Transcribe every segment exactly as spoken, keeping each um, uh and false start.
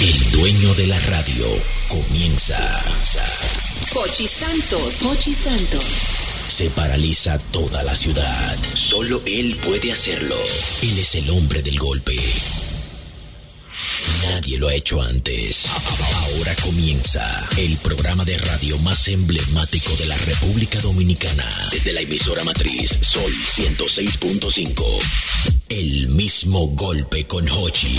El dueño de la radio comienza. Jochy Santos. Jochy Santos. Se paraliza toda la ciudad. Solo él puede hacerlo. Él es el hombre del golpe. Nadie lo ha hecho antes. Ahora comienza el programa de radio más emblemático de la República Dominicana. Desde la emisora matriz Sol ciento seis punto cinco. El mismo golpe con Jochy.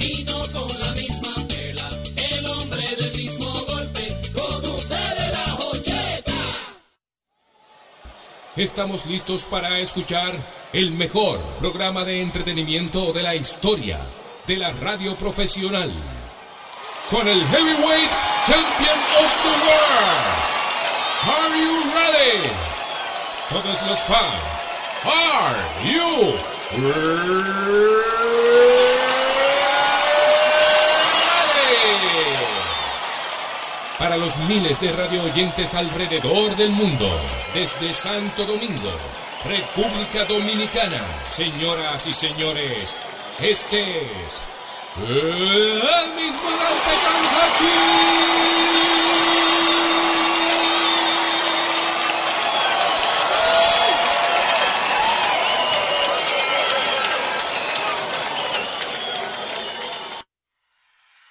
y no con la misma tela, el hombre del mismo golpe, con ustedes la Jocheta. Estamos listos para escuchar el mejor programa de entretenimiento de la historia de la radio profesional, con el Heavyweight Champion of the World. Are you ready? Todos los fans, are you ready? Para los miles de radio oyentes alrededor del mundo, desde Santo Domingo, República Dominicana, señoras y señores, este es el mismo golpe con Jochy.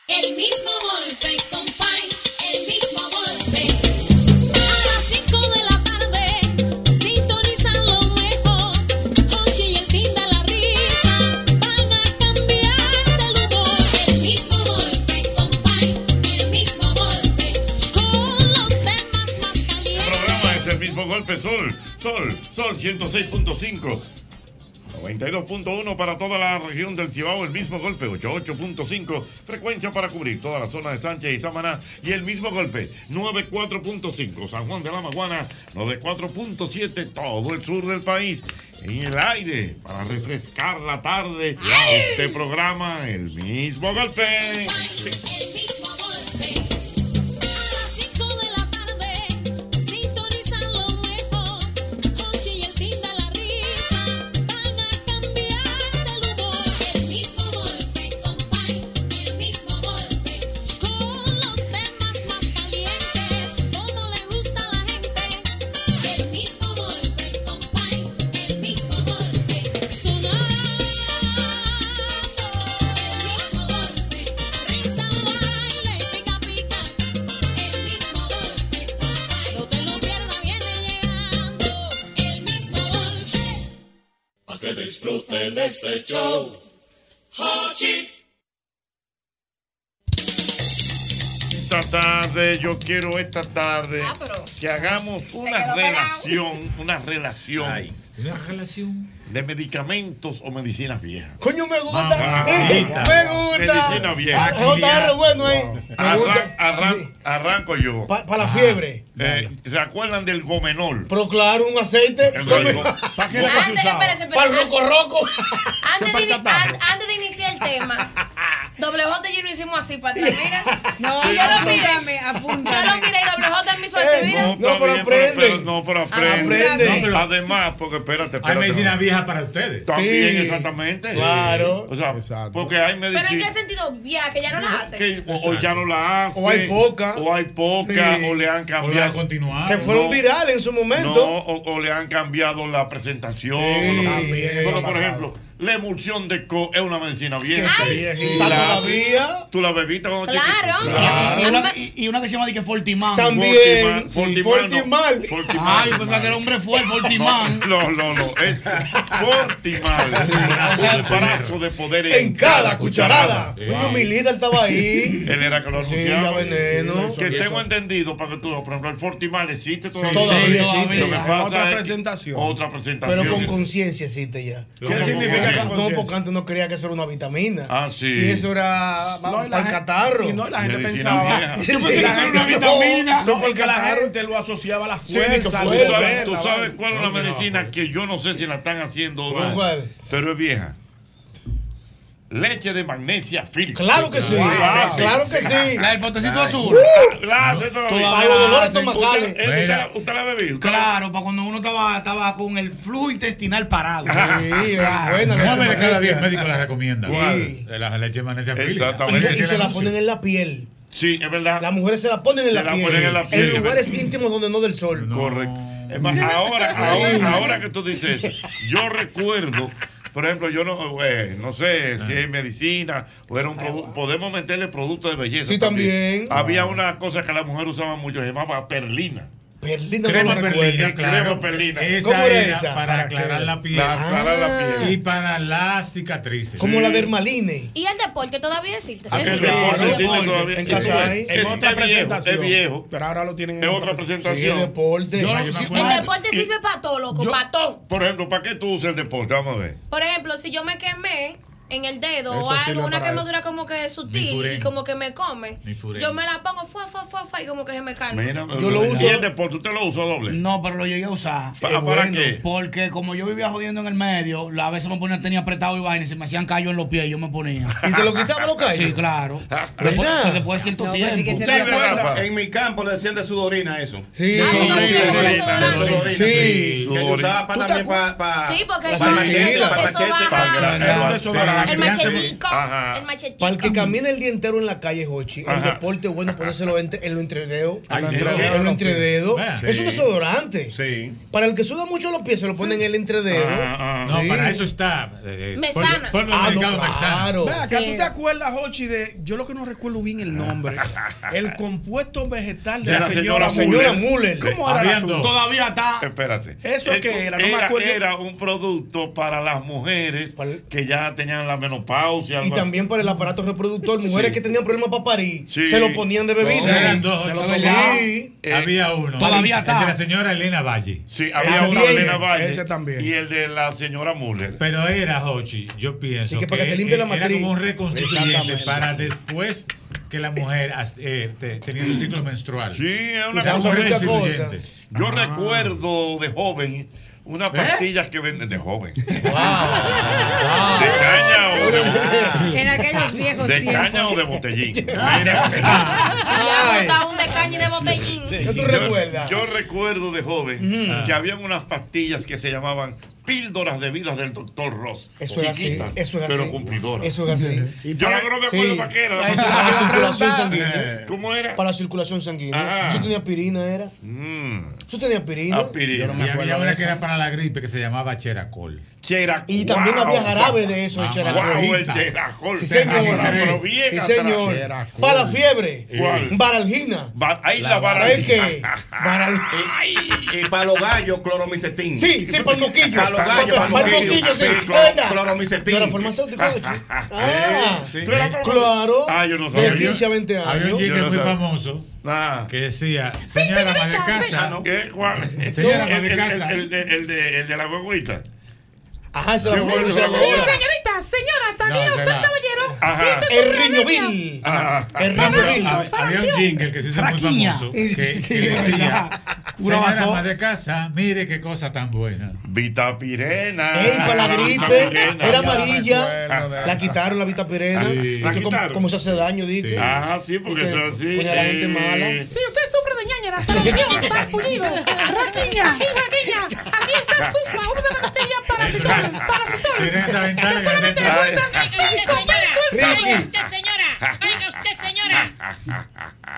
El mismo golpe con Jochy. Golpe Sol, Sol, Sol ciento seis punto cinco, noventa y dos punto uno para toda la región del Cibao, el mismo golpe, ochenta y ocho punto cinco, frecuencia para cubrir toda la zona de Sánchez y Samaná, y el mismo golpe, noventa y cuatro punto cinco, San Juan de la Maguana, noventa y cuatro punto siete, todo el sur del país, en el aire, para refrescar la tarde, ¡ay! Este programa, el mismo golpe. Sí. Disfruten este show, Jochy. Esta tarde, yo quiero esta tarde ah, que hagamos una relación, una relación, Ay. una relación de medicamentos o medicinas viejas. Coño, me gusta, ah, eh, me gusta. Medicina vieja. J R, bueno, eh. Wow. Arran, arran, sí. Arranco yo. Para pa la Ajá. fiebre. Eh, ¿Se acuerdan del gomenol? Pero claro, un aceite. ¿Para qué era que se usaba? Para el roco roco. Antes de, antes de iniciar el tema, Doble J y yo lo hicimos así para atrás. Mira. No, sí, yo lo miré. Yo lo miré y Doble J mismo así, mira. No, no, pero aprende. No, pero aprende. Además, porque espérate, espérate. Hay medicina vieja para ustedes. También, sí, exactamente. Claro. O sea, exacto, porque hay medicina. Pero en qué sentido vieja, que ya no la hacen. O ya no la hacen. O hay poca. O hay poca, sí, o le han cambiado. Continuado. Que fueron no, virales en su momento. No, o, o le han cambiado la presentación. Sí, también, pero, por ejemplo, la emulsión de Scott es una medicina vieja. ¿Todavía? ¿Tú la bebiste cuando te claro. claro. Y, una, y una que se llama de que Fortimán. También. Fortimán. Fortimán. No. Fortimán. Ay, pues para que el hombre fue el Fortimán. No, no, no. Es Fortimán. Sí, o sea, el brazo de poder en, en cada cucharada. cucharada. Wow. Un milita estaba ahí. Él era que lo anunciaba. Sí, veneno. Que tengo entendido para que tú, por ejemplo, el Fortimán existe todavía. Sí, todavía existe. Lo que pasa otra es presentación. Otra presentación. Pero con conciencia existe ya. ¿Qué significa? Porque, no, porque antes no creía que eso era una vitamina. Ah, sí. Y eso era no, para el catarro. Y no, la gente pensaba. Yo pensé que era una vitamina. No, porque la gente lo asociaba a la fuerza. Tú sabes cuál es la medicina que yo no sé si la están haciendo mal, pero es vieja. Leche de magnesia filtra. Claro que sí. Wow. Claro que sí. La del potecito azul. Uh, claro, todavía los dolores estomacales. ¿Usted la ha bebido? Claro, para cuando uno estaba, estaba con el flujo intestinal parado. Sí, claro. Buena leche de cada diez médicos la recomiendan. Sí. La leche de magnesia filtra. Exactamente. Y, y se la ponen en la piel. Sí, es verdad. Las mujeres se la ponen en, la, la, piel. Ponen en la piel. En lugares íntimos donde no del sol. No. Correcto. Es más, ahora, ahora, ahora que tú dices eso, yo recuerdo. Por ejemplo, yo no eh, no sé si es medicina o era un producto. Podemos meterle productos de belleza. Sí, también. también. Había una cosa que la mujer usaba mucho, se llamaba Perlina. Perlina, crema no Perlina, claro. Crema Perlina. Esa ¿Cómo era esa? Para, para aclarar la piel. Para aclarar ah. la piel. Y para las cicatrices. Como sí. la dermaline. ¿Y el deporte todavía existe? El, el deporte existe todavía. En casa hay. En otra es presentación. Viejo, es viejo. Pero ahora lo tienen en otra presentación. Sí, el deporte. Yo, yo, si, el deporte sirve para todo, loco. Yo, para todo. Por ejemplo, ¿para qué tú usas el deporte? Vamos a ver. Por ejemplo, si yo me quemé en el dedo eso o algo, sí, una quemadura eso. Como que sutil y como que me come. Yo me la pongo fuá, fuá, fuá, fuá y como que se me calma. Mira, yo lo uso. ¿Y el deporte? ¿Usted lo usó doble? No, pero lo llegué a usar. ¿Para, bueno, ¿para qué? Porque como yo vivía jodiendo en el medio, a veces me ponía tenía apretado y vaina y se me hacían callos en los pies y yo me ponía. ¿Y te lo quitaba los callos? Sí, claro. Después, después de cierto no, tiempo. Sí ¿Usted recuerda? En mi campo le decían de Sudorina eso. Sí, ah, Sudorina. Sí, que se usaba también para... Sí, porque eso va... El machetico, el machetico. Para el que camina el día entero en la calle, Jochy, el deporte es bueno ponérselo en lo entrededo. En lo entrededo. Es un desodorante. Sí. Para el que suda mucho los pies, se lo ponen en el entrededo. No, para eso está. Mesana. Ah, no, claro. ¿Tú te acuerdas, Jochy, de... Yo lo que no recuerdo bien el nombre. El compuesto vegetal de la señora Müller. ¿Cómo era? Todavía está. Espérate. ¿Eso que era? No me acuerdo. Era un producto para las mujeres que ya tenían la menopausia. Y también para el aparato reproductor, mujeres sí. que tenían problemas para parir, sí. se lo ponían de bebida. No, eran dos, se lo ponían. Eh, había uno. Todavía está. El de la señora Elena Valle. Sí, había uno de Elena Valle. Ese también. Y el de la señora Müller. Pero era, Jochy, yo pienso. Y que para que, que te limpie la matriz. Era como un reconstituyente para después que la mujer eh, te, tenía su ciclo menstrual. Sí, es una cosa mucha cosa. Yo ah. recuerdo de joven. Unas pastillas ¿Eh? que venden de joven. Wow. Wow. De caña o de botellín. En aquellos viejos de tiempos. Caña o de botellín. Un de caña y de botellín. ¿Qué tú yo, recuerdas? Yo recuerdo de joven mm. que habían unas pastillas que se llamaban píldoras de vidas del doctor Ross. Eso es así. Eso es pero así. Cumplidoras. Eso es así. Y yo para, no me acuerdo sí. para qué era. Para, para, para la circulación sanguínea. ¿Cómo era? Para la circulación sanguínea. Eso tenía aspirina, ¿era? Mm. Eso tenía aspirina. Aspirina. Yo no me acuerdo. Y había una que era para la gripe que se llamaba Cheracol. Cheracol. Y también wow, había jarabe de eso, de Cheracol. Wow, el Cheracol. Sí, señor. Sí, señor. Cheracol. Para la fiebre. ¿Cuál? Baralgina. Ba ahí la, la Baralgina. ¿Qué? Baralgina. Y para los gallos, cloromicetín. Sí, sí, para el moquillo. Para los gallos, sí. Cloromicetín. Pero farmacéutico, ah, claro. Ah, yo no sabía. De quince a veinte años. Había un chico muy famoso. Ah. Que decía, señora más de casa. ¿Qué? ¿Cuál? Señora más de casa. El de la guaguita. Ajá, se la sí, señorita, señora, también no, usted, caballero. Ajá. El riñovil. El riñovil. Había un jingle que se hizo muy famoso. Que, que decía, señora más de casa, mire qué cosa tan buena. Vitapirena. Ey, para la gripe, era amarilla. La quitaron la Vitapirena. Como se hace daño, dije. Ah, sí, porque eso así. Pues la gente mala. Si usted sufre de ñañera, hasta los niños están pulidos. Raquiña, hija, aquí está su favor de bacteria para parasitores, que solamente cuentan cinco pesos. Señora, oiga usted,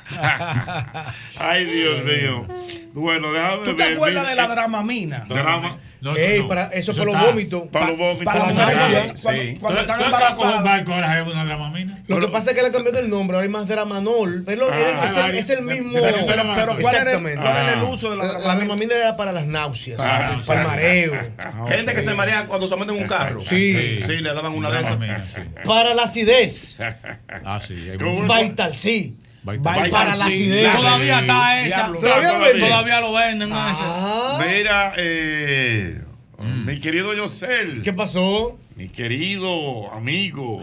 señora. Ay, Dios mío. Bueno, déjame ver. ¿Tú te acuerdas de la Dramamina? Drama. No, Ey, no. Para, eso es para los vómitos. Para los vómitos. Para las mujeres. Sí. Cuando están embarazadas. Barco, ahora es una Dramamina. Lo que pasa es que le cambió el nombre. Ahora hay más Dramanol. Es, lo, ah, es, el, es el mismo. Pero, pero, pero exactamente. ¿Cuál era el uso de la Dramamina? La Dramamina era para las náuseas, ah, para el mareo. Okay. Gente que se marea cuando se mete en un carro. Sí. Sí, sí le daban una Dramamina, de esas. Sí. Para la acidez. Ah, sí. Vital, sí. Vital, para la acidez. Todavía está esa. Todavía lo venden. Todavía lo venden. Mira, eh, mm. mi querido Yosel. ¿Qué pasó? Mi querido amigo.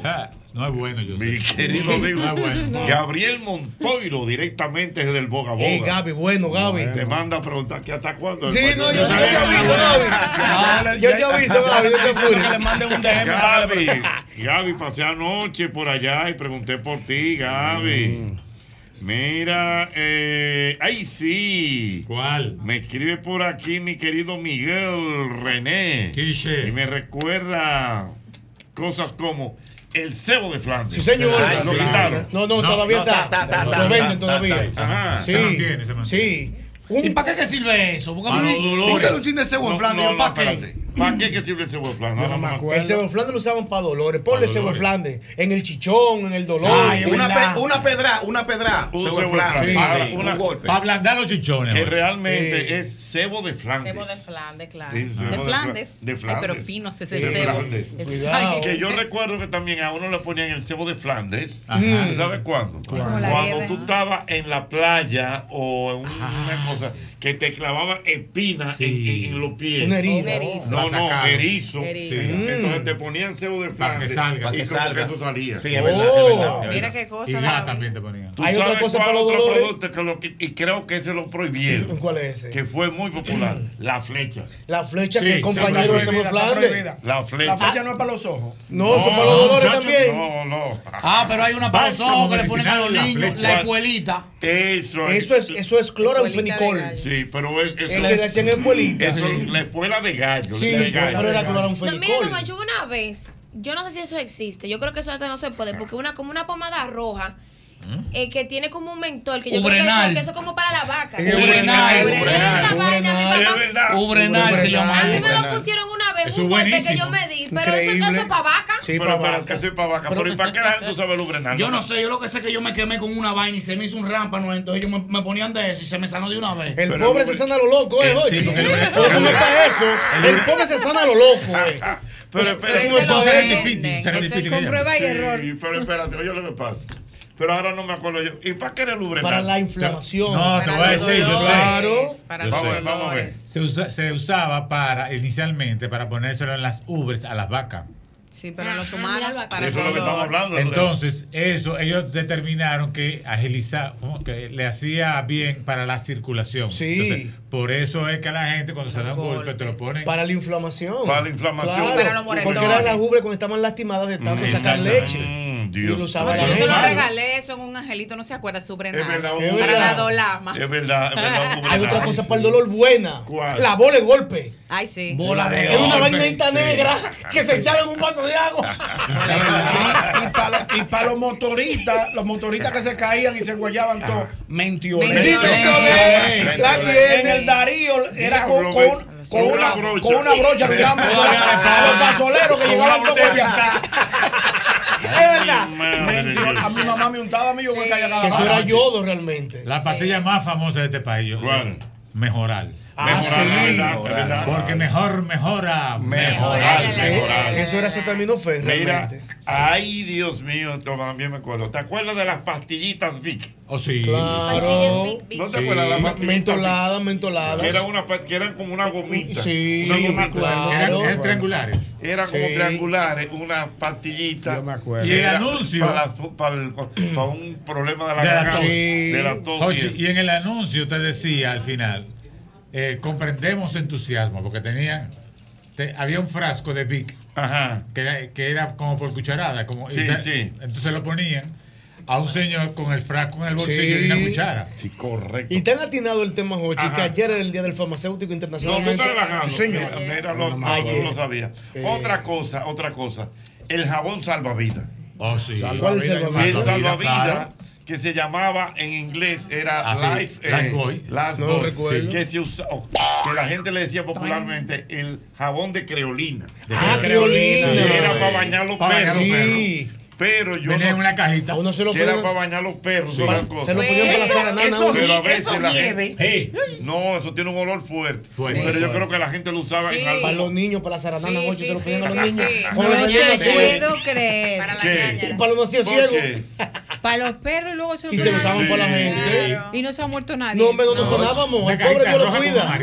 No es bueno, yo Mi sé. querido amigo. No es bueno, no. Gabriel Montoiro, directamente desde el Boga Boga. Hey, Gaby, bueno, Gaby. Te manda a preguntar que hasta cuándo. Sí, no, yo, yo, te aviso, Gaby. Yo te aviso, Gaby. Yo te aviso, Gaby. Que le manden un D M. Gaby, Gaby, pasé anoche por allá y pregunté por ti, Gaby. Mm. Mira, eh, ay, sí. ¿Cuál? Me escribe por aquí mi querido Miguel René. Quiche. Y me recuerda cosas como el cebo de Flandes. Sí, señor. Ay, lo sí. quitaron. No, no, no, todavía no, está. está, está, está lo venden todavía. Ajá. Sí. Se mantiene, se mantiene. Sí. ¿Y para qué que sirve eso? Búscale un chin de cebo de Flandes. No, no, ¿Para no, qué? ¿Para qué que sirve el cebo de Flandes? No, no, no, el cebo de Flandes lo usaban para dolores. Ponle cebo de Flandes en el chichón, en el dolor. Ay, una, pe, una pedra, una pedra. Un cebo de Flandes. Sí, para, sí, una, un golpe. Para ablandar los chichones. Que realmente sí. es cebo de Flandes. Cebo de Flandes, claro. De Flandes. De Flandes. Ay, pero fino es ese de cebo. Es... Cuidado. Que yo recuerdo que también a uno le ponían el cebo de Flandes. Ajá. ¿Sabes cuándo? Cuando, Cuando tú estabas en la playa o en una cosa que te clavaba espinas sí. en, en los pies. Una herida. No, no, erizo. erizo. Sí. Mm. Entonces te ponían cebo de Flandes. Para que salga. Y que salga. Como que eso salía. Sí, es verdad. Oh. Es verdad, es verdad. Mira qué cosa. Y nada también te ponían. ¿Tú Hay sabes otra cosa cuál para los otro producto que lo, y creo que ese lo prohibieron? ¿Cuál es ese? Que fue muy popular. La flecha. La flecha sí, que compañero de cebo de Flandes. La flecha. La flecha no es para los ojos. No, no son para los dolores también. No, no. Ah, pero hay una para los ojos que le ponen a los niños. La escuelita. Eso es. Eso es cloranfenicol. Sí, pero es. Eso es la escuela de gallo. Sí, pero era que un no, mira, no, yo una vez, yo no sé si eso existe, yo creo que eso hasta no se puede, porque una como una pomada roja eh, que tiene como un mentol, que yo Ubrenal. creo que eso es como para la vaca. Ubrenal, Ubrenal, Ubrenal, Ubrenal se llama. A mí me lo pusieron una vez, un golpe que yo me di, pero eso es que es para vaca. Sí, pero para que es para vaca, pero ¿y para qué la gente sabe el Ubrenal? Yo no sé, yo lo que sé es que yo me quemé con una vaina y se me hizo un rámpano, entonces yo me ponían de eso y se me sanó de una vez. El pobre se sana a lo loco, eh, Jochy. Eso no es para eso, el pobre se sana a lo loco, eh. Pero espérate, eso es con prueba y error. Pero espérate, oye lo que pasa. Pero ahora no me acuerdo yo. ¿Y para qué era el Ubrenal? Para la inflamación. No, te voy a decir, yo sé. Claro. Para los dolores. Vamos a ver. Se, usa, se usaba para, inicialmente, para ponérselo en las ubres a las vacas. Sí, pero ah, los humanos ah, para eso es lo que estamos hablando. Entonces, eso, ellos determinaron que agilizar, que le hacía bien para la circulación. Sí. Entonces, por eso es que a la gente cuando los se da un golpe, golpes. te lo ponen. Para la inflamación. Para la inflamación. Claro, para los moretones. Porque eran las ubres cuando estaban lastimadas de tanto sacar leche. Dios. Yo se lo regalé eso en un angelito, no se acuerda, Ubrenal. Para la dolama. Es verdad, es verdad. Hay otra cosa para el dolor buena. ¿Cuál? La bola de golpe. Ay, sí. Bola de golpe. Es una vainita negra que se echaba en un vaso de agua. Y para los motoristas, los motoristas que se caían y se guayaban todos. Mentiones. En el Darío era con... Con una, una con una brocha, digamos, a los gasoleros que llegaban todos allá. Es verdad. Mención, a mi mamá me untaba a mí, yo voy a callar la boca. Eso era yodo realmente. La pastilla sí. más famosa de este país. ¿Cuál? Mejoral. Ah, mejoral, sí. la verdad, la verdad. Porque mejor, mejora. Mejoral, mejoral. mejoral. Eso era acetaminofén. Mira, ay, Dios mío, también me acuerdo. ¿Te acuerdas de las pastillitas Vic? Oh, sí. Claro. Vic, Vic. ¿No te sí. acuerdas de las pastillitas? Mentoladas, mentoladas. Que eran, una, que eran como una gomita. Sí, una gomita. Claro. Eran, eran triangulares. Eran sí. como triangulares, unas pastillitas. Yo me acuerdo. Y el anuncio. Para, para, el, para un problema de la garganta. Sí. De la tos. Oye, y en el anuncio te decía al final. Eh, comprendemos su entusiasmo, porque tenía te, había un frasco de Vic Ajá. Que, era, que era como por cucharada, como sí, tal, sí. entonces lo ponían a un señor con el frasco en el bolsillo sí. y una cuchara. Sí, correcto. Y tan atinado el tema, Jochy, que ayer era el Día del Farmacéutico Internacional. No, no está bajando. Sí, señor. Eh, mira, lo, no, no lo sabía. Eh. Otra cosa, otra cosa. El jabón salvavidas. Oh, sí. ¿Cuál salvavidas? El salvavidas. Que se llamaba en inglés, era ah, Life sí. eh, Boy. Last no Boy. Sí. Que, se usa, oh, que la gente le decía popularmente el jabón de Creolina. De ah, Creolina. Creolina. Que era para bañar los para perros. Bañar los sí. perros. Pero yo. Venía no, en una cajita. Uno se lo que era para bañar los perros. Sí. Una cosa. Se lo ponían para la cara nana. Pero a veces eso la gente. Hey. No, eso tiene un olor fuerte. Bueno, pero bueno. yo creo que la gente lo usaba sí. en algo. Para los niños, para la zaranana, sí, sí, se lo ponían sí, a los sí. niños. No, no, yo no puedo creer. Para la ñaña. Y para los nacidos ciegos. Para los perros y luego se lo ponían. Y se lo usaban para la gente. Y no se ha muerto nadie. No, hombre, no sonábamos. El pobre Dios lo cuida.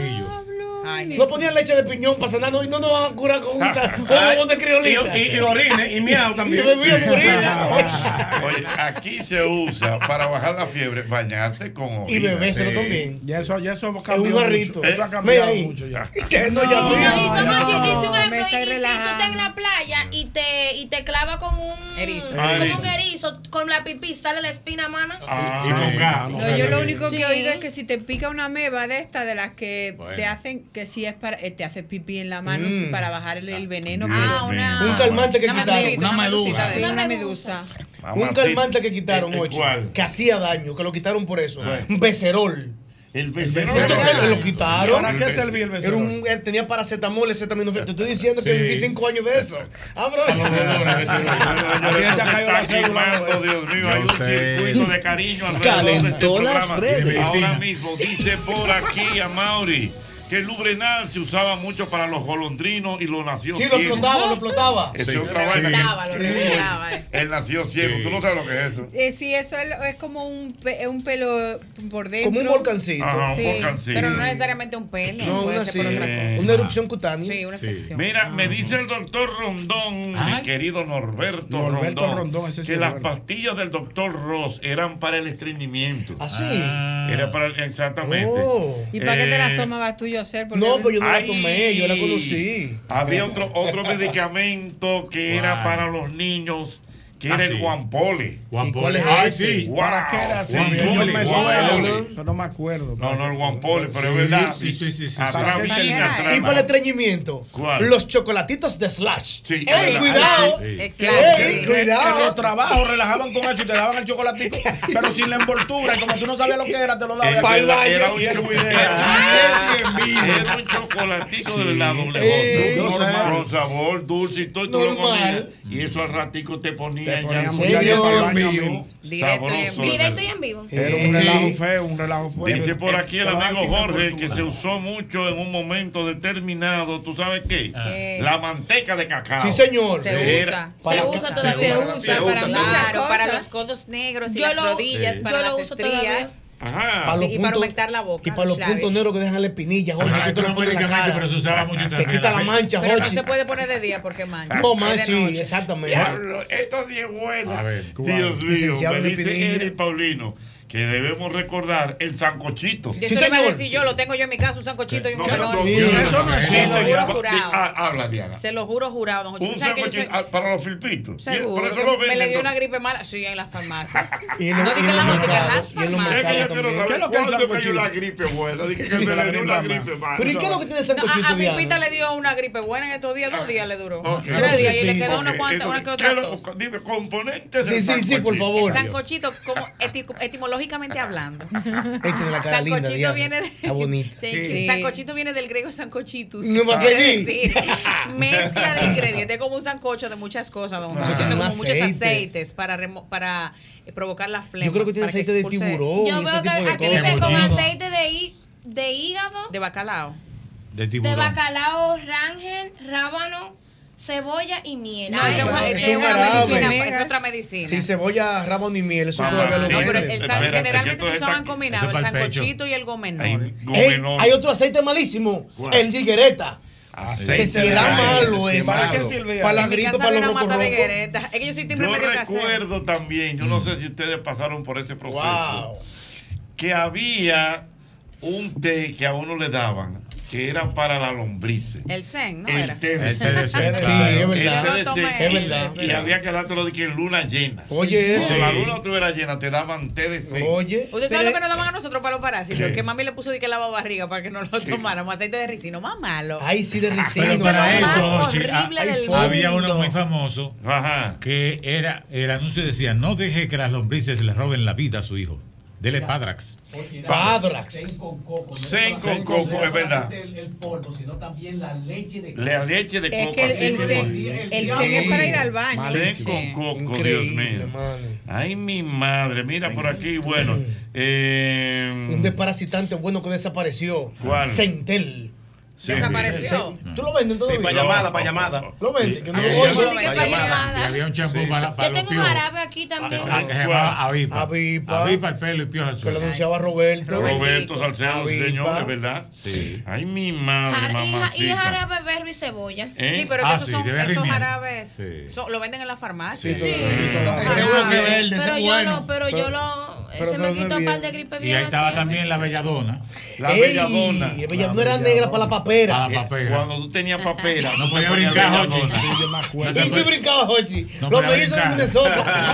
Ay, no ponían leche de piñón para sanar, no, no nos van a curar con un jabón de creolina. Y, y, y orines, y miau también. Y sí. Oye, aquí se usa para bajar la fiebre, bañarse con orines. Y bebéselo sí. también. Ya eso, ya eso cambió mucho. Un jarrito. Eso ha cambiado ahí. mucho ya. Que no, no, ya soy. No, no, no, no, me estoy relajando. Tú estás en la playa y te, y te clava con un erizo. Con un erizo, con la pipí, sale la espina, mana. Ah, y con gas. No, yo lo único que he oído es que si te pica una meba de esta, de las que te hacen... que si sí es para te hace pipí en la mano mm. para bajarle el veneno, ah, una, un calmante que una quitaron medusa, una, medusa. Sí, una medusa un calmante que quitaron ocho, que hacía daño, que lo quitaron por eso, un becerol. El becerol, el becerol. Lo quitaron. ¿Para qué servía el becerol? Era un, él tenía paracetamol, acetaminofén. Te estoy diciendo que sí. viví cinco años de eso. Ah, bro. No, no, no. Dios mío, hay un circuito de cariño alrededor de este programa. Ahora mismo dice por aquí a Mauri que el lubrenal se usaba mucho para los golondrinos y lo nació ciego. Sí, lo explotaba, lo explotaba. Sí, lo explotaba, lo explotaba. Él nació ciego. Sí. ¿Tú no sabes lo que es eso? Eh, sí, eso es, es como un, un pelo por dentro. Como un volcancito. Ajá, sí. un volcancito. Pero no necesariamente un pelo. No, puede una, ser sí. por otra cosa. Una erupción cutánea. Sí, una infección. Sí. Mira, ah, me dice el doctor Rondón, ay, mi querido Norberto, Norberto Rondón, Rondón ese que las Rondón. pastillas del doctor Ross eran para el estreñimiento. ¿Ah, sí? Ah. Era para, exactamente. Oh. ¿Y para eh, qué te las tomabas tú y yo? Hacer no, pero yo no Ay, la tomé, yo la conocí. Había otro, otro medicamento que wow. era para los niños, que ah, era el sí. Juan Poli. Juan Poli. Ay, sí. Wow. ¿Para qué era así? Juan Poli. Yo me suelo, ¿no? Yo no me acuerdo. No, no, el Juan Poli, pero sí, es verdad. Sí, sí, sí. sí, sí. Atrás, y para el estreñimiento, ¿cuál? Los chocolatitos de Slash. Sí. ¡Ey, cuidado! Sí. ¡Ey, sí. cuidado! En los trabajos relajaban con eso y te daban el chocolatito, pero sin la envoltura. Y como tú no sabías lo que era, te lo daban. Era, era un chocolatito de la doble dos. Con sabor dulce y todo. Tú lo comías. Y eso al ratico te ponía. ¿En serio? Vivo. Directo, directo y en vivo. Era un relajo feo, un relajo fuerte. Dice por aquí el amigo Jorge que se usó mucho en un momento determinado. ¿Tú sabes qué? ¿Qué? La manteca de cacao. Sí, señor. Se usa. Se usa todavía. Se usa para muchas cosas. Para los codos negros y las rodillas, para las estrías. Ajá. Sí, y puntos, para aumentar la boca. Y para los, los puntos negros que dejan la espinilla, Jochy, ah, tú te lo pones en la cara. Pero se usaba mucho te quita la mancha, Jochy. Pero no se puede poner de día porque mancha. No, mancha, sí, exactamente. Diablo, esto sí es bueno. A ver, Dios mío, me dice Eric Paulino que debemos recordar el sancochito. Sí, eso le iba a decir yo, lo tengo yo en mi casa, un sancochito y un melón. Eso no existe. Se lo juro jurado. Habla, Diana. Se lo juro jurado. Un sancochito para los filpitos. Seguro. Me le dio una gripe mala. Sí, en las farmacias. No dije en las farmacias, en las farmacias. ¿Qué es lo que es el sancochito? Me dio una gripe buena. Dije que me le dio una gripe mala. ¿Pero y qué es lo que tiene el sancochito, Diana? A Pipita le dio una gripe buena en estos días, dos días le duró. Tres días y le quedó una cuanta, una que otra dos. Dime, componentes del sancochito. Sí, sí, sí, por favor. El sancochito, como etimológicamente hablando. Este de la cara sancochito linda, viene de, está bonito. Sí, sí. Sancochito viene del griego sancochitus. No va a decir mezcla de ingredientes, como un sancocho de muchas cosas, don Jochy. Ah, como muchos aceites para remo, para provocar la flema. Yo creo que tiene aceite que de tiburón. Yo veo que aquí dice con aceite de, hí, de hígado, de bacalao, de tiburón, de bacalao, rangen, rábano, cebolla y miel. No, esa ah, es, es, es una medicina, es otra medicina. Sí, cebolla, rábano y miel, eso todavía lo venden. No, pero el san, generalmente se usaban combinados, el sancochito y el gomenol. Hay, gomenol. Hay otro aceite malísimo, ¿cuál? El higuereta. Que si era malo eso. ¿Para qué sirve? Para la gripe, para los rocos rocos. Es que yo soy timbre medio casero. Yo recuerdo también, yo no sé si ustedes pasaron por ese proceso, que había un té que a uno le daban que era para la lombrice. El sen, ¿no? El té de sen. Sí, es verdad. El té de sen. Es verdad. Y había que dártelo de que en luna llena. Oye, eso. Cuando la luna estuviera llena, te daban té de sen. Oye. ¿Usted sabe lo que nos daban a nosotros para los parásitos? Que mami le puso de que lava barriga para que no lo tomáramos. Aceite de ricino, más malo. Ay, sí, de ricino. Pero para eso, había uno muy famoso que era, el anuncio decía, no deje que las lombrices le roben la vida a su hijo. Dele Padrax. Padrax. Sen con coco. Sen con coco, es verdad. El, el polvo, sino también la leche de coco. La leche de coco. Es que el, el, sen, el sen es para ir al baño. Sen con coco, increíble, Dios mío. Mano. Ay, mi madre. Mira sen. Por aquí, bueno. Eh, Un desparasitante bueno que desapareció. ¿Cuál? Sentel. Sí, desapareció. Sí, tú lo vendes todo. Sí, para llamada, para llamada. Lo vendes. Yo no lo vendo para llamada. Y había un champú sí, sí. para, para yo los piojos. Yo tengo un jarabe aquí también. Ah, que se llamaba Avipa. Avipa. Avipa, el pelo y piojos. Que lo anunciaba Roberto. Roberto Salcedo, señores, ¿verdad? Sí. Ay, mi madre, mamacita. Y jarabe berro y cebolla. Sí, pero esos jarabes lo venden en la farmacia. Sí, seguro que verde, ese es bueno. Pero yo lo... Pero se me quitó un par de gripe bien. Y ahí estaba también la belladona. La Ey, belladona. La belladona era negra para la papera. Para la papera. Cuando tú tenías papera, no podías brincar, Jochy. Sí, y si brincaba, Jochy. No lo me hizo en Minnesota.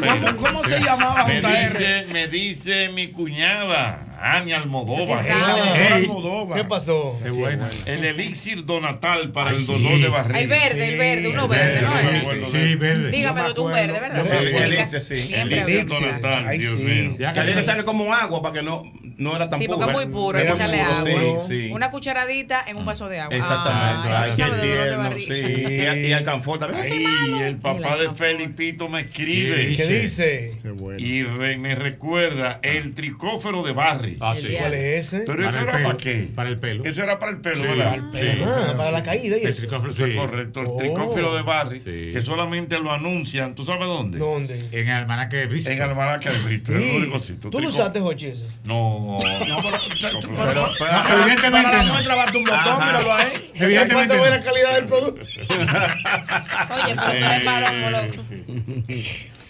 ¿Cómo, cómo se llamaba me dice, me dice mi cuñada. Ani Almodóvar. Hey. ¿Qué pasó? Qué bueno. El elixir donatal para Ay, el dolor sí. de barriga. El verde, el verde, uno verde, verde, verde ¿no? Verde. Sí, verde. Dígamelo tú, verde, ¿verdad? El elixir, sí. El elixir donatal, Ay, Dios sí. mío. Ya que a él le sale como agua para que no, no era tan puro. Sí, porque es muy puro, échale agua. Sí, sí. Una cucharadita en un vaso de agua. Exactamente. Ay, qué tierno, sí. Y alcanfor también. Y el papá de Felipito me escribe. ¿Qué dice? Y me recuerda el tricófero de Barry. Ah, sí. ¿Cuál es ese? Pero eso era para qué? Para el pelo. Eso era para el pelo, sí, ¿verdad? El pelo. Sí. Ah, para la caída. Y el tricófilo, eso sí. es correcto. El oh. tricófilo de Barry, sí. que solamente lo anuncian. ¿Tú sabes dónde? ¿Dónde? En el almanaque de Bristol. En el almanaque de Bristol. Sí. ¿Tú lo usaste, Jochy? No. No, pero, pero, pero, pero evidentemente para no trabarte un botón, míralo ahí. Evidentemente. Buena calidad del producto. Oye, pero te repararon, loco.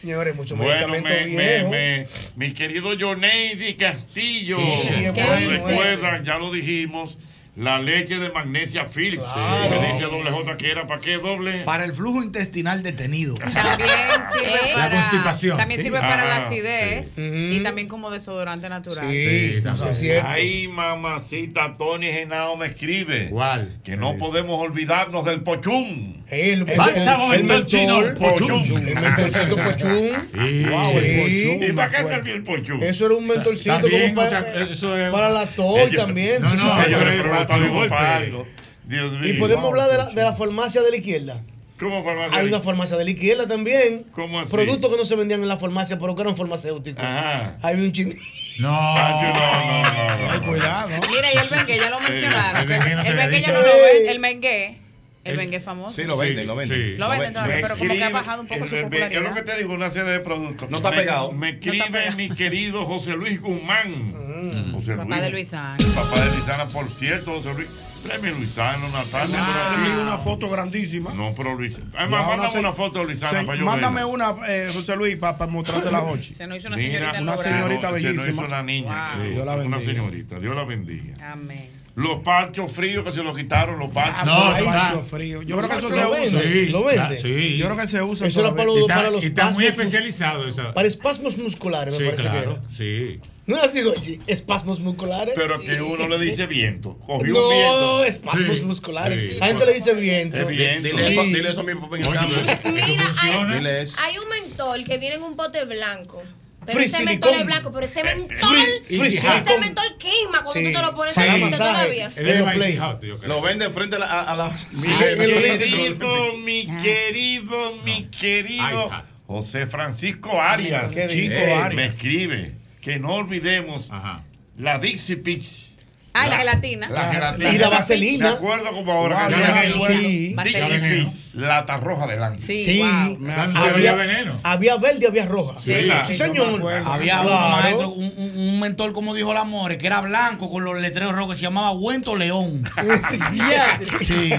Señores, mucho bueno, medicamento me, me, me, mi querido Johnny Castillo, sí, recuerdan, ya lo dijimos, la leche de magnesia Philips. Claro. Que dice doble J que era para qué doble. Para el flujo intestinal detenido. También sirve para la constipación. También sirve sí. para ah, la acidez sí. y también como desodorante natural. Sí, sí también es cierto. Ay, mamacita, Tony Genao me escribe. ¿Cuál? Que no es? podemos olvidarnos del pochum. El bálsamo del chino, el pochum. El mentorcito pochum. Sí, wow, sí, el pochum. ¿Y para qué servía el pochum? Eso era un mentorcito como para, eso es... para la toy ellos, también. No, no, ellos no, no, no, Dios mío. Y podemos wow, hablar de la, de la farmacia de la izquierda. ¿Cómo farmacia? Hay una farmacia de la izquierda también. ¿Cómo así? Productos que no se vendían en la farmacia, pero que eran farmacéuticos. Ajá. Hay un chin... No, no, no, no, no. Cuidado. Mira, y el bengue, ya lo mencionaron. El bengue ya no lo ven, el bengue. El bengue famoso. Sí, lo venden, sí, lo venden. Sí. Lo venden todavía, pero escribe, como que ha bajado un poco su popularidad. Es lo que te digo, una serie de productos. No está me, pegado. Me escribe no pegado. mi querido José Luis Guzmán. Mm. José papá Luis. de Luisana. Papá de Luisana, por cierto, José Luis. Tráeme Luisana, Natalia. Wow. Pero... una foto grandísima. No, pero Luisana. Además, no, mándame se... una foto de Luisana se... para yo Mándame verla. una, eh, José Luis, para, para mostrársela a Jochy. Se nos hizo una señorita. Una señorita bellísima. Se nos hizo una niña. Una señorita. Dios la bendiga. Amén. Los parchos fríos que se los quitaron, los parchos. No, parchos fríos. Yo creo que eso se usa. Sí, lo vende. Sí. Yo creo que se usa. Eso era para los, para los y está muy especializado. Esa. Para espasmos musculares, sí, me parece claro, que era. Sí. No así, Jochy, espasmos musculares. Pero que uno le dice viento. Cogió no, viento. espasmos sí, musculares. Sí. La gente le dice viento. Es viento. Dile, sí. eso, dile eso a mi papá. Mira, hay, hay un mentol que viene en un bote blanco. Pero free ese silicone. mentol es blanco, pero ese mentol, free, free ese mentol quema cuando sí. tú te lo pones en sí. todavía. Lo vende frente a la... A la sí, mi querido, mi querido, mi querido José Francisco Arias, Chico eh, Arias, me escribe que no olvidemos Ajá. la Dixie Peach. Ah, la, la gelatina. La gelatina. Y la vaselina. Me acuerdo como ahora. Wow, la sí. Dixie lata roja de lanza. Sí. sí. Wow. Me había veneno. Había verde, había roja. Sí, sí, sí señor. No había claro. un maestro, un, un mentor, como dijo el Amore, que era blanco con los letreros rojos que se llamaba Huento León. sí.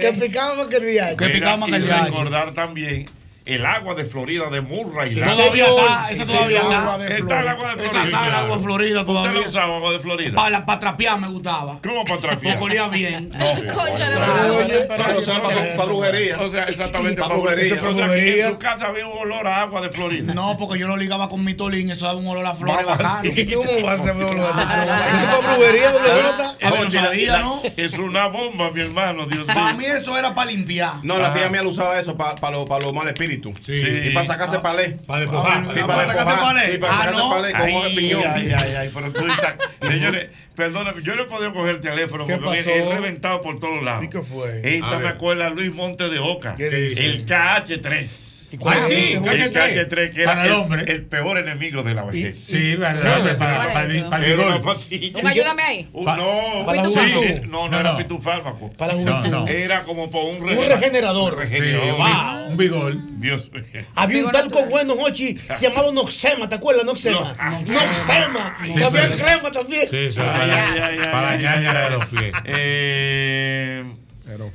Que picaba más que el diario. Que picaba más que el diario. Recordar también. El agua de Florida de Murray. Sí, todavía está, esa todavía sí, está. Está, está el agua de Florida. Esa está el agua de Florida todavía. ¿Usted la usaba agua de Florida? Para pa trapear me gustaba. ¿Cómo para trapear? Porque olía bien. No, Concha de madre. Pero usaba para brujería. O sea, exactamente para brujería. En su casa había un olor a agua de Florida. No, porque yo lo ligaba con mi tolín, eso daba un olor a flores bacano. ¿Cómo va a ser un olor a flores? Eso para brujería, brujería, ¿no? Es una bomba, mi hermano, Dios mío. Para mí eso era para limpiar. No, la tía mía lo usaba eso para los mal espíritus. Sí. Y para sacarse ah, palé. Para despojar. Sí, para sacarse palé. Y para sacarse palé como el piñón. Ay, ay, ay. Pero tú estás. Señores, perdóname, yo no he podido coger el teléfono porque he reventado por todos lados. ¿Y qué fue? Esta me acuerda Luis Monte de Oca. ¿Qué dice? El K H tres. ¿Y cuál ah, es sí, calle tres? tres que era para el hombre. El peor enemigo de la vejez. Sí, para el hombre, para el ayúdame ahí. No, para no, no era pitufármaco. Para la era como por un regenerador. Un regenerador. Un vigor. Dios. Había un talco bueno, Jochy, se llamaba Noxema, ¿te acuerdas? Noxema. Noxema. Que había crema también. Sí, sí, para ñaña de los pies. Eh.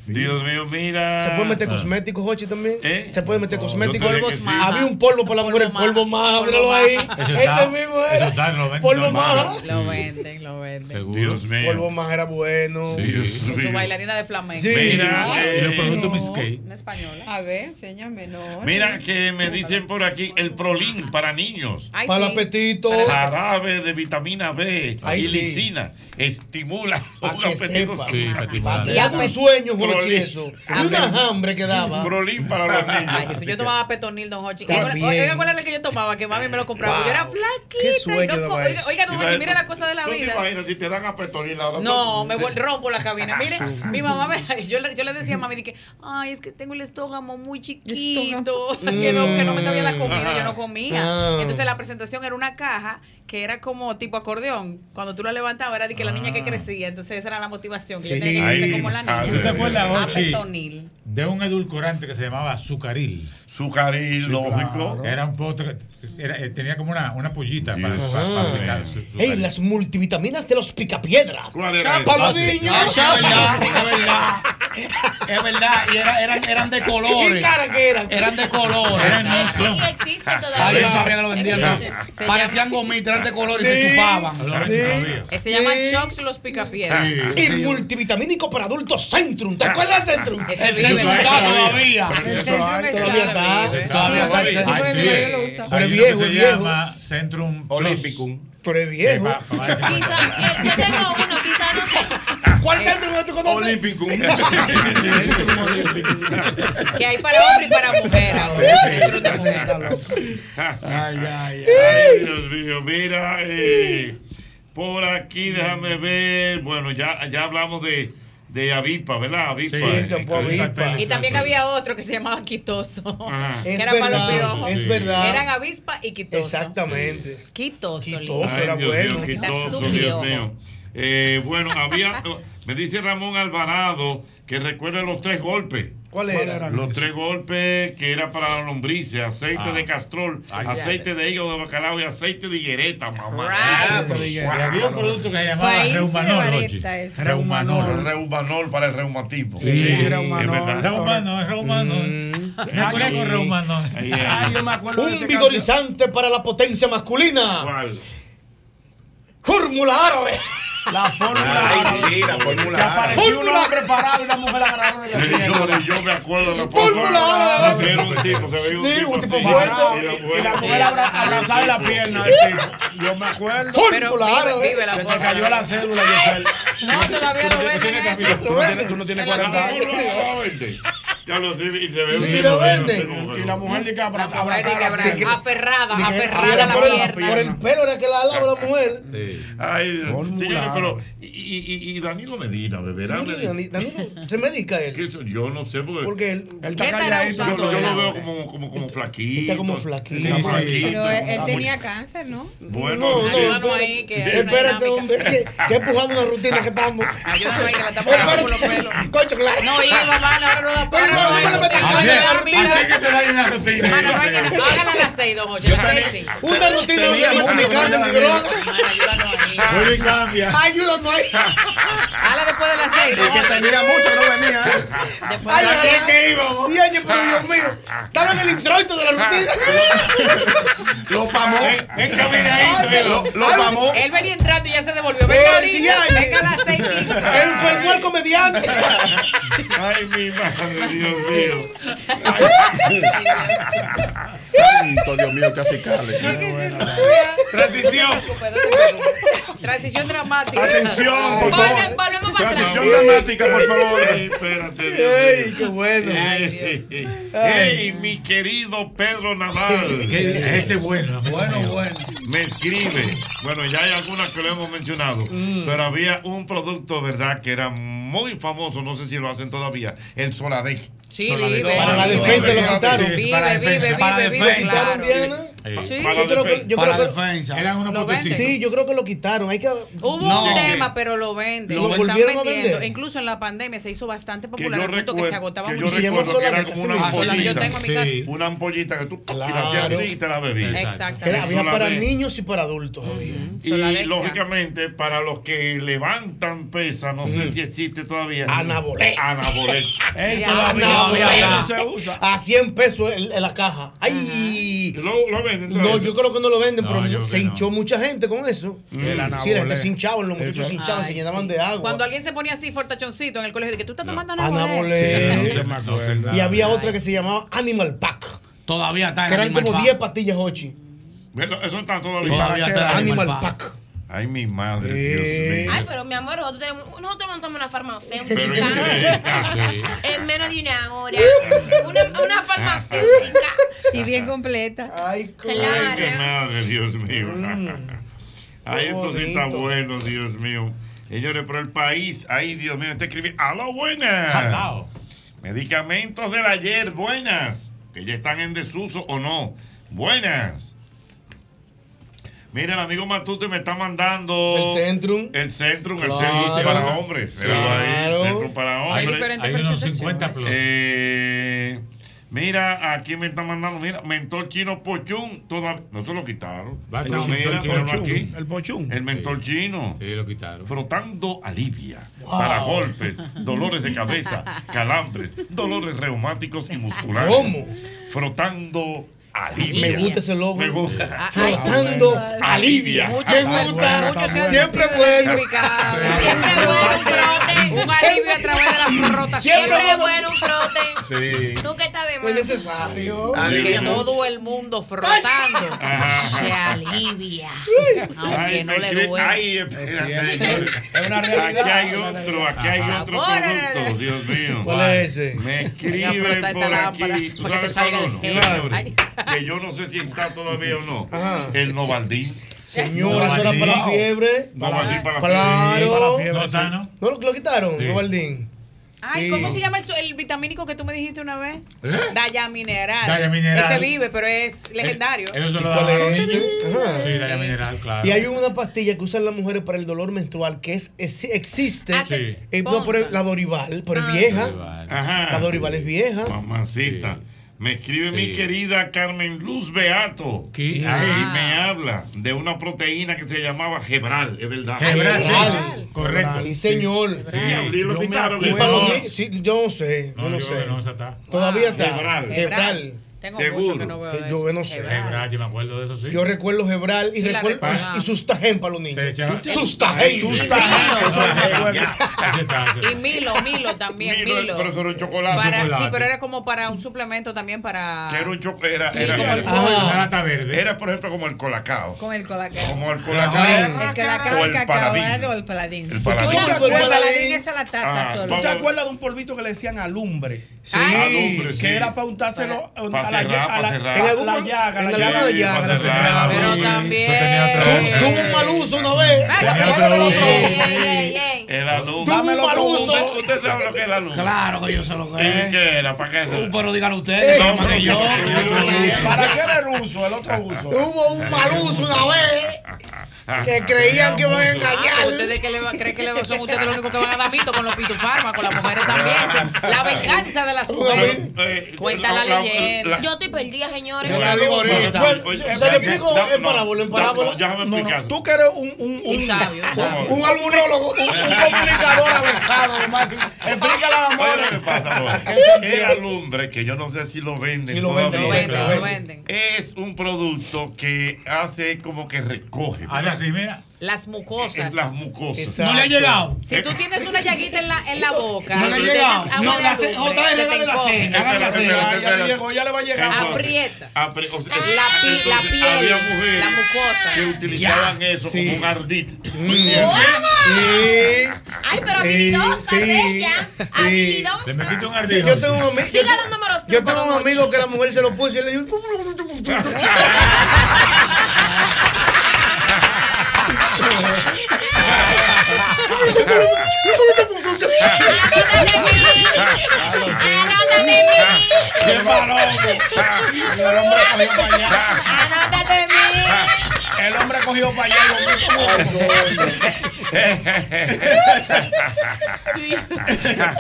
Dios mío, mira. ¿Se puede meter cosméticos, Jochy, también? ¿Eh? ¿Se puede meter no, cosméticos? Sí. Había un polvo para la mujer, el polvo maja, míralo ahí. Ese mismo era. Polvo maja. Lo venden, lo venden. Seguro. Dios mío. Polvo maja era bueno. Sí. Con su bailarina de flamenco. Sí. Mira, eh, y los productos Miskey. En español. A ver, enséñame. No, mira, que me dicen por aquí el Prolin para niños. Ay, para sí. apetito. Jarabe de vitamina B. Ay, y sí. lisina. Estimula. Para apetito. Sí, para y hago un sueño. Eso. Y un hambre que daba. Prolín para los niños. Ay, eso. Yo tomaba Petonil, don Jochy. Oigan, ¿cuál era el que yo tomaba? Que mami me lo compraba. Wow. Yo era flaquita. No, oigan, oiga, don Jochy, mire la cosa de la ¿tú vida. Te imaginas, si te dan a Petonil ahora. No, me rompo la cabina. Mire, mi mamá me, yo, yo le decía a mami, dije, ay, es que tengo el estómago muy chiquito, que no, que no me cabía la comida, yo no comía. Entonces la presentación era una caja que era como tipo acordeón. Cuando tú la levantabas, era de que la niña que crecía. Entonces esa era la motivación. Que sí. Yo tenía que crecer como la niña. ¿Te acuerdas, Jochy, de un edulcorante que se llamaba Zucaril? Zucaril, sí, lógico. Claro. Era un postre, era, tenía como una, una pollita para, para, para aplicar su, su ¡ey, las multivitaminas de los picapiedras! ¡Para los niños! Es verdad, es verdad. Y era, eran, eran de colores. ¿Qué cara que eran? Eran de colores. Eran no existe todavía. Parecían gomitas, eran de colores y se chupaban. Se llaman Chocs los picapiedras. Y multivitamínico para adultos Centrum. ¿Te acuerdas de Centrum? Todavía. Todavía. Todavía está, está. Pero es viejo, se llama Centrum Olympicum. Pero es viejo. Quizás, yo tengo uno, quizás no sé. ¿Cuál Centrum tú conoces? Olympicum. Que hay para hombre y para mujer ahora. Ay, ay, ay. Dios mío, mira. Por aquí, déjame ver. Bueno, ya hablamos de. De Avipa, ¿verdad? Avipa. Sí, tampoco Avipa. Y también había otro que se llamaba Quitoso. Ah, que era para los piojos. Es verdad. Eran avispa y Quitoso. Exactamente. Sí. Quitoso. Quitoso era bueno. Quitoso, Dios mío. Eh, bueno, había. Me dice Ramón Alvarado que recuerda los tres golpes. ¿Cuáles ¿Cuál eran? Los tres golpes que era para la lombriz, aceite ah. de castrol, ay, aceite de hígado de bacalao y aceite de higuereta, mamá. Right. Right. Wow. Había un producto que se llamaba Reumanol. Reumanol. Reumanol para el reumatismo. Sí, sí Reumanol. Reumanol, Reumanol. Mm. Me acuerdo con Reumanol. Ay, yo me acuerdo un de vigorizante caso. Para la potencia masculina. ¿Cuál? Fórmula árabe. La fórmula. Ay, sí, la fórmula. Que apareció un hombre parado y la mujer agarró de la silla. Yo me acuerdo de la fórmula. Se veía un tipo, se veía un sí, tipo, un tipo muerto. Y la mujer abrazaba la pierna. Yo me acuerdo. Fórmula. Se me cayó la cédula. No, todavía lo venden. Tú no tienes cuarenta años. Ya lo sé, y se ve un tipo. Y lo venden. Y la mujer dice abrazaba. Aferrada, aferrada a la pierna. Por el pelo era que la alaba la mujer. Ay, fórmula. Pero, y, y, y Danilo Medina, de verdad. Sí, Danilo, Danilo, ¿se medica él? Que, yo no sé, porque, porque él, él está calladito. Yo, yo lo veo como, como, como flaquito. Está como flaquito. Sí, sí, flaquito. Pero él, él tenía cáncer, ¿no? Bueno, no, no, no, no ahí, que espérate, hombre. Que empujando una rutina que estamos. Ayúdame ahí, que la estamos dando con los pelos. Concho, claro. No, y mamá, ahora no la puedo. Pero no, no me metas cáncer en la rutina. Así que se da una rutina. Háganla a las seis, don Jochy. Una rutina donde yo no tengo ni cáncer ni droga. Ayúdanos ahí. Cambia. Ayúdame ahí. Hala después de las seis. Porque te mira mucho, no venía. Después de las seis que íbamos. Dios mío. Estaba en el introito de la rutina. Lo pamó. En caminadito. Lo pamó. Él venía entrando y ya se devolvió. Venga ahorita. Venga a las seis. Enfermó al comediante. Ay, mi madre, Dios mío. Santo Dios mío, casi Carles. Transición. Transición dramática. Atención, por favor. Volvemos para atrás. Transición dramática, por favor. Ay, espérate. Ey, qué bueno. Ay, ey, mi querido Pedro Naval. Ese es bueno. Bueno, bueno. Me escribe. Bueno, ya hay algunas que lo hemos mencionado. Mm. Pero había un producto, ¿verdad? Que era muy famoso. No sé si lo hacen todavía. El Soladec. Sí, vive. Para la defensa lo mataron. Vive, vive, vive, vive. Claro. Sí. Sí. Para, yo creo que, yo para creo que, defensa. Eran unos potecitos. Sí, yo creo que lo quitaron. Hay que... Hubo no. un tema, pero lo venden. Lo, lo volvieron están vendiendo. A vender. Incluso en la pandemia se hizo bastante popular. Que yo recuerdo, que se agotaba mucho. Yo recuerdo que era como una ampollita. Yo tengo en mi casa. Sí. Una ampollita que tú claro. la hacías y te la bebías. Exactamente. Era, había para niños y para adultos. Uh-huh. Y Soladesca. Lógicamente, para los que levantan pesas, no uh-huh. sé si existe todavía. Anabolé. Anabolé. Todavía no se usa. A cien pesos en la caja. ¡Ay! Lo no, yo creo que no lo venden, no, pero se hinchó no. mucha gente con eso. Mm. Sí, la gente se hinchaban, los muchachos se hinchaban, se llenaban sí. de agua. Cuando alguien se ponía así, fortachoncito en el colegio, de que tú estás no. tomando anabolé. Sí, no se me y había ay. Otra que se llamaba Animal Pack. Todavía está en Animal Pack. Que eran como diez pastillas, Jochy. Bueno, eso está todavía. Todavía está Animal Pack. Pack. Ay, mi madre, eh. Dios mío. Ay, pero mi amor, nosotros, tenemos, nosotros montamos una farmacéutica en menos de una hora. Una, una farmacéutica. Y bien completa. Ay, claro. Ay, qué madre, Dios mío. Mm. Ay, esto sí está bueno, Dios mío. Señores, pero el país, ay, Dios mío, está escribiendo. ¡Aló, buenas! Medicamentos del ayer, buenas. Que ya están en desuso o no. Buenas. Mira, el amigo Matute me está mandando. ¿Es el Centrum? El Centrum, claro. El Centrum para hombres. Claro. El Centrum para hombres. Hay diferentes precios. Hay unos cincuenta plus. Eh, mira, aquí me está mandando. Mira, mentor chino Pochún. Toda, no se lo quitaron. Va a ser un el Pochún. El mentor sí. chino. Sí, lo quitaron. Frotando alivia. Wow. Para golpes, dolores de cabeza, calambres, dolores reumáticos y musculares. ¿Cómo? Frotando alivia. Me gusta ese logo. Me gusta. Frotando alivia. Me gusta. Siempre bueno. Siempre bueno un frote. Un alivio a través de la frota. Siempre bueno un frote. Sí. Nunca está de más. Es necesario. Que todo el mundo frotando se alivia. Aunque no le duela. Ay, espérate. Es una realidad. Aquí hay otro. Aquí hay otro producto. Dios mío. ¿Cuál es ese? Me escriben por aquí. ¿Tú sabes cuál? Que yo no sé si está todavía o no. Ajá. El Novaldín. Señor, eso era para la fiebre. Novaldín para, para la fiebre. Claro. Sí, para la fiebre. No, no, lo, lo quitaron, sí. Novaldín. Ay, sí. ¿Cómo se llama el, el vitamínico que tú me dijiste una vez? ¿Eh? Daya Mineral. Daya Mineral. Ese vive, pero es legendario. El, eso lo ¿cuál es ese? Ajá. Sí, Daya Mineral, claro. Y hay una pastilla que usan las mujeres para el dolor menstrual que es, es existe. Ah, sí. eh, no, pero la Dorival, pero ah. es vieja. Dorival. Ajá. La Dorival es vieja. Mamacita. Sí. Me escribe sí. mi querida Carmen Luz Beato. ¿Qué? Y ah. me habla de una proteína que se llamaba Gebral, es verdad. Gebral, sí. Correcto. Sí, señor. Sí, yo no sé. No, yo no sé. No, está. Todavía wow. está. Gebral. Gebral. Tengo seguro. Mucho que no veo de yo no sé. Gebral, yo me acuerdo de eso, sí. Yo recuerdo Gebral y sí, recuerdo y Sustagen para los niños. Sustagen. Sustagen. Y Milo, Milo también, Milo. Milo. Pero eso era un chocolate. Para, chocolate. Sí, pero era como para un suplemento también para... Era un chocolate. Era, sí, era, era, era, verde. Era, por ejemplo, como el colacao. Como el colacao. Como el colacao. El colacao, el cacao o el paladín. El paladín. El paladín es a la taza solo. ¿Tú te acuerdas de un polvito que le decían alumbre? Sí. Alumbre, sí. Que era para untárselo... A cerrar, la, cerrar. En alguna la llaga, en la llaga, de llaga, la cerrar, pero sí. también. Tuvo un mal uso una vez. Tuvo un mal uso. Usted sabe lo que es la luz. Claro que yo sé lo que es. ¿Qué era? ¿Para qué es? Pero díganlo ustedes. No, porque yo. ¿Para qué era el uso? El otro uso. Hubo un mal uso una vez que creían que iban a engañar. ¿Ustedes creen que son ustedes los únicos que van a dar mito con los pitufármacos? Las mujeres también. La venganza de las mujeres. Cuenta la leyenda. Yo estoy perdida, señores. Yo la digo ahorita. Se le explico en parábola. En parábola. Tú que eres un un un sabio. Un alburólogo, un complicador avanzado. Explícale a la mujer. ¿Qué pasa? El alumbre, que yo no sé si lo venden. Si lo venden, lo venden. Es un producto que hace como que recoge. Hace así, mira. Las mucosas. Las mucosas. Exacto. No le ha llegado. Si tú tienes una llaguita en la, en la boca. No le ha llegado. No, la J R, hágale la seña. Hágale la seña. Ya le llegó, ya le va a llegar. Aprieta. Apri o sea, la, pi entonces, la piel. Había mujeres la mucosa. Que utilizaban ya. eso sí. como un ardite. Ay, pero habilidosa de ella. Habilidosa. Le metiste un ardite. Yo tengo un amigo. Yo tengo un amigo que la mujer se lo puso y le dijo. El hombre cogió para allá.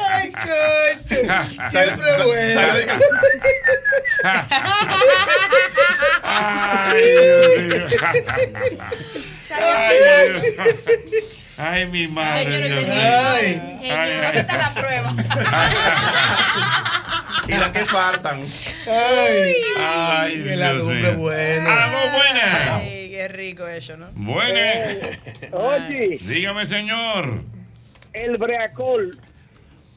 Ay, coño. Siempre bueno. Ay, ay, mi madre. Señor, Dios. Ay, ¿dónde está la prueba? Y la que faltan. Ay, ay, que la dupla buena. Algo buena. Ay, qué rico eso, ¿no? Buena. Oye. Dígame, señor. El breacol.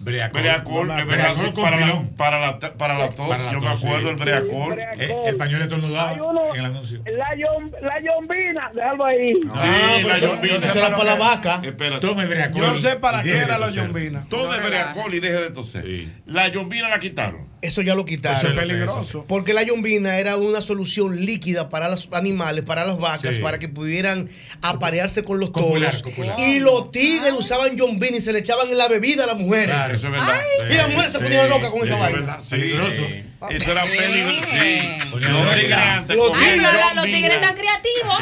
Breacol, breacol, no, breacol, breacol para, la, para, la, para la tos, para la yo tos, me acuerdo sí. el breacol, el, breacol. El, el pañuelo estornudado en el anuncio. La, yom, la yombina, déjalo ahí. No, sí, no, la yombina. Esa era para la vaca. Tome breacol. Yo sé para qué era la yombina. Tome breacol y deje de toser. Sí. La yombina la quitaron. Eso ya lo quitaron. Eso es peligroso. Porque la yombina era una solución líquida para los animales, para las vacas, sí. para que pudieran aparearse con los toros. Y los tigres usaban yombina y se le echaban en la bebida a las mujeres. Claro, eso es verdad. Ay, y la mujer sí, se ponía sí, loca con sí, esa vaina. Es sí, peligroso. Eso era peligroso. Sí. Los tigres antes. Ay, pero los tigres están creativos.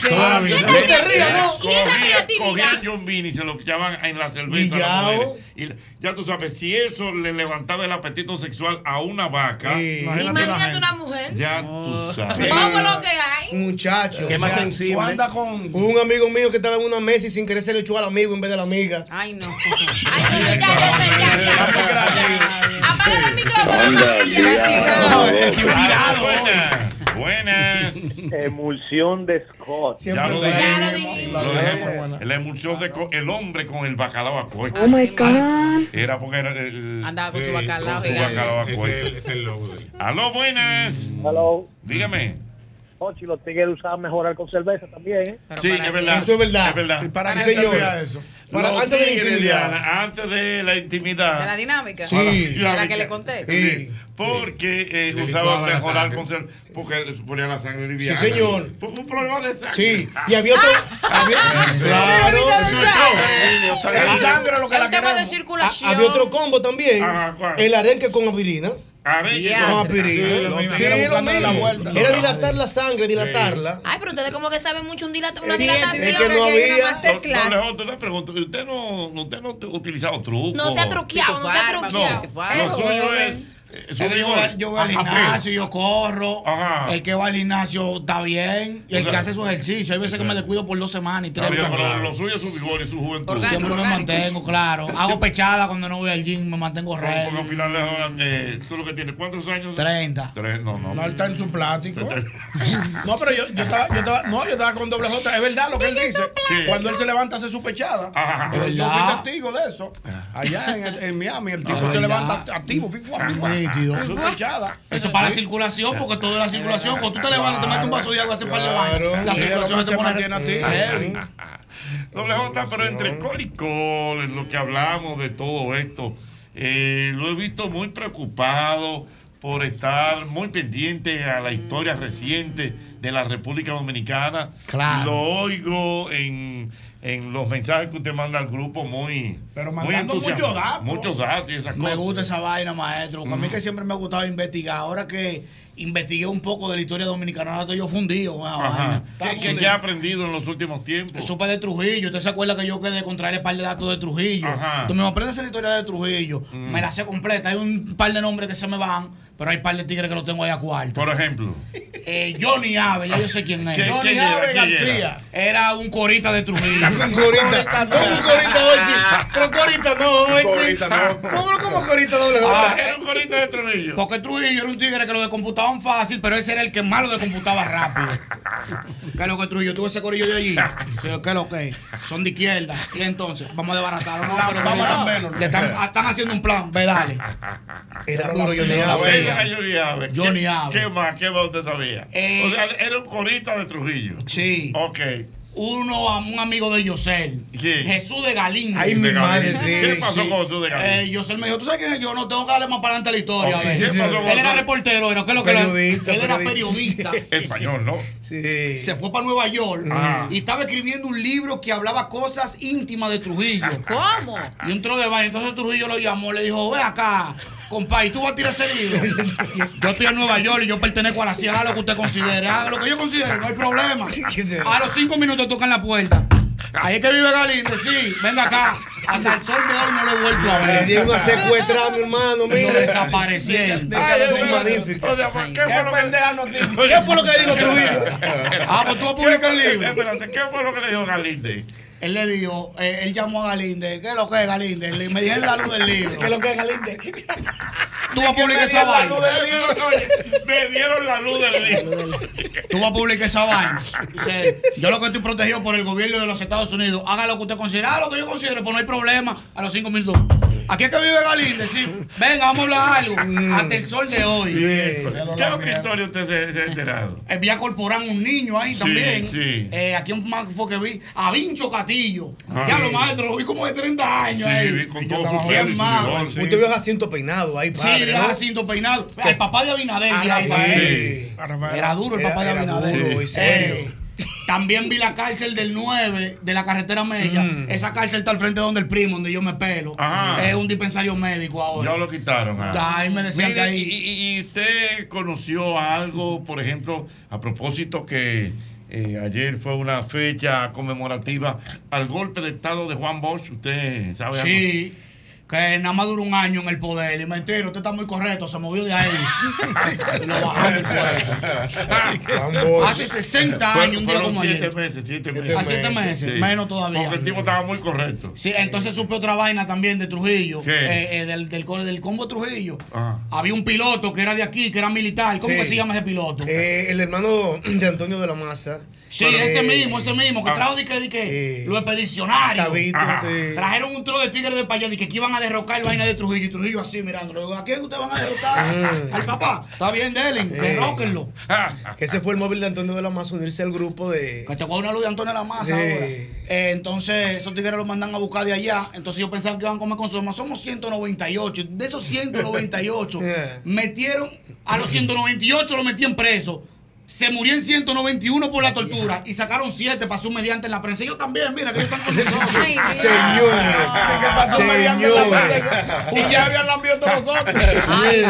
¿Quién está creativo? ¿Quién está creativo? Cogían yombina y se lo echaban en la cerveza a las mujeres. Ya tú sabes, si eso le levantaba el apetito sexual a una vaca. Sí. Imagínate, Imagínate una mujer. Ya oh. tú sabes. Vamos lo que hay. Muchachos. Qué más sensible. Anda con un amigo mío que estaba en una mesa y sin querer se le echó al amigo en vez de la amiga. Ay, no. Ay, no, ya, ya, ya. Apaga el micrófono. Buenas. Emulsión de Scott. Ya lo dejé. La emulsión de Scott. El hombre con el bacalao a cuesta. Oh my God. Era porque era el. Andaba con su bacalao. Con su bacalao a cuesta. Es el logo de él. Aló, buenas. Aló. Dígame. Ochi, los tigres usaban mejorar con cerveza también, ¿eh? Sí, es verdad. Eso es verdad. Es verdad. ¿Para qué señora eso? Para antes de la intimidad. Antes de la intimidad. De la dinámica. Sí. La que le conté. Sí. Porque eh, usaban mejorar con cerveza. Porque ponían la sangre liviana. Sí, señor. Un problema de sangre. Sí. Y había otro. Había... Claro. La sangre es lo que la queremos. Había otro combo también. El arenque con aspirina. A ver, yeah. no, pirina, sí, lo mismo. Era dilatar la sangre, dilatarla. Ay, pero ustedes como que saben mucho un dilato, una sí, dilatación. Es que no había. No, no, les pregunto, ¿usted no, usted no ha utilizado trucos? No se ha truqueado, no se ha truqueado. No, lo suyo es... Yo voy al gimnasio, yo corro. Ajá. El que va al gimnasio está bien. Y el que hace su ejercicio. Hay veces que me descuido por dos semanas y tres. Pero claro. Lo suyo es su vigor y su juventud. Orgánico, siempre orgánico. Me mantengo, claro. Hago pechada cuando no voy al gym, me mantengo real. Porque al final de ahora, eh, tú lo que tienes, ¿cuántos años? treinta. Tres, no, no. No, él está en su plático. No, pero yo, yo, estaba, yo estaba, no, yo estaba con doble J. Es verdad lo que él dice. ¿Qué? Cuando él se levanta, hace su pechada. Ajá. Yo fui testigo de eso. Allá en, en Miami, el tipo se levanta activo, fijo. Eso para la circulación, porque todo es la circulación. Cuando tú te levantas, te metes un vaso de agua, hace par de baño. La circulación se pone llena a ti. Doble J, pero entre col y col, en lo que hablamos de todo esto, eh, lo he visto muy preocupado por estar muy pendiente a la historia reciente de la República Dominicana. Claro. Lo oigo en, en los mensajes que usted manda al grupo muy... Pero mandando muy muchos datos. Muchos datos y esas cosas. Me gusta esa vaina, maestro. Mm. A mí que siempre me ha gustado investigar. Ahora que investigué un poco de la historia dominicana, ahora estoy yo fundido. ¿Qué, ¿Qué, ¿Qué ha aprendido en los últimos tiempos? Supe de Trujillo. ¿Usted se acuerda que yo quedé con traer el par de datos de Trujillo? Ajá. Tú me aprendes la historia de Trujillo. Mm. Me la sé completa. Hay un par de nombres que se me van, pero hay par de tigres que los tengo ahí a cuarto. Por ejemplo... eh, Johnny Ave, ya yo sé quién es. Johnny Ave García. Era un corita de Trujillo. Un corita, no un corita Ochi. Pero corita no, Ochi. ¿Cómo, cómo corita doble doble? Ah, era un corita de Trujillo. Porque Trujillo era un tigre que lo decomputaban fácil, pero ese era el que más lo decomputaba rápido. ¿Qué es lo que Trujillo? ¿Tuvo ese corillo de allí? ¿Qué es lo que? Son de izquierda. Y entonces, vamos a desbaratar. No, pero vamos a menos. Están haciendo un plan, ve, dale. Era duro Johnny Ave. Johnny Ave. ¿Qué más? ¿Qué más usted sabía? Eh, o sea, era un corita de Trujillo. Sí. Ok. Uno, un amigo de Yosel. ¿Qué? Jesús de Galín. Ay, mi madre, sí. ¿Qué pasó sí. con Jesús de Galín? Eh, Yosel me dijo, ¿tú sabes quién es? Yo no tengo que darle más para adelante la historia. Okay. ¿Qué sí, pasó con él? Era reportero, era, ¿qué es lo que era? Periodista, él era periodista. Sí. Español, ¿no? Sí. Se fue para Nueva York ah. y estaba escribiendo un libro que hablaba cosas íntimas de Trujillo. ¿Cómo? Y entró de baile. Entonces Trujillo lo llamó, le dijo, ve acá. Compadre, tú vas a tirar ese libro. Yo estoy en Nueva York y yo pertenezco a la C I A, a lo que usted considere. A lo que yo considero, no hay problema. A los cinco minutos tocan la puerta. Ahí es que vive Galindo, sí, venga acá. Hasta el sol de hoy no lo he vuelto a ver. Le dieron a secuestrar, mi hermano, mire. No desaparecieron. Eso es magnífico. O sea, ¿qué, ¿Qué, fue lo que... ¿Qué fue lo que le dijo Trujillo? Ah, pues tú vas a publicar el libro. Espérate, ¿qué fue lo que le dijo Galindo? Él le dijo, eh, él llamó a Galinde, ¿qué es lo que es Galinde? Le, me dijeron la luz del libro. ¿Qué es lo que es Galinde? Tú vas a publicar esa vaina. Me dieron la luz del libro. Tú vas a publicar esa vaina. Dice, yo lo que estoy protegido por el gobierno de los Estados Unidos, haga lo que usted considera, lo que yo considero, pues no hay problema. A los cinco mil dólares. Aquí es que vive Galinde, sí. Venga, vamos a hablar algo. Hasta el sol de hoy. Sí, sí. ¿Qué es lo que historia usted se, se ha enterado? En Vía Corporán, un niño ahí sí, también. Sí. Eh, aquí un man fue que vi. A Vincho Castillo. Ay. Ya lo maestro, lo vi como de treinta años. Sí, vi con todo su pelo. Sí. Usted vio a Jacinto Peinado ahí, padre. Sí, vio a Jacinto Peinado. ¿Qué? El papá de Abinader. A Rafael. Sí. Era duro el papá era, de Abinader. Era duro, sí. eh, También vi la cárcel del nueve de la carretera Mella. Mm. Esa cárcel está al frente donde el primo, donde yo me pelo. Ajá. Es un dispensario médico ahora. Ya lo quitaron. Ah. Ahí me decían. Mire, que ahí... Y, y usted conoció algo, por ejemplo, a propósito que eh, ayer fue una fecha conmemorativa al golpe de estado de Juan Bosch. ¿Usted sabe algo? Sí. Que nada más duró un año en el poder. Y mentira, usted está muy correcto, se movió de ahí. Y lo bajaron del pueblo. Hace sesenta años, un día como ayer. Siete meses, siete meses. Hace siete meses, sí. Menos todavía. Porque el tipo estaba muy correcto. Sí, entonces supe otra vaina también de Trujillo. Eh, eh, del, del, del combo Trujillo. Ajá. Había un piloto que era de aquí, que era militar. ¿Cómo sí. que se llama ese piloto? Eh, el hermano de Antonio de la Maza. Sí, bueno, ese eh, mismo, ese mismo. Que ah, trajo de que, de que eh, los expedicionarios. Tabito, sí. Trajeron un tro de tigre de para allá de que iban a derrocar la vaina de Trujillo y Trujillo así mirándolo. ¿A quién ustedes van a derrotar? Al papá. Está bien, Delen, derróquenlo. Que ese fue el móvil de Antonio de la Maza, unirse al grupo de. Que te fue una luz de Antonio de la Maza ahora. Eh, entonces, esos tigres los mandan a buscar de allá. Entonces, yo pensaba que iban a comer con soma. Somos ciento noventa y ocho. De esos ciento noventa y ocho, yeah. metieron a los ciento noventa y ocho, los metían presos. Se murió en ciento noventa y uno por la tortura y sacaron siete para su mediante en la prensa. Yo también, mira, que yo están con sus ojos. Señor, ¿qué pasó mediante? Y ya habían lambido todos los otros. Ay,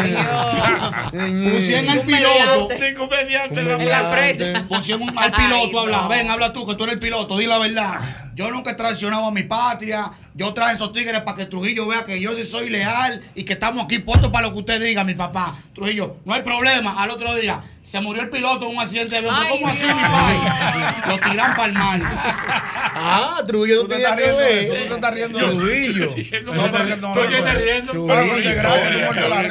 Dios. Pusieron al piloto. Tengo mediante en la prensa. Pusieron al piloto a hablar. Ven, habla tú, que tú eres el piloto, di la verdad. Yo nunca he traicionado a mi patria. Yo traje esos tigres para que Trujillo vea que yo sí soy leal y que estamos aquí puestos para lo que usted diga, mi papá. Trujillo, no hay problema. Al otro día se murió el piloto en un accidente de avión. ¿Cómo así, mi país? Lo tiran para el mar. Ah, Trujillo, tú te estás riendo. Tú te estás riendo, Trujillo. No, pero que no. Trujillo está riendo.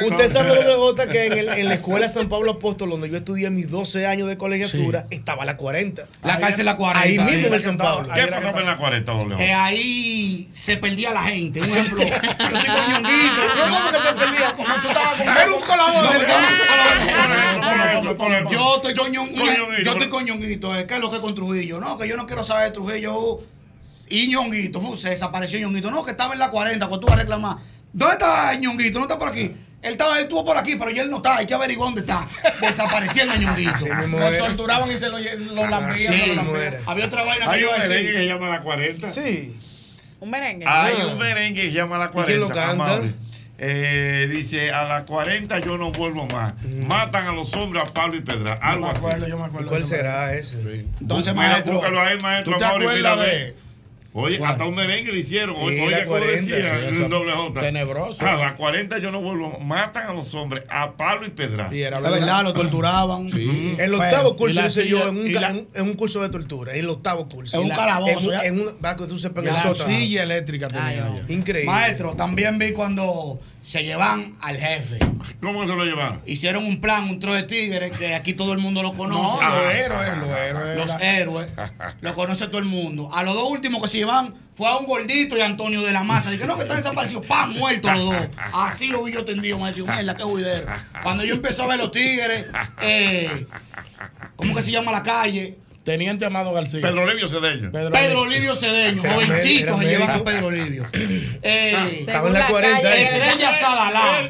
Usted sabe, doble gota, que en la escuela San Pablo Apóstol, donde yo estudié mis doce años de colegiatura, estaba la cuarenta. La cárcel la cuarenta. Ahí mismo en el San Pablo. ¿Qué pasaba en la cuarenta, doble gota? Ahí se perdía la gente. Un ejemplo. Yo estoy con Ñonguito. ¿Cómo que se perdía? Como tú estabas con. Era un colaborador. Yo estoy con Ñonguito, ¿qué es lo que con Trujillo? No, que yo no quiero saber de Trujillo. Y Ñonguito, uf, se desapareció Ñonguito. No, que estaba en la cuarenta, cuando tú vas a reclamar. ¿Dónde está Ñonguito? ¿No está por aquí? Él estaba, él estuvo por aquí, pero ya él no está. Hay que averiguar dónde está. Desapareciendo a Ñonguito. Sí, lo torturaban y se lo, lo lambían. Sí, había otra vaina que yo decía. ¿Hay un merengue que se llama La cuarenta? Sí. ¿Un merengue? Hay ah. un merengue que se llama La cuarenta. ¿Y quién lo canta? Eh, dice, a las cuarenta yo no vuelvo más. Mm. Matan a los hombres a Pablo y Pedra. Algo yo me acuerdo, así. Yo me acuerdo, ¿cuál yo me será ese? Sí. Entonces, maestro, búscalo ahí, maestro. ¿Tú te acuerdas de Oye, ¿cuál? Hasta un merengue le hicieron. Oye, oye, cuarenta, decía, sí, doble J. Tenebroso. A las cuarenta yo no vuelvo. Matan a los hombres a palo y pedra. Sí, era la verdad, verdad, lo torturaban. Sí. En el octavo pero, curso, hice yo, en un, la, en un curso de tortura. En el octavo curso. En un calabozo. En, en un barco que tú sepas que la silla eléctrica tenía. Ay, no. Increíble. Maestro, también vi cuando se llevan al jefe. ¿Cómo se lo llevaron? Hicieron un plan, un tro de tigres, que aquí todo el mundo lo conoce. No, los héroes, los héroes. Los héroes. Lo conoce todo el mundo. A los dos últimos que se llevan fue a un gordito y a Antonio de la Maza. Dije, no, que están desaparecidos. ¡Pam! Muertos los dos. Así lo vi yo tendido, maestro. Mierda, qué juidero. Cuando yo empecé a ver los tigres, eh, ¿cómo que se llama la calle? Teniente Amado García. Pedro Livio Cedeño. Pedro, Pedro Livio Cedeño. Jovencito se llevan a Pedro Livio. Eh, estaba en la cuarenta. Estrella Sadalá. Es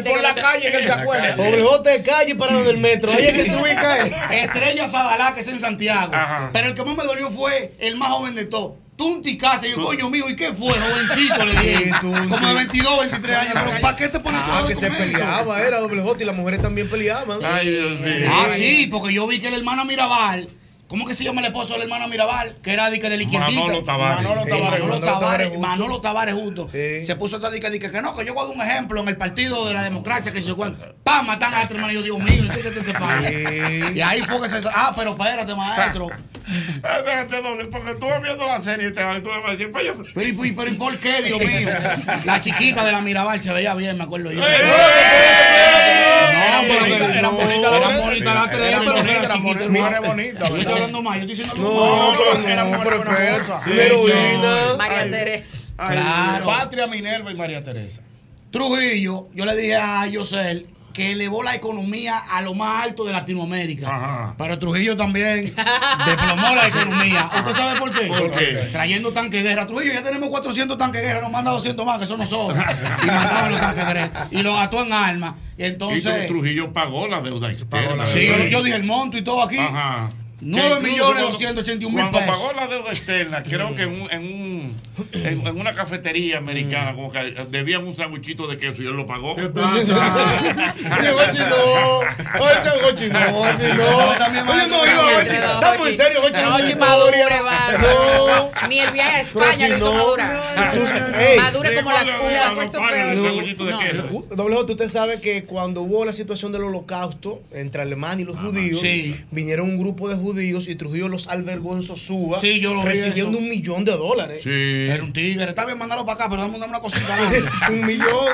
por la calle que él se acuerda. Obrejote de calle para donde el metro. Ahí es que se ubica. Estrella Sadalá, que es en Santiago. Ajá. Pero el que más me dolió fue el más joven de todos. Tunti Casa, yo, coño mío, ¿y qué fue, jovencito? Le dije, como de veintidós, veintitrés años, pero ¿para qué te pones todo? Ah, que se peleaba, era doble J y las mujeres también peleaban. Ay, Dios mío. Ah, sí, porque yo vi que la hermana Mirabal, ¿cómo que se llama el esposo de la hermana Mirabal? Que era dique de la izquierdita. Manolo Tavares. Manolo Tavares, Manolo Tavares, Manolo Tavares justo. Se puso esta dique, dique, que no, que yo hago un ejemplo en el partido de la democracia, que se cuenta. ¡Pam! Matan a este hermano, yo digo, mío, ¿qué te pasa? Y ahí fue que se... Ah, pero espérate, maestro. Porque tú vas viendo la serie y te vas a decir, pero ¿y por qué, Dios mío? La chiquita de la Mirabal se veía bien, me acuerdo yo. No, pero eran bonitas, eran bonitas las tres, eran bonitas, eran bonitas. No eran bonitas. Yo estoy hablando más, yo estoy diciendo algo más. No, pero eran buenas cosas. Heroína. María Teresa. Claro. Patria, Minerva y María Teresa. Trujillo, yo le dije a Yosel que elevó la economía a lo más alto de Latinoamérica. Ajá. Pero Trujillo también desplomó la economía. ¿Usted sabe por qué? ¿Por qué? Trayendo tanque de guerra. Trujillo, ya tenemos cuatrocientos tanques de guerra, nos manda doscientos más, que eso no sobra. Y mandaban los tanques de guerra. Y lo gastó en armas. Y entonces... Y Trujillo pagó la deuda externa. Sí, ¿verdad? Yo dije el monto y todo aquí. Ajá. nueve millones doscientos ochenta y un mil pesos. Cuando pagó la deuda externa, creo que en, un, en, un, en, en una cafetería americana, como que debían un sandwichito de queso y él lo pagó. ¡Qué pasa! ¡Oye, Jochy no! ¡Oye, Jochy no! ¡Así no! ¡Oye, no iba Jochy! ¡Estamos en serio, Jochy! ¡No, Jochy madura! ¡No! ¡Ni el viaje a España no hizo madura! ¡Madura como las culas! Doble J, usted sabe que cuando hubo la situación del holocausto entre Alemania y los judíos, vinieron un grupo de judíos judíos y Trujillo los albergó en Sosúa, sí, recibiendo un millón de dólares. Sí. Era un tigre. Está bien, mandarlo para acá, pero dame una cosita. Un millón.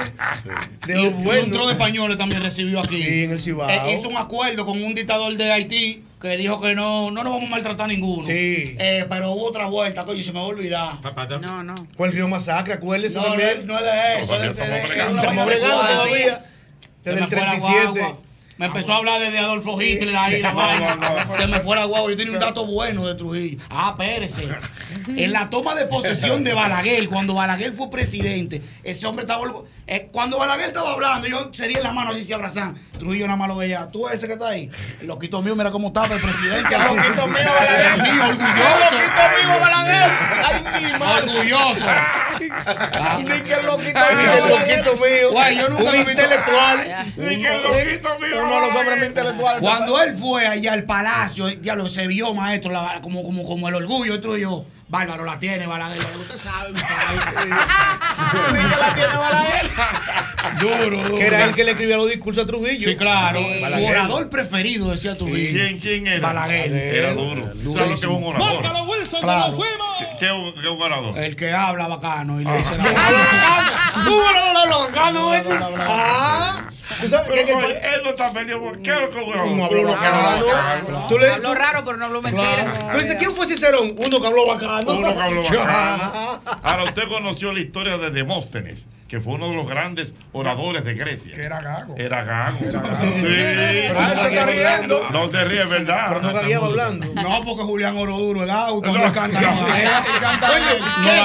De y, bueno. Un tro de españoles también recibió aquí. Sí, en el Cibao. Eh, hizo un acuerdo con un dictador de Haití que dijo que no, no nos vamos a maltratar ninguno. Sí. Eh, pero hubo otra vuelta, coño, se me va a olvidar. No, no. Fue el río Masacre, acuérdese no, también. No, no es de eso. Estamos bregando todavía. Desde el treinta y siete. Me empezó a hablar desde Adolfo Hitler ahí, la vaina. Se me fue la guagua. Yo tenía un dato bueno de Trujillo. Ah, espérese. En la toma de posesión de Balaguer, cuando Balaguer fue presidente, ese hombre estaba... Eh, cuando Balaguer estaba hablando, yo se di en la mano así, se abrazan. Trujillo nada más lo veía. Tú ese que está ahí. El loquito mío, mira cómo estaba el presidente. El loquito mío, Balaguer. El mío, orgulloso. El loquito mío, Balaguer. Ay, mi madre. Orgulloso. Ni que el loquito mío. Ni que el loquito mío. Güey, yo nunca vi intelectual. Ni que el loquito mío. Cuando él fue allá al palacio, ya lo se vio, maestro, la, como, como, como el orgullo, el Trujillo. Bárbaro, la tiene Balaguer. Usted sabe, mi padre. ¿Sí que la tiene Balaguer? Duro, duro. Que era el que le escribía los discursos a Trujillo. Sí, claro. Sí. Su orador preferido, decía Trujillo. ¿Quién, quién era? Balaguer. Era duro. Claro que un orador. ¡Márcalo, Wilson! ¡Claro! ¿Qué es un orador? El que habla bacano. Y le dice... ¡Ah! Él no está perdido. ¿Qué es lo que habló? No habló bacano. Habló raro, pero no habló mentira. Pero dice, ¿quién fue Cicerón? Uno que habló bacano. Uno que habló bacano. Ahora, usted conoció la historia de Demóstenes, que fue uno de los grandes oradores de Grecia. Que era gago. Era gago. Era gago. Sí. Pero no se está riendo. No te ríes, ¿verdad? Pero no cabía hablando. No, porque Julián Oroduro, el auto, no canta.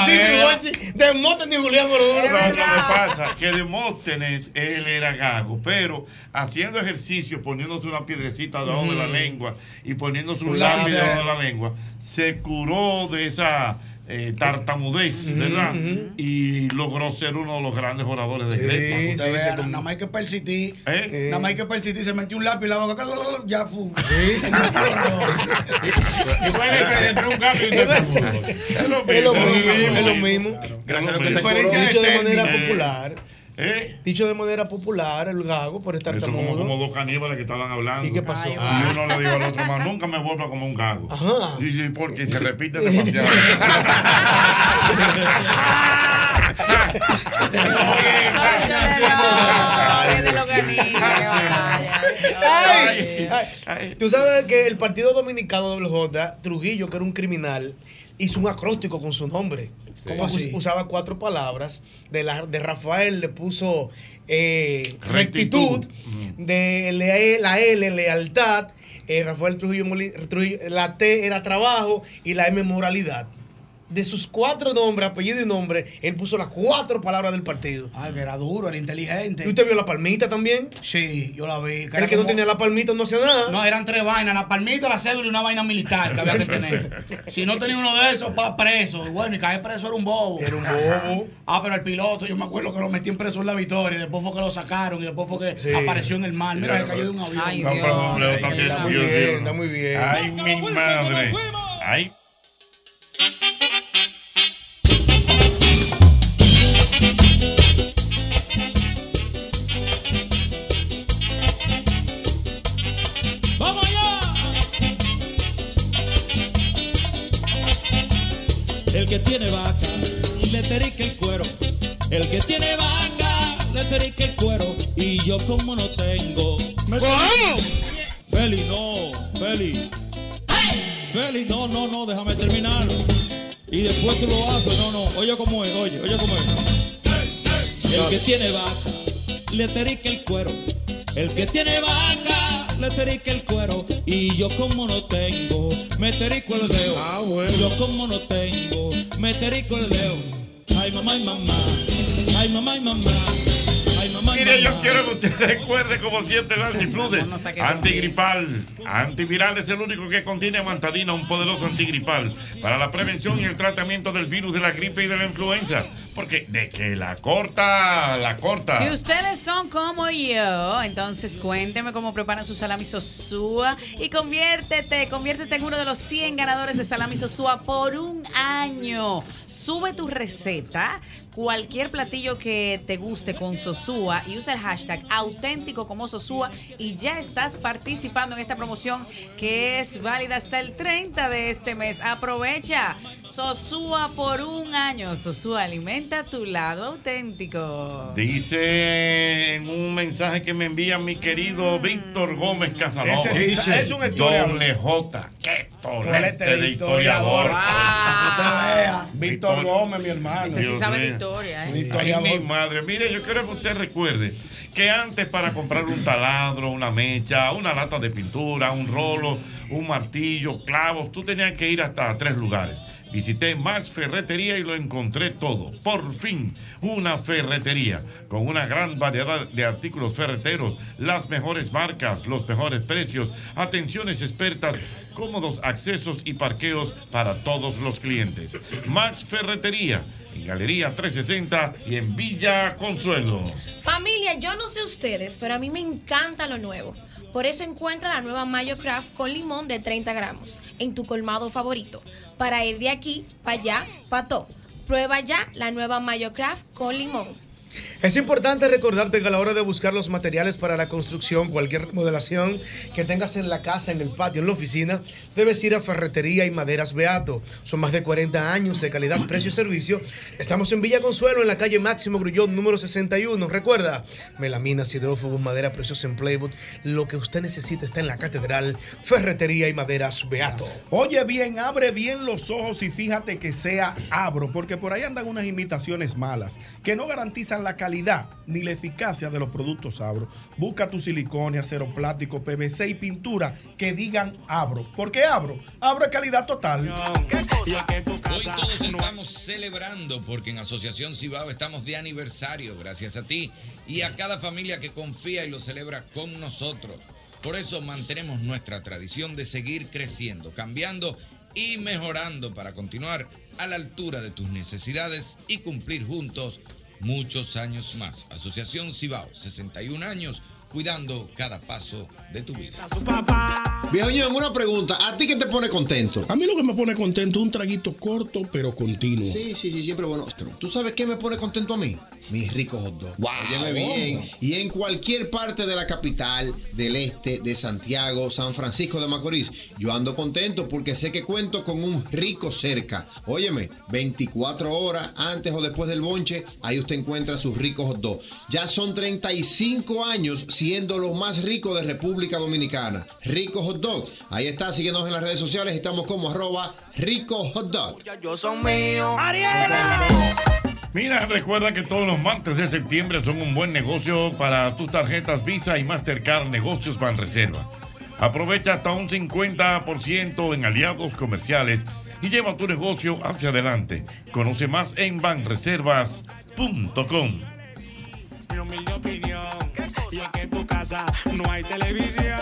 ¿Qué decir, Demóstenes y Julián Oroduro? No, lo que pasa que Demóstenes, él era gago, pero haciendo ejercicio, poniéndose una piedrecita debajo de la lengua y poniéndose un lápiz debajo de la lengua, se curó de esa... Eh, tartamudez, mm-hmm, ¿verdad? Mm-hmm. Y logró ser uno de los grandes oradores de Grecia. Sí, sí, como... Nada más hay que persistir. ¿Eh? Eh. Nada más hay que persistir. Se metió un lápiz y la boca. Ya fue. Igual que se entró un cambio y no es lo mismo. Es lo mismo. Gracias a la diferencia. Dicho de manera popular. ¿Eh? Dicho de manera popular, el gago por estar tan como, como dos caníbales que estaban hablando. ¿Y qué pasó? Ay, ah. Y uno le dijo al otro, más nunca me vuelva como un gago. Ajá. Y, y porque se repite demasiado. Tú sabes que el Partido Dominicano W J, Trujillo, que era un criminal, hizo un acróstico con su nombre. Sí. ¿Cómo así? Usaba cuatro palabras. De, la, de Rafael le puso eh, rectitud. rectitud. Mm. De le, la L, lealtad. Eh, Rafael Trujillo, Trujillo, la T era trabajo y la M, moralidad. De sus cuatro nombres, apellido y nombre, él puso las cuatro palabras del partido. Ah, que era duro, era inteligente. ¿Y usted vio la palmita también? Sí, yo la vi. Que el que como... no tenía la palmita no hacía nada. No, eran tres vainas: la palmita, la cédula y una vaina militar que había que tener. Si no tenía uno de esos, pa preso. Bueno, y caer preso era un bobo. Era un bobo. Ah, pero el piloto, yo me acuerdo que lo metí en preso en la Victoria. Y después fue que lo sacaron y después fue que sí. apareció en el mar. Mira, se cayó de un avión. Ay, no, Dios. No, pero, pero, Dios, está, Dios, bien, Dios, está muy bien. Ay, mi madre. Ay. El que tiene vaca, le terica el cuero. El que tiene vaca, le terica el cuero. Y yo como no tengo. ¡Wow! Feli, no, Feli. ¡Hey! Feli, no, no, no, déjame terminarlo. Y después tú lo haces, no, no. Oye cómo es, oye, oye cómo es. Hey, hey. El que tiene vaca, le terica el cuero. El que tiene vaca, le terica el cuero. Y yo como no tengo. Me terico el dedo, ah, bueno. Yo como no tengo, me terico el dedo. Ay mamá, ay mamá, ay mamá, ay mamá, ay mamá. Mire, yo quiero que usted recuerde como siempre el antifludes, antigripal, antiviral es el único que contiene amantadina, un poderoso antigripal para la prevención y el tratamiento del virus de la gripe y de la influenza. Porque de que la corta, la corta. Si ustedes son como yo, entonces cuéntenme cómo preparan su salami Sosúa y conviértete, conviértete en uno de los cien ganadores de salami Sosúa por un año. Sube tu receta, cualquier platillo que te guste con Sosúa y usa el hashtag auténtico como Sosúa y ya estás participando en esta promoción que es válida hasta el treinta de este mes. Aprovecha Sosúa por un año. Sosúa alimenta a tu lado auténtico. Dice en un mensaje que me envía mi querido mm. Víctor Gómez Casanova. Dice, es un historiador. Doble J. Qué tolete de historiador. Wow. Víctor, Víctor Gómez, mi hermano. Ese sí sabe de historia, ¿eh? Sí. Ay, mi madre. Mire, yo quiero que usted recuerde que antes para comprar un taladro, una mecha, una lata de pintura, un rolo, un martillo, clavos, tú tenías que ir hasta tres lugares. Visité Max Ferretería y lo encontré todo. Por fin, una ferretería con una gran variedad de artículos ferreteros, las mejores marcas, los mejores precios, atenciones expertas, cómodos accesos y parqueos para todos los clientes. Max Ferretería, en Galería trescientos sesenta y en Villa Consuelo. Familia, yo no sé ustedes, pero a mí me encanta lo nuevo. Por eso encuentra la nueva Mayo Craft con limón de treinta gramos en tu colmado favorito. Para ir de aquí, para allá, para todo. Prueba ya la nueva Mayo Craft con limón. Es importante recordarte que a la hora de buscar los materiales para la construcción, cualquier remodelación que tengas en la casa, en el patio, en la oficina, debes ir a Ferretería y Maderas Beato. Son más de cuarenta años de calidad, precio y servicio. Estamos en Villa Consuelo, en la calle Máximo Grullón, número sesenta y uno. Recuerda, melaminas, hidrófugos, madera preciosa en Playwood. Lo que usted necesita está en la catedral. Ferretería y Maderas Beato. Oye bien, abre bien los ojos y fíjate que sea abro, porque por ahí andan unas imitaciones malas que no garantizan la calidad ni la eficacia de los productos Abro. Busca tu silicone, acero plástico, P V C y pintura que digan Abro. Porque Abro, Abro es calidad total. Hoy todos estamos celebrando porque en Asociación Cibao estamos de aniversario gracias a ti y a cada familia que confía y lo celebra con nosotros. Por eso mantenemos nuestra tradición de seguir creciendo, cambiando y mejorando para continuar a la altura de tus necesidades y cumplir juntos muchos años más. Asociación Cibao, sesenta y un años, cuidando cada paso de tu vida. Viejo Ñongo, una pregunta. ¿A ti qué te pone contento? A mí lo que me pone contento es un traguito corto, pero continuo. Sí, sí, sí, siempre bueno. ¿Tú sabes qué me pone contento a mí? Mis ricos hot dogs. Wow, óyeme bien. Hombre. Y en cualquier parte de la capital, del este, de Santiago, San Francisco de Macorís, yo ando contento porque sé que cuento con un rico cerca. Óyeme, veinticuatro horas antes o después del bonche, ahí usted encuentra sus ricos hot dogs. Ya son treinta y cinco años siendo los más ricos de República Dominicana. Rico Hot Dog. Ahí está, síguenos en las redes sociales. Estamos como arroba Rico Hot Dog. Yo soy mío. Mira, recuerda que todos los martes de septiembre son un buen negocio para tus tarjetas Visa y Mastercard Negocios Banreserva. Aprovecha hasta un cincuenta por ciento en aliados comerciales y lleva tu negocio hacia adelante. Conoce más en banreservas punto com. Mi humilde opinión, y es que en tu casa no hay televisión.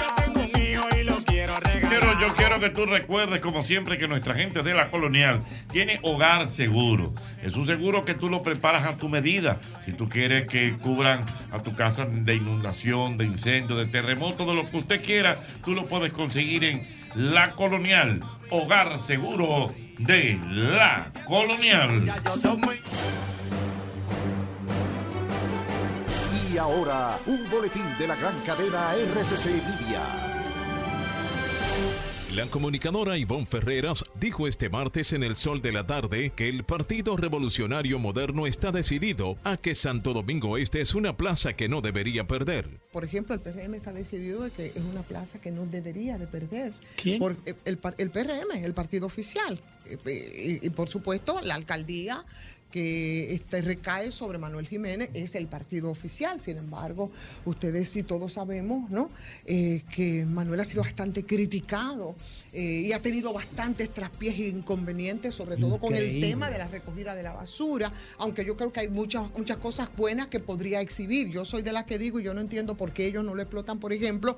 Yo tengo un hijo y lo quiero regalar. Pero yo quiero que tú recuerdes, como siempre, que nuestra gente de La Colonial tiene Hogar Seguro. Es un seguro que tú lo preparas a tu medida. Si tú quieres que cubran a tu casa de inundación, de incendio, de terremoto, de lo que usted quiera, tú lo puedes conseguir en La Colonial. Hogar Seguro de La Colonial. Ya yo soy muy... Y ahora, un boletín de la gran cadena R C C Media. La comunicadora Ivonne Ferreras dijo este martes en El Sol de la Tarde que el Partido Revolucionario Moderno está decidido a que Santo Domingo Este es una plaza que no debería perder. Por ejemplo, el P R M está decidido de que es una plaza que no debería de perder. ¿Quién? Por, el, el P R M, el partido oficial. Y, y por supuesto, la alcaldía que este, recae sobre Manuel Jiménez es el partido oficial. Sin embargo, ustedes sí todos sabemos, ¿no? Eh, que Manuel ha sido bastante criticado eh, y ha tenido bastantes traspiés e inconvenientes, sobre todo Increíble. Con el tema de la recogida de la basura, aunque yo creo que hay muchas, muchas cosas buenas que podría exhibir. Yo soy de las que digo, y yo no entiendo por qué ellos no lo explotan, por ejemplo,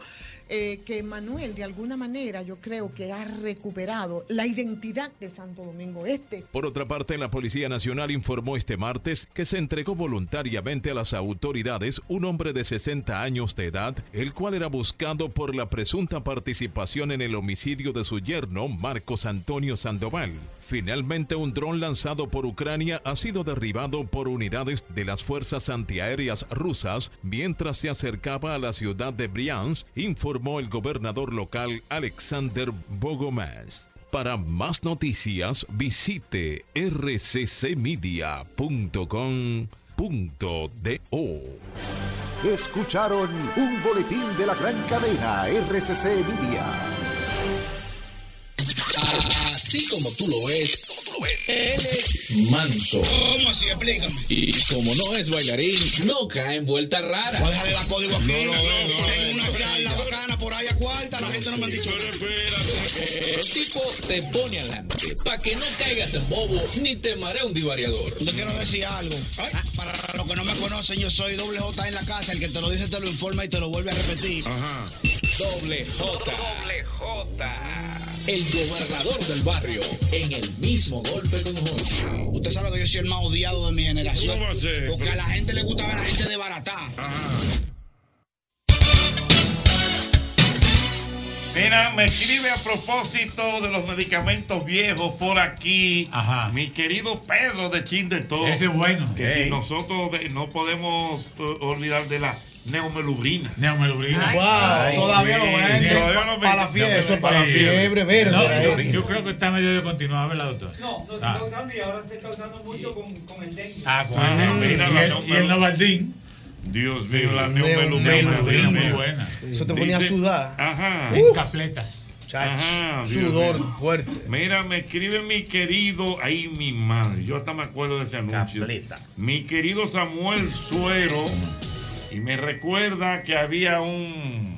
eh, que Manuel de alguna manera yo creo que ha recuperado la identidad de Santo Domingo Este. Por otra parte, la Policía Nacional informó este martes que se entregó voluntariamente a las autoridades un hombre de sesenta años de edad, el cual era buscado por la presunta participación en el homicidio de su yerno, Marcos Antonio Sandoval. Finalmente, un dron lanzado por Ucrania ha sido derribado por unidades de las fuerzas antiaéreas rusas mientras se acercaba a la ciudad de Briansk, informó el gobernador local Alexander Bogomaz. Para más noticias, visite r c c media punto com punto d o. Escucharon un boletín de la gran cadena R C C Media. Así como tú lo ves, él es manso. ¿Cómo así? Explícame. Y como no es bailarín, no cae en vueltas raras. Pues déjame dar código aquí. No, no, no, no, tengo una charla bacana por ahí a cuarta, la gente no me ha dicho. El tipo te pone adelante para que no caigas en bobo ni te maree un divariador. Yo quiero decir algo. Ay, para los que no me conocen, yo soy doble J en la casa. El que te lo dice te lo informa y te lo vuelve a repetir. Ajá. Doble J. Doble J. El gobernador del barrio, en el mismo golpe con Jochy. Usted sabe que yo soy el más odiado de mi generación. ¿Cómo va a ser? Porque a la gente le gusta ver a la gente de barata. Ajá. Mira, me escribe a propósito de los medicamentos viejos por aquí. Ajá. Mi querido Pedro de Chindeto. Ese es bueno. Que hey. Si nosotros de, no podemos olvidar de la... Neomelubrina. Neomelubrina. Wow. Ay, todavía, sí. lo vende, todavía lo venden. Para la fiebre. Eso es para la fiebre verde. No, yo, yo creo que está medio de continuar, ¿verdad, doctor? No, no ah. se está usando y ahora se está usando mucho con, con el dengue. Ah, con ah, el dengue. Y, el, y el Novaldín. Dios mío, la neomelubrina. Es muy buena. Eso te ponía Dice, a sudar. Ajá. En capletas. Ajá, sudor Dios fuerte. Mira, me escribe mi querido, ahí mi madre. Yo hasta me acuerdo de ese anuncio. Capleta. Mi querido Samuel Suero. Y me recuerda que había un,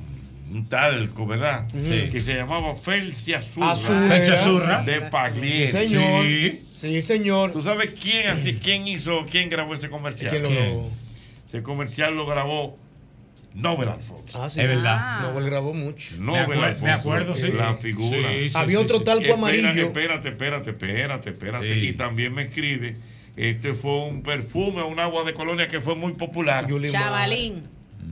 un talco, ¿verdad? Sí. Que se llamaba Felcia Zurra de Paglier. Sí, señor. Sí. sí, señor. ¿Tú sabes quién así, quién hizo, quién grabó ese comercial? ¿Quién lo grabó? Ese comercial lo grabó Nobel Alfonso. Ah, sí. Es verdad. Ah. Nobel grabó mucho. Nobel Alfonso. Me acuerdo, sí. La figura. Sí, sí, había sí, otro sí, talco espérate, amarillo. Espérate, espérate, espérate, espérate. Sí. Y también me escribe, este fue un perfume, un agua de colonia que fue muy popular. Chavalín.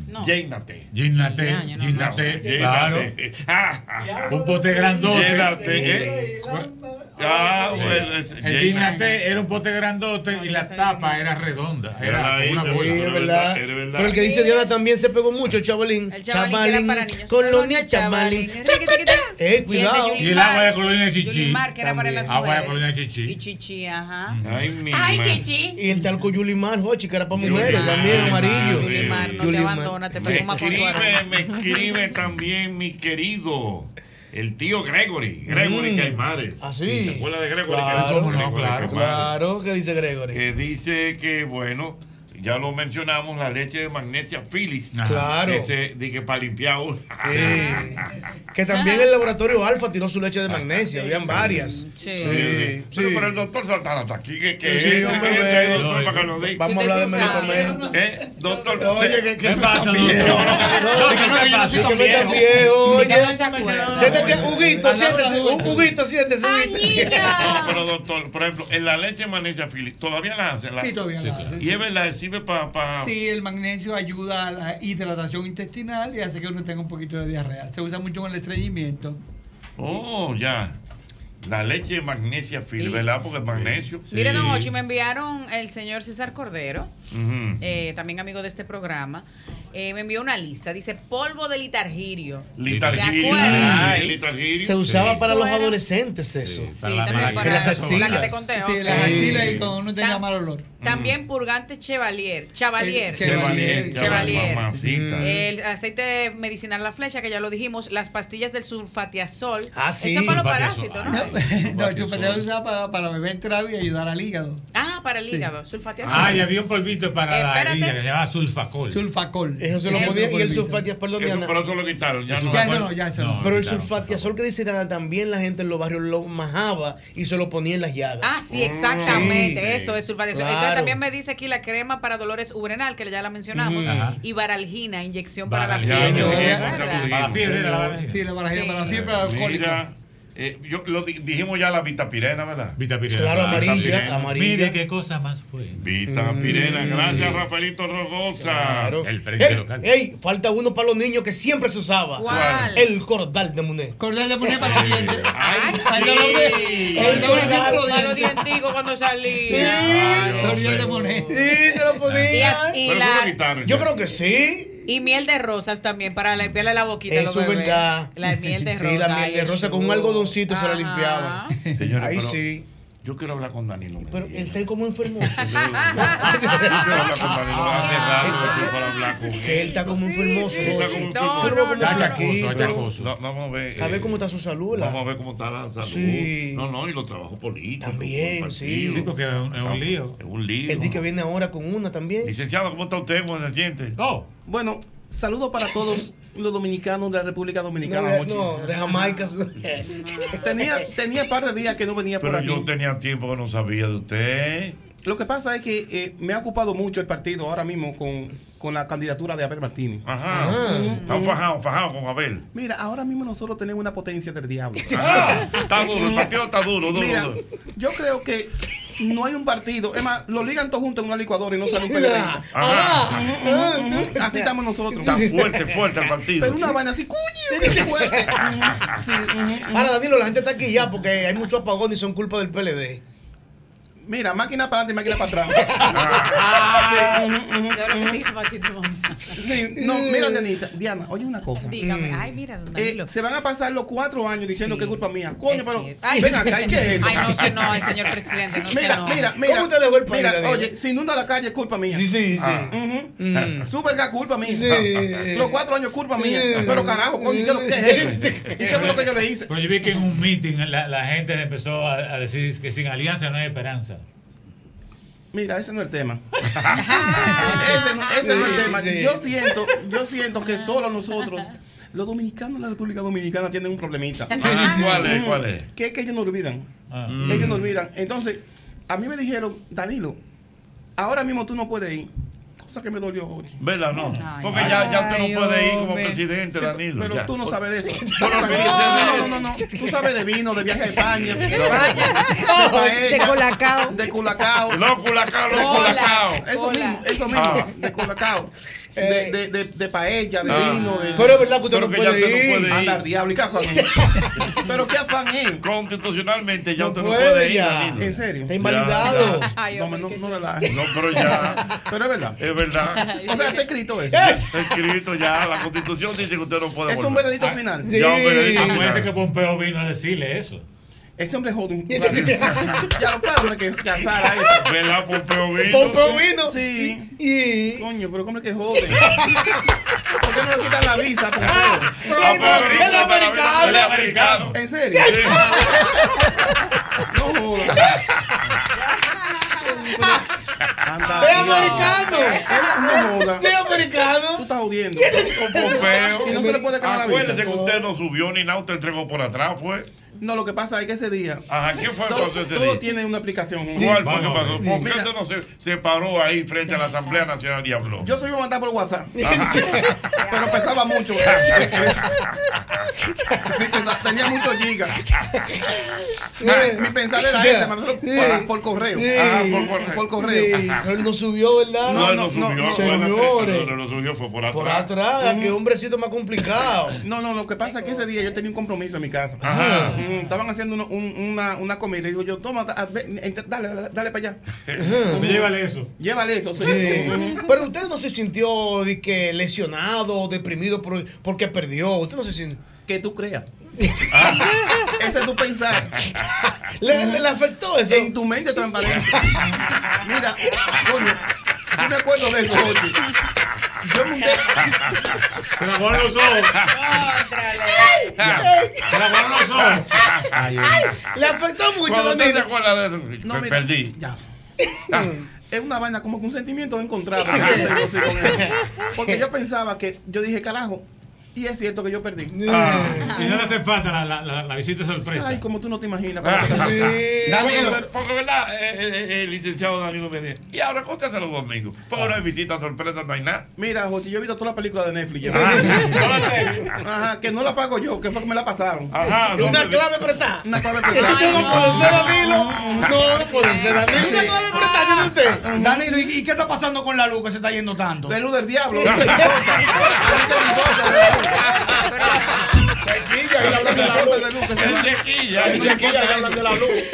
No. Llénate. Llénate. No, Llénate. No, claro. Ah, ah, un pote grandote. Llénate. Ah, bueno, Llénate era un pote grandote y las tapas eran redondas. Era, era una buena. Era verdad. Era verdad. Pero el que dice Diana también se pegó mucho, Chavalín. El Chavalín. Colonia Chavalín. Eh, cuidado. Y el agua de Colonia Chichi. Agua de Colonia Chichi. Y Chichi, ajá. Ay, Chichi. Y el talco Yulimar, Jochy, que era para mujeres también, amarillo. Yulimar, no te abandonó. Te me, escribe, me escribe también mi querido el tío Gregory Gregory mm. Caimares. ¿Ah, sí? ¿Se acuerda de Gregory? Claro, Gregory, no, claro, claro. ¿Qué dice Gregory? Que dice que, bueno, ya lo mencionamos, la leche de magnesia Philips. Claro. Que se, de que para limpiar uno. Sí. Que también el laboratorio Alfa tiró su leche de magnesia. Habían varias. Sí. Sí. Sí. Pero, pero el doctor Santana está aquí. Que, que sí, es, hombre, que el doctor, para que nos diga. Vamos a hablar de medicamentos. ¿Eh? Doctor, oye, que qué pasa, viejo. No, que no, que yo soy tan viejo. Oye, siéntese, Huguito, siéntese. Huguito, siéntese. No, pero doctor, por ejemplo, en la leche de magnesia Philips, ¿todavía la hacen? Sí, todavía la hacen. Y es verdad, es Pa, pa. Sí, el magnesio ayuda a la hidratación intestinal y hace que uno tenga un poquito de diarrea. Se usa mucho con el estreñimiento. Oh, ya. La leche de magnesia Phil, sí, ¿verdad? Porque el magnesio. Sí. Sí. Mire, don Jochy, me enviaron el señor César Cordero, uh-huh. eh, también amigo de este programa. Eh, me envió una lista. Dice polvo de litargirio. Litargirio. Ay, litargirio. Se usaba sí. para los adolescentes eso. Sí, sí, para sí, también para las axilas. La que te conté, sí, las axilas y cuando uno tenga Tam- mal olor. También purgante Chevalier. Chevalier. Chevalier. Chevalier. El aceite medicinal La Flecha, que ya lo dijimos. Las pastillas del sulfatiazol. Ah, sí. Eso es para los parásitos, ¿no? No, el sulfatiazol usaba para, para beber trago y ayudar al hígado. Ah, para el hígado. Sí. Sulfatiazol. Ah, y había un polvito para eh, la herida que se llamaba sulfacol. Sulfacol. Eso se lo podía. Y el sulfatiazol, perdón, Diana. Pero eso lo quitaron. Ya no, ya no, ya se no. Pero el sulfatiazol que dice Diana también la gente en los barrios lo majaba y se lo ponía en las llagas. Ah, sí, exactamente. Sí. Eso es sulfatiazol. Claro. Entonces también me dice aquí la crema para dolores urinal, que ya la mencionamos. Mm, y baralgina, inyección baralgina. para la fiebre. Para la fiebre, la Sí, la baralgina, para la fiebre alcohólica. Eh, yo lo dijimos ya, la Vitapirena, ¿verdad? Vitapirena. Claro, amarilla, Vitapirena. amarilla. Mire qué cosa más buena. Vitapirena, mm. gracias, Rafaelito Rogosa. Claro. El frente ey, local. Ey, falta uno para los niños que siempre se usaba. ¿Cuál? El cordal de Muné. Cordal de Muné para los dientes. Ay, sí. El cordal para los dienticos cuando salí. Sí. Cordal de Muné. Sí, se lo ponía. Y, y la... Yo creo que sí. Y miel de rosas también, para limpiarle la boquita. Eso es verdad. La miel de rosas. Sí, la miel de rosas con un algodoncito. Ajá. Se la limpiaba. Señores, ahí sí. Yo quiero hablar con Danilo. Pero él está como enfermoso. Yo quiero hablar con Danilo. Hace rato para hablar con él. Que él está como enfermoso. Está chaquito. Vamos a ver. A ver cómo está su salud. Vamos a ver cómo está la salud. No, no, y los trabajos políticos. También, sí. Sí, porque es un lío. Es un lío. Él dice que viene ahora con una también. Licenciado, ¿cómo está usted? ¿Cómo se siente? No. Bueno, saludos para todos los dominicanos de la República Dominicana. No, no de Jamaica. Tenía, tenía par de días que no venía por aquí. Pero yo tenía tiempo que no sabía de usted. Lo que pasa es que eh, me ha ocupado mucho el partido ahora mismo con, con la candidatura de Abel Martínez. Ajá. Está fajado, fajado con Abel. Mira, ahora mismo nosotros tenemos una potencia del diablo. Ah, está duro, el partido está duro, duro, Mira, duro. Yo creo que no hay un partido. Es más, lo ligan todos juntos en una licuadora y no sale un periodista. Ajá. Así estamos nosotros. Está fuerte, fuerte el partido. Pero una vaina así, cuño. Fuerte. Sí. Ahora, Danilo, la gente está aquí ya porque hay muchos apagones y son culpa del P L D. Mira, máquina para adelante y máquina para atrás. Ah, sí. Sí, no, mira, Dianita, Diana, oye una cosa. Dígame, ay, mira, eh, se van a pasar los cuatro años diciendo sí. que es culpa mía. Coño, es pero. Ay, ven acá, hay que. Ay, no, que no, el señor presidente. No, mira, no. mira, mira. ¿Cómo usted le vuelve mira, mira, oye, si inunda la calle es culpa mía. Sí, sí, sí. Ah. Uh-huh. Mm. Superga, culpa mía. Sí. Los cuatro años es culpa mía. Sí. Pero carajo, coño, ¿qué es eso? ¿Y qué fue lo que yo le hice? Pero yo vi que en un meeting la, la gente empezó a, a decir que sin alianza no hay esperanza. Mira, ese no es el tema. ese no, ese sí, no es el tema. Sí. Yo siento, yo siento que solo nosotros, los dominicanos de la República Dominicana, tienen un problemita. Ah, ¿cuál es? ¿Cuál es? Que es que ellos no olvidan. Ah. Mm. Ellos no olvidan. Entonces, a mí me dijeron, Danilo, ahora mismo tú no puedes ir, cosa que me dolió, Jochy. ¿Verdad? No. Ay, porque ay, ya, ya usted no puede ir como hombre. Presidente, sí, Danilo. Pero ya. Tú no sabes de eso. No, no, no, no. Tú sabes de vino, de viaje a España. De España. De Colacao. De Colacao. No, Colacao, no, Colacao. Eso mismo, eso mismo. De Colacao. De, de, de, de paella, de ah, vino. De... Pero es verdad que usted no, que puede usted no puede ir. Andar diablo, ¿y qué afán es? Pero qué afán es. Constitucionalmente ya no usted no puede ir. En serio. Está invalidado. Ya, ya. Ay, no, no, no relajes. No, pero ya. Pero es verdad. Es verdad. O sea, está escrito eso. Está escrito ya. La Constitución dice que usted no puede. Es volver. Un veredicto ah, final. Sí. Ya, un veredicto final. Acuérdense que Pompeo vino a decirle eso. Ese hombre jode un culo. Ya los padres que casara eso. ¿Verdad, Pompeo vino? Pompeo vino. Sí. sí. Y... Coño, pero ¿cómo es que jode? ¿Por qué no le quitan la visa a Pompeo? Ah, el, el americano. El americano. ¿En serio? Sí. No jodas. ¡Es americano! No jodas. ¡Es americano! Tú estás jodiendo. Con Pompeo. Y no se le puede cambiar la visa. Acuérdese que usted no subió ni nada, usted entregó por atrás, fue. No, lo que pasa es que ese día. Ajá, ¿qué fue todo, entonces ese todo día? Todo tiene una explicación. Sí. ¿Cuál fue lo que pasó? ¿Por qué usted no se, se paró ahí frente a la Asamblea Nacional y habló? Yo se iba a mandar por WhatsApp. Pero pesaba mucho. Sí, pesaba, tenía muchos gigas. Mi pensar era ese, hermano. Por correo. Ajá, por correo. Por correo. Pero no subió, ¿verdad? No, no, no, no subió. No, no subió, fue por atrás. Por atrás, que hombrecito más complicado. No, no, lo que pasa es que ese día yo tenía un compromiso en mi casa. Ajá. Estaban haciendo una, una, una comida y digo yo, toma, dale, dale, dale para allá. Llévale eso. Llévale eso, sí. Sí. Pero usted no se sintió de que lesionado, deprimido por, porque perdió. Usted no se sintió. Que tú creas. Ese es tu pensar. ¿Le, le, le afectó eso? En tu mente transparente. Mira, coño, yo me acuerdo de eso, Jochy. Yo me hundé. Se la ponen los ojos. Se la ponen los ojos. Ay, le afectó mucho. ¿Cuándo te acuerdas de eso? No, me mira, perdí. Ya. Ah. Es una vaina como que un sentimiento encontrado. Porque yo pensaba que, yo dije, carajo, y es cierto que yo perdí. Ah. Y no le hace falta la, la, la, la visita sorpresa. Ay, como tú no te imaginas. Ah, sí. Danilo, porque, porque verdad, el eh, eh, eh, licenciado Danilo me dice, y ahora cóntaselo domingo. Pero ahora hay visita sorpresa, no hay nada. Mira, Jochy, yo he visto toda la película de Netflix. Ah, ajá, que no la pago yo, que fue que me la pasaron. Ajá, no, una clave prestada. Una clave prestada. Ay, no, no puede ser, Danilo. No, no puede ser, Danilo. Una clave prestada, tiene usted. Danilo, ¿y qué está pasando con la luz que se está yendo tanto? La luz del diablo. Chequilla, y hablan de la luz. Chequilla, y chequilla, y hablan de la luz. Él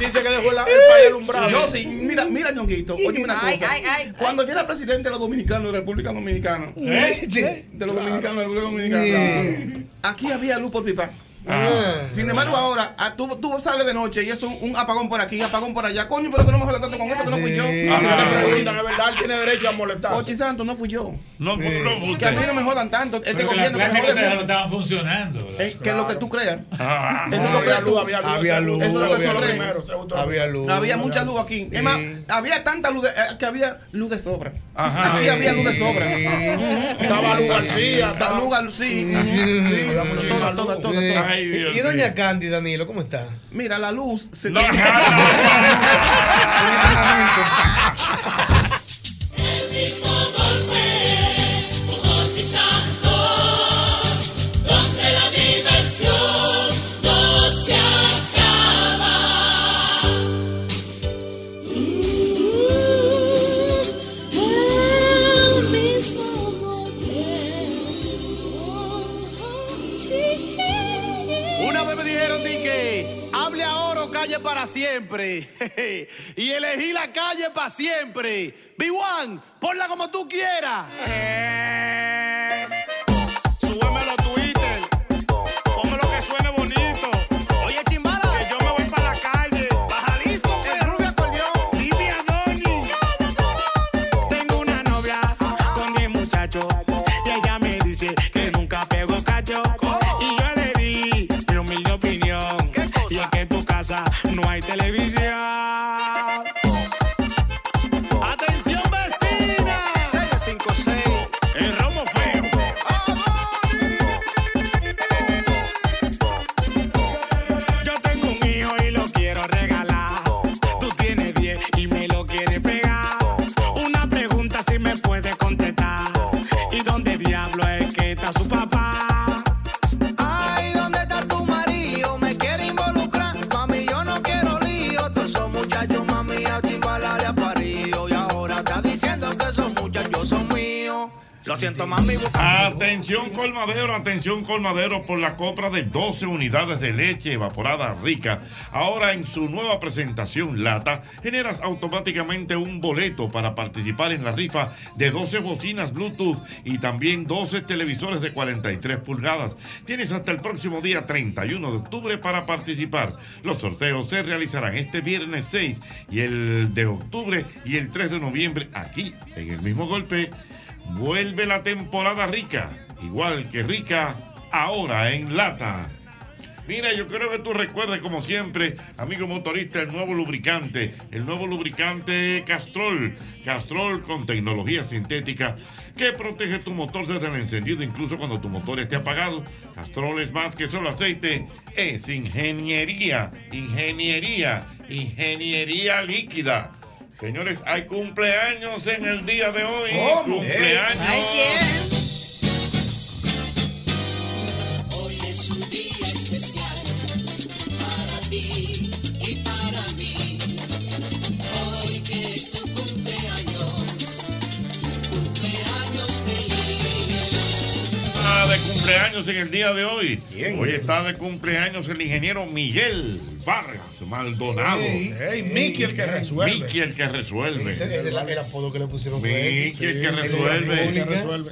dice que dejó el país alumbrado. Yo sí, mira, mira, Ñonguito. Oye, una cosa. Cuando yo era presidente de los dominicanos de República Dominicana, de los dominicanos de República Dominicana, aquí había luz por pipa. Ah, sin embargo, no. Ahora tú, tú sales de noche y es un, un apagón por aquí, apagón por allá. Coño, pero que no me jodas tanto con esto, que no fui yo. Sí. Ah, sí. La verdad, tiene derecho a molestar. Jochy Santos, no fui yo. No, sí. no fui yo. Que a mí no me jodan tanto. Este gobierno que me jodan tanto. No estaban funcionando. Es que claro. Lo que tú creas. Ah, eso no, es lo que tú creas. Había luz, había luz. Eso es lo que tú creas. Había luz. Había mucha luz aquí. Es más, había tanta luz que había luz de sobra. Aquí había luz de sobra. Estaba luz García. Estaba luz García. Sí, toda, toda, toda. Ay, Dios, y doña Candy, Danilo, ¿cómo está? Mira, la luz se la te... El mismo golpe con Jochy Santos, donde la diversión no se acaba. Uh, uh, el mismo golpe. Una vez me dijeron di que hable ahora o calle para siempre. Y elegí la calle para siempre. B uno, ponla como tú quieras. Eh, súbemelo a Twitter. Pónmelo que suene bonito. Oye, Chimbala, que yo me voy para la calle. Bajalisco, el rubio acordeón. Livia Doni. Tengo una novia con diez muchachos. Y ella me dice que nunca pegó cacho. Y es que en tu casa no hay televisión. ¡Atención, vecina! seis cinco seis, el romo feo. Yo tengo un hijo y lo quiero regalar. Tú tienes diez y me lo quieres pegar. Una siento, mami. Atención colmadero, atención colmadero por la compra de doce unidades de leche evaporada rica. Ahora en su nueva presentación lata, generas automáticamente un boleto para participar en la rifa de doce bocinas Bluetooth y también doce televisores de cuarenta y tres pulgadas. Tienes hasta el próximo día treinta y uno de octubre para participar. Los sorteos se realizarán este viernes seis y el de octubre y el tres de noviembre aquí en el mismo golpe. Vuelve la temporada rica, igual que rica, ahora en lata. Mira, yo creo que tú recuerdes, como siempre, amigo motorista, el nuevo lubricante, el nuevo lubricante Castrol. Castrol con tecnología sintética que protege tu motor desde el encendido, incluso cuando tu motor esté apagado. Castrol es más que solo aceite, es ingeniería, ingeniería, ingeniería líquida. Señores, hay cumpleaños en el día de hoy. Oh, ¡cumpleaños! ¿Hay quién? Hoy es un día especial para ti y para mí. Hoy que es tu cumpleaños, cumpleaños feliz. Ah, de cumpleaños en el día de hoy. ¿Quién? Hoy está de cumpleaños el ingeniero Miguel Vargas Maldonado. Hey, hey, Mickey el que resuelve. Mickey el que resuelve. Ese es el, el apodo que le pusieron. Mickey sí, el que resuelve. El que resuelve.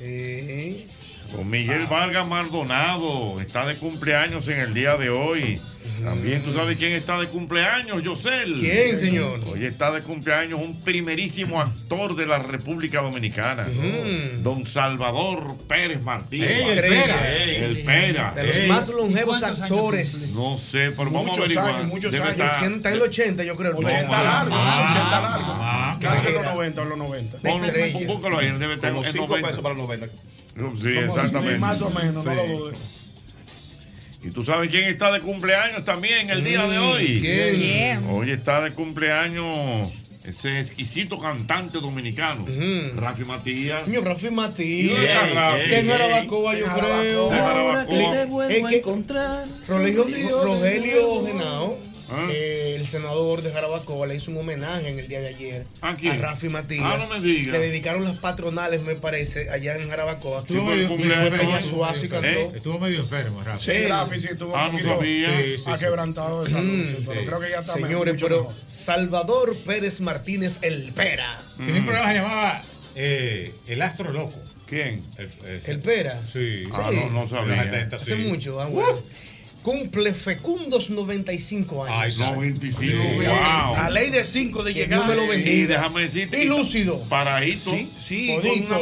Eh. Con Miguel ah. Vargas Maldonado está de cumpleaños en el día de hoy. Mm. También tú sabes quién está de cumpleaños, Yosel. ¿Quién, señor? Hoy está de cumpleaños un primerísimo actor de la República Dominicana, mm. don Salvador Pérez Martínez. Ey, el Pera. Ey, el Pera. De los Ey. más longevos actores. No sé, pero muchos vamos a averiguar. Años, muchos Debe años. ¿Quién está en el ochenta? Yo creo. El ochenta no, largo. Ah, ochenta largo. Ah, casi en los noventa o los noventa. Búscalo ahí. Debe estar en cinco pesos para los noventa. Sí, exactamente. Más o menos, no lo dudes. Y tú sabes quién está de cumpleaños también el día de hoy. ¿Quién? Hoy está de cumpleaños ese exquisito cantante dominicano, mm. Rafi Matías. Mi Rafi Matías. Que en Jarabacoa, yo creo. Ahora que te vuelvo a encontrar. Rogelio Genao, ¿Ah? eh, el senador de Jarabacoa, le hizo un homenaje en el día de ayer ¿A, quién? a Rafi Matías. Ah, no me digas. Le dedicaron las patronales, me parece, allá en Jarabacoa. Estuvo medio enfermo. ¿Eh? Estuvo medio enfermo, Rafi. Sí, sí, Rafi sí estuvo ah, un poquito sí, sí, aquebrantado de salud. Mm, sí, pero sí. Creo que ya está. Señores, pero mejor. Salvador Pérez Martínez, el Pera. Mm. Tiene un programa que llamaba eh, El Astro Loco. ¿Quién? El, el, el Pera. Sí. Ah, sí. No, no sabía. setenta, sí. Hace mucho, ah, bueno. Uh. Cumple fecundos noventa y cinco años. Ay, noventa y cinco. Sí. Wow. A ley de cinco de llegar. Me lo bendiga. Y déjame decirte. Y lúcido. Paraíso. Sí, sí.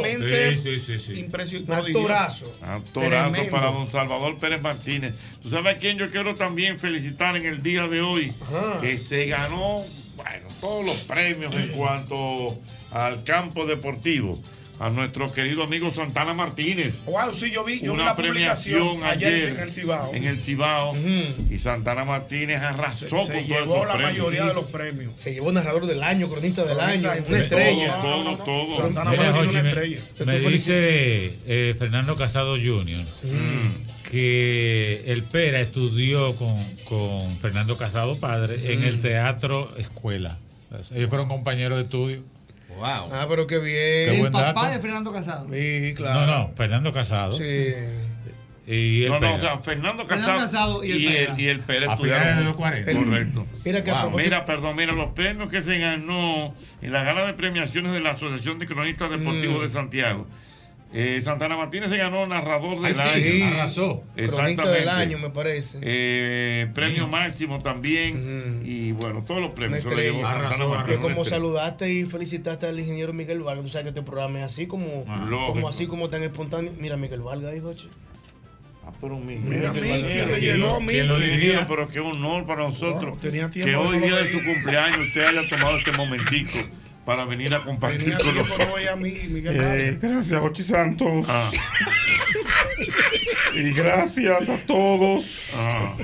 Mente sí, sí, sí, sí. Impresionante. Actorazo. Actorazo tremendo. Para don Salvador Pérez Martínez. ¿Tú sabes a quién yo quiero también felicitar en el día de hoy? Ajá. Que se ganó, bueno, todos los premios sí. en cuanto al campo deportivo. A nuestro querido amigo Santana Martínez. Wow, sí, yo vi, yo una vi la premiación ayer en el Cibao. En el Cibao. Uh-huh. Y Santana Martínez arrasó se, con se llevó la premios. mayoría de los premios. Se llevó narrador del año, cronista del cronista año, una estrella. Todo, todo, todo. Santana Martínez una estrella. Me dice eh, Fernando Casado junior Mm. que el Pera estudió con, con Fernando Casado padre mm. en el Teatro Escuela. Ellos fueron compañeros de estudio. Wow. Ah, pero qué bien. Qué buen dato. El papá de Fernando Casado. Sí, claro. No, no, Fernando Casado. Sí. Y el no, no, Pera. O sea, Fernando Casado, Fernando Casado y el Pérez. Y el, el Pérez estudiaron en los cuarenta. Correcto. Mira, que wow. mira, perdón, mira, los premios que se ganó en la gala de premiaciones de la Asociación de Cronistas Deportivos mm. de Santiago. Eh, Santana Martínez se ganó narrador del Ay, año. Sí. Arrasó. Cronista del año, me parece. Eh, premio sí. máximo también. Mm. Y bueno, todos los premios. Arrasó, que como saludaste y felicitaste al ingeniero Miguel Vargas, tú sabes que este programa es así como, ah, como así como tan espontáneo. Mira, Miguel Vargas, dijo. Ah, pero mira, pero qué honor para nosotros. Wow, tenía que hoy día de su cumpleaños usted haya tomado este momentico para venir a compartir con nosotros. Eh, gracias, Jochy Santos. Ah. Y gracias a todos ah.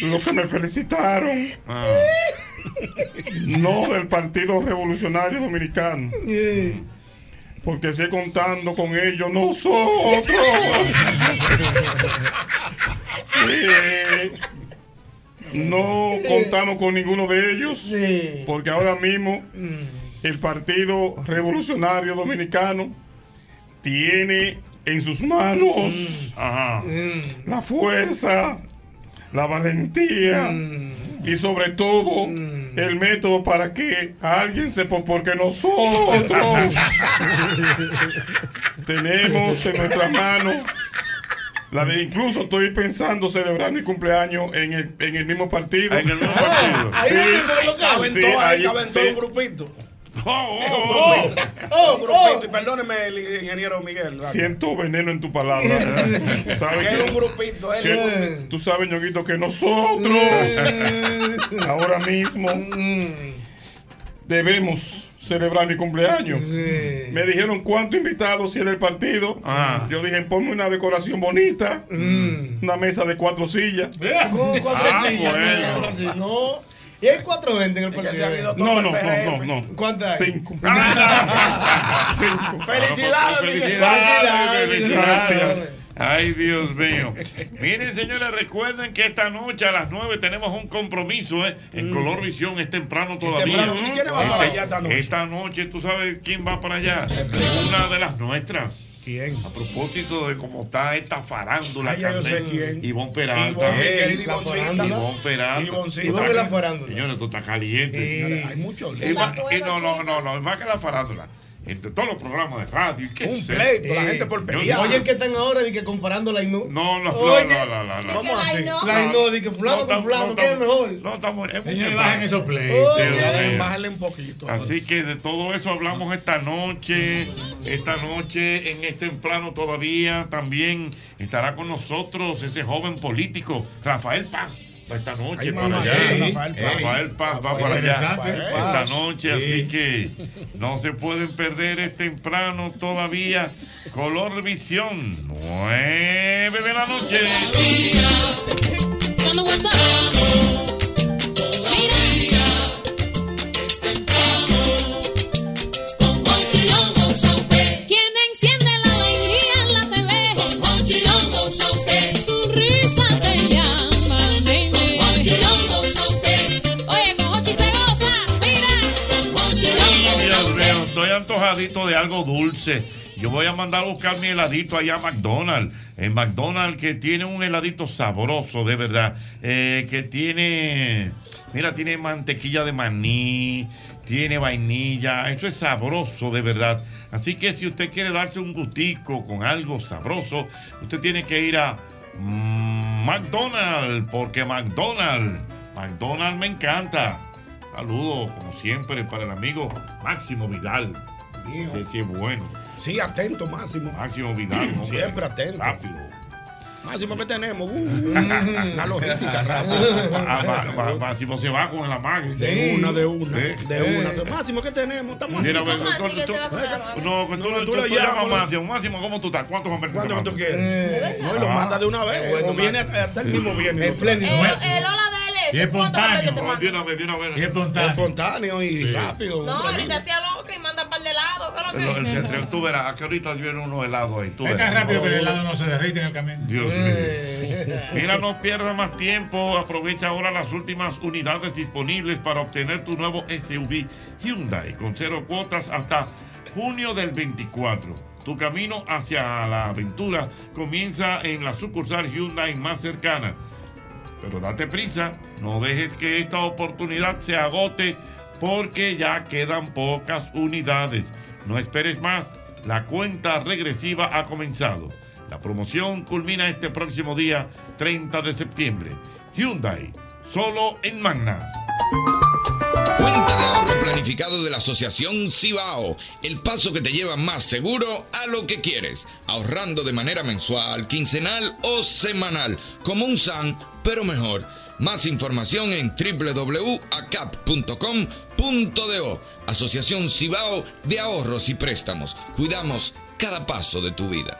los que me felicitaron. Ah. No del Partido Revolucionario Dominicano. Yeah. Porque sé contando con ellos nosotros. eh, No contamos con ninguno de ellos, sí. porque ahora mismo el Partido Revolucionario Dominicano tiene en sus manos mm. Ajá, mm. la fuerza, la valentía mm. y sobre todo mm. el método para que alguien sepa, porque nosotros tenemos en nuestras manos la de, incluso estoy pensando celebrar mi cumpleaños en el, en el mismo partido. En el mismo partido. Ahí aventó un grupito. Oh, oh, oh, oh, grupito. Y perdóneme, el ingeniero Miguel. ¿Vale? Siento veneno en tu palabra. ¿Sabes que, un grupito, él que, es. Tú sabes, ñoquito, que nosotros ahora mismo debemos celebrar mi cumpleaños. Sí. Me dijeron cuántos invitados si era el partido. Ah. Yo dije, ponme una decoración bonita. Mm. Una mesa de cuatro sillas. Oh, cuatro ah, sillas. Bueno. Si no. ¿Y hay cuatro veinte en el partido? Es que no, no, no, no, no. ¿Cuántas hay? Cinco. Ah, cinco. Felicidades, felicidades, felicidades. Gracias. Ay, Dios mío. Miren, señores, recuerden que esta noche a las nueve tenemos un compromiso, ¿eh? En mm. Color Visión, es temprano todavía. ¿Y quién va para allá esta noche? Esta noche, ¿tú sabes quién va para allá? Una de las nuestras. ¿Quién? A propósito de cómo está esta farándula. Ay, yo sé quién. Ivonne Peralta. Ivonne Peralta. Ivonne de la farándula. Señores, esto está caliente. Eh, hay muchos líos. No, no, no, no, es más que la farándula. Entre todos los programas de radio. ¿Qué un pleito, eh, la gente por pelear. No, oye, que están ahora de que comparando la Inú. No, no, oye, no, no, no, no. ¿Cómo así? La Inú, de que fulano no, con fulano, no, ¿qué es mejor? No, estamos. Señores, bajen esos pleitos. Bájale un poquito. Así que de todo eso hablamos esta noche. Esta noche, en este temprano todavía, también estará con nosotros ese joven político, Rafael Paz. Esta noche para allá. Sí. Rafael Paz, Rafael Paz Rafael va para allá esta noche, sí. Así que no se pueden perder, es temprano todavía. Color Visión, nueve de la noche. ¿Quién enciende la alegría en la T V? Con Juan Chilongo Sauté. Su risa te llama. Estoy antojadito de algo dulce. Yo voy a mandar a buscar mi heladito allá a McDonald's. En McDonald's que tiene un heladito sabroso, de verdad. Eh, que tiene, mira, tiene mantequilla de maní, tiene vainilla. Eso es sabroso, de verdad. Así que si usted quiere darse un gustico con algo sabroso, usted tiene que ir a mmm, McDonald's, porque McDonald's, McDonald's me encanta. Saludos, como siempre, para el amigo Máximo Vidal. Dios. Sí, sí, es bueno. Sí, atento, Máximo. Máximo Vidal. Hombre. Siempre atento. Rápido. Máximo, ¿qué tenemos? Uh, una logística rápida. Máximo se va con la magia. Sí. De una, de una. ¿Eh? De una. De... Máximo, ¿qué tenemos? Estamos aquí. No, cuando tú le llamas a Máximo, Máximo, ¿cómo tú estás? ¿Cuántos conversaciones? ¿Cuántos tú quieres? No, y lo manda de una vez. Hasta el mismo viene. El hola de y espontáneo. No, de una vez, de una vez. Y espontáneo. Espontáneo y sí. Rápido. No, ahorita sea loca y manda un par de helados. El, el centro, tú verás, que ahorita vienen unos helados ahí. Tú es tan rápido no, que el helado no se derrite en el camino. Dios eh. mío. Mira, no pierdas más tiempo. Aprovecha ahora las últimas unidades disponibles para obtener tu nuevo S U V Hyundai con cero cuotas hasta junio del veinticuatro. Tu camino hacia la aventura comienza en la sucursal Hyundai más cercana. Pero date prisa, no dejes que esta oportunidad se agote porque ya quedan pocas unidades. No esperes más, la cuenta regresiva ha comenzado. La promoción culmina este próximo día treinta de septiembre. Hyundai, solo en Magna. Cuenta de ahorro planificado de la Asociación Cibao, el paso que te lleva más seguro a lo que quieres, ahorrando de manera mensual, quincenal o semanal, como un S A N, pero mejor. Más información en doble u doble u doble u punto a c a p punto com punto d o. Asociación Cibao de Ahorros y Préstamos. Cuidamos cada paso de tu vida.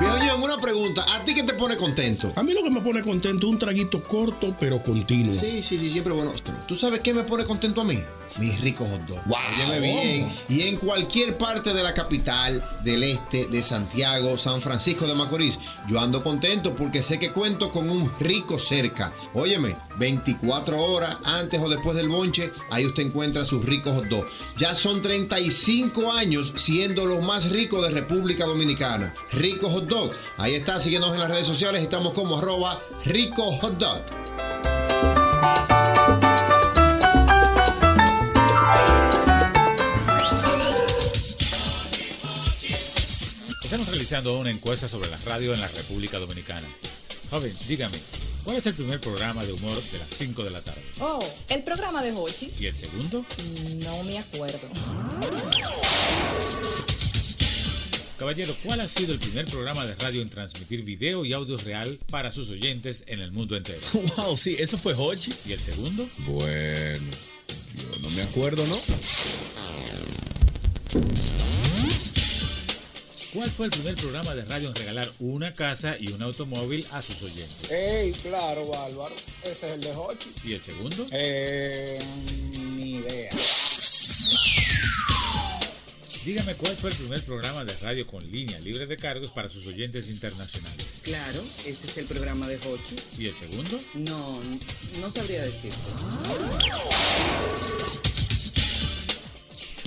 Viejo Ñongo, una pregunta. ¿A ti qué te pone contento? A mí lo que me pone contento es un traguito corto, pero continuo. Sí, sí, sí, siempre bueno. ¿Tú sabes qué me pone contento a mí? Mis ricos hot dogs. Wow. Óyeme bien. Y en cualquier parte de la capital, del este, de Santiago, San Francisco de Macorís, yo ando contento porque sé que cuento con un rico cerca. Óyeme, veinticuatro horas antes o después del bonche, ahí usted encuentra sus ricos hot dogs. Ya son treinta y cinco años siendo los más ricos de República Dominicana. Rico Hot Dog. Ahí está, síguenos en las redes sociales. Estamos como arroba Rico Hot Dog. Estamos realizando una encuesta sobre la radio en la República Dominicana. Joven, dígame, ¿cuál es el primer programa de humor de las cinco de la tarde? Oh, el programa de Jochy. ¿Y el segundo? No me acuerdo. Caballero, ¿cuál ha sido el primer programa de radio en transmitir video y audio real para sus oyentes en el mundo entero? Wow, sí, eso fue Jochy. ¿Y el segundo? Bueno, yo no me acuerdo, ¿no? ¿Cuál fue el primer programa de radio en regalar una casa y un automóvil a sus oyentes? ¡Ey, claro, Álvaro! Ese es el de Jochy. ¿Y el segundo? Eh, ni idea. Dígame, ¿cuál fue el primer programa de radio con línea libre de cargos para sus oyentes internacionales? Claro, ese es el programa de Jochy. ¿Y el segundo? No, no sabría decirlo.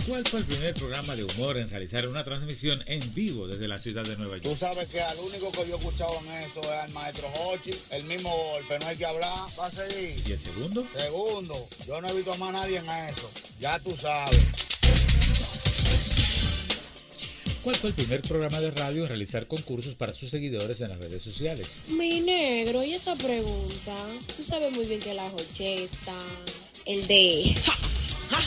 ¿Cuál fue el primer programa de humor en realizar una transmisión en vivo desde la ciudad de Nueva York? Tú sabes que al único que yo he escuchado en eso es al maestro Jochy, el mismo golpe, no hay que hablar, va a seguir. ¿Y el segundo? Segundo, yo no he visto a más nadie en eso, ya tú sabes. ¿Cuál fue el primer programa de radio en realizar concursos para sus seguidores en las redes sociales? Mi negro, y esa pregunta, tú sabes muy bien que la Jocheta, el de ja, ja, ja,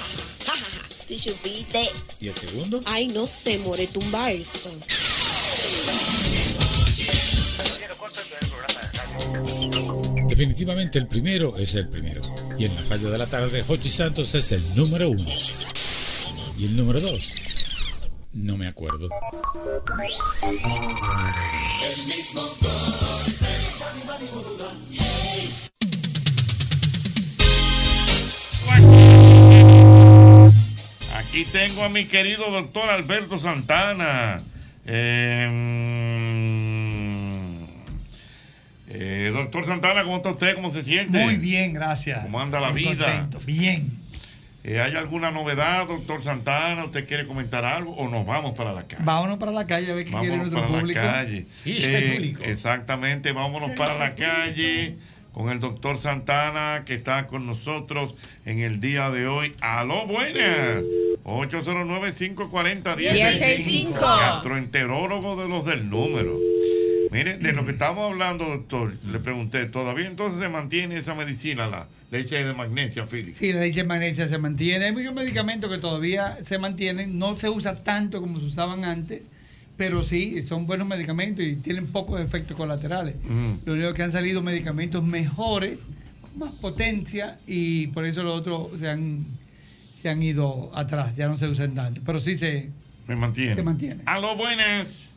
ja, ja, tú chupiste. ¿Y el segundo? Ay, no sé, more, tumba eso. Definitivamente el primero es el primero. Y en la radio de la tarde, Jochy Santos es el número uno. Y el número dos. No me acuerdo. El mismo golpe. Aquí tengo a mi querido doctor Alberto Santana. Eh, eh, doctor Santana, ¿cómo está usted? ¿Cómo se siente? Muy bien, gracias. ¿Cómo anda la vida? Contento. Bien. Eh, ¿Hay alguna novedad, doctor Santana? ¿Usted quiere comentar algo o nos vamos para la calle? Vámonos para la calle a ver qué vámonos quiere nuestro público. La calle. Eh, público. Exactamente, vámonos para la calle con el doctor Santana que está con nosotros en el día de hoy. ¡Aló, buenas! ocho cero nueve, cinco cuatro cero, uno cero seis cinco. Gastroenterólogo de los del número. Mire, de lo que estábamos hablando, doctor, le pregunté, ¿todavía entonces se mantiene esa medicina, la leche de magnesia, Félix? Sí, la leche de magnesia se mantiene. Hay muchos medicamentos que todavía se mantienen. No se usa tanto como se usaban antes, pero sí, son buenos medicamentos y tienen pocos efectos colaterales. Mm. Lo único que han salido medicamentos mejores, con más potencia, y por eso los otros se han, se han ido atrás. Ya no se usan tanto, pero sí se, se mantiene. Se mantiene. ¡Aló, buenas!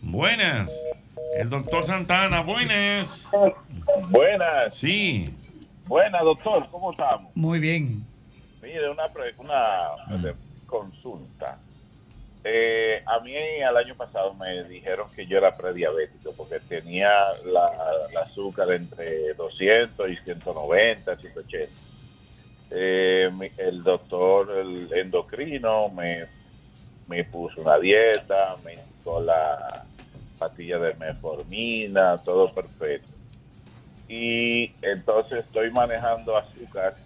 Buenas, el doctor Santana, buenas. Buenas. Sí. Buenas, doctor, ¿cómo estamos? Muy bien. Mire, una, una consulta. Eh, a mí al año pasado me dijeron que yo era prediabético porque tenía la, la azúcar entre doscientos y ciento noventa, ciento ochenta. Eh, el doctor, el endocrino, me, me puso una dieta, me indicó la patilla de metformina, todo perfecto. Y entonces estoy manejando azúcar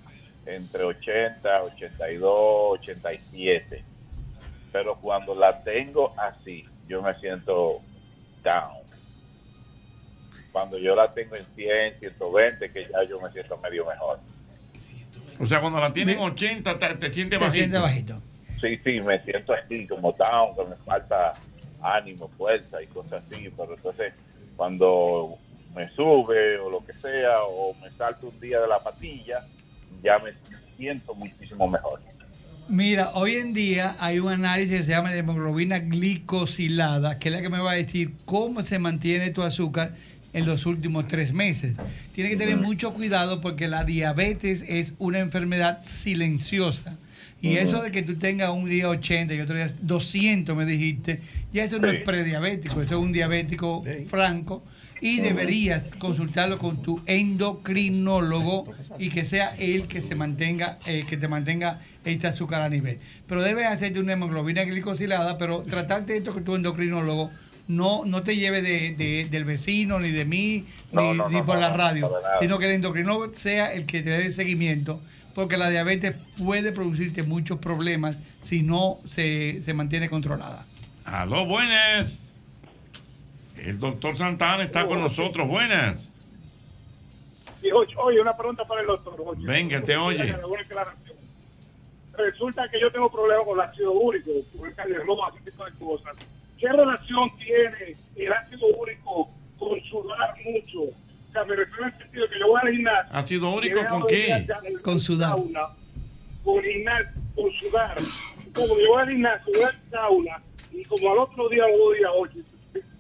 entre ochenta, ochenta y dos, ochenta y siete. Pero cuando la tengo así, yo me siento down. Cuando yo la tengo en cien, ciento veinte, que ya yo me siento medio mejor. O sea, cuando la tienen en ochenta, te, te sientes bajito. Te sientes bajito. Sí, sí, me siento así como down, que me falta ánimo, fuerza y cosas así, pero entonces cuando me sube o lo que sea, o me salto un día de la patilla, ya me siento muchísimo mejor. Mira, hoy en día hay un análisis que se llama la hemoglobina glicosilada, que es la que me va a decir cómo se mantiene tu azúcar en los últimos tres meses. Tiene que tener mucho cuidado porque la diabetes es una enfermedad silenciosa. Y eso de que tú tengas un día ochenta y otro día doscientos, me dijiste, ya eso no es prediabético, eso es un diabético franco. Y deberías consultarlo con tu endocrinólogo y que sea él que se mantenga, eh, que te mantenga este azúcar a nivel. Pero debes hacerte una hemoglobina glicosilada, pero tratarte esto con tu endocrinólogo. No, no te lleve de, de, del vecino, ni de mí, no, ni, no, ni no, por no, la radio, no, sino que el endocrinólogo sea el que te dé seguimiento, porque la diabetes puede producirte muchos problemas si no se, se mantiene controlada. Aló, buenas. El doctor Santana está con nosotros. Buenas. Sí, oye, una pregunta para el doctor. Oye, venga, te oye. Resulta que yo tengo problemas con el ácido úrico, con el cardiólogo, ese tipo de cosas. ¿Qué relación tiene el ácido úrico con sudar mucho? O sea, me refiero al sentido que yo voy al gimnasio. ¿Ácido úrico con qué? Con sudar. Sauna, con gimnasio, con sudar. Como yo voy al gimnasio, voy al sauna, y como al otro día o dos días, oye,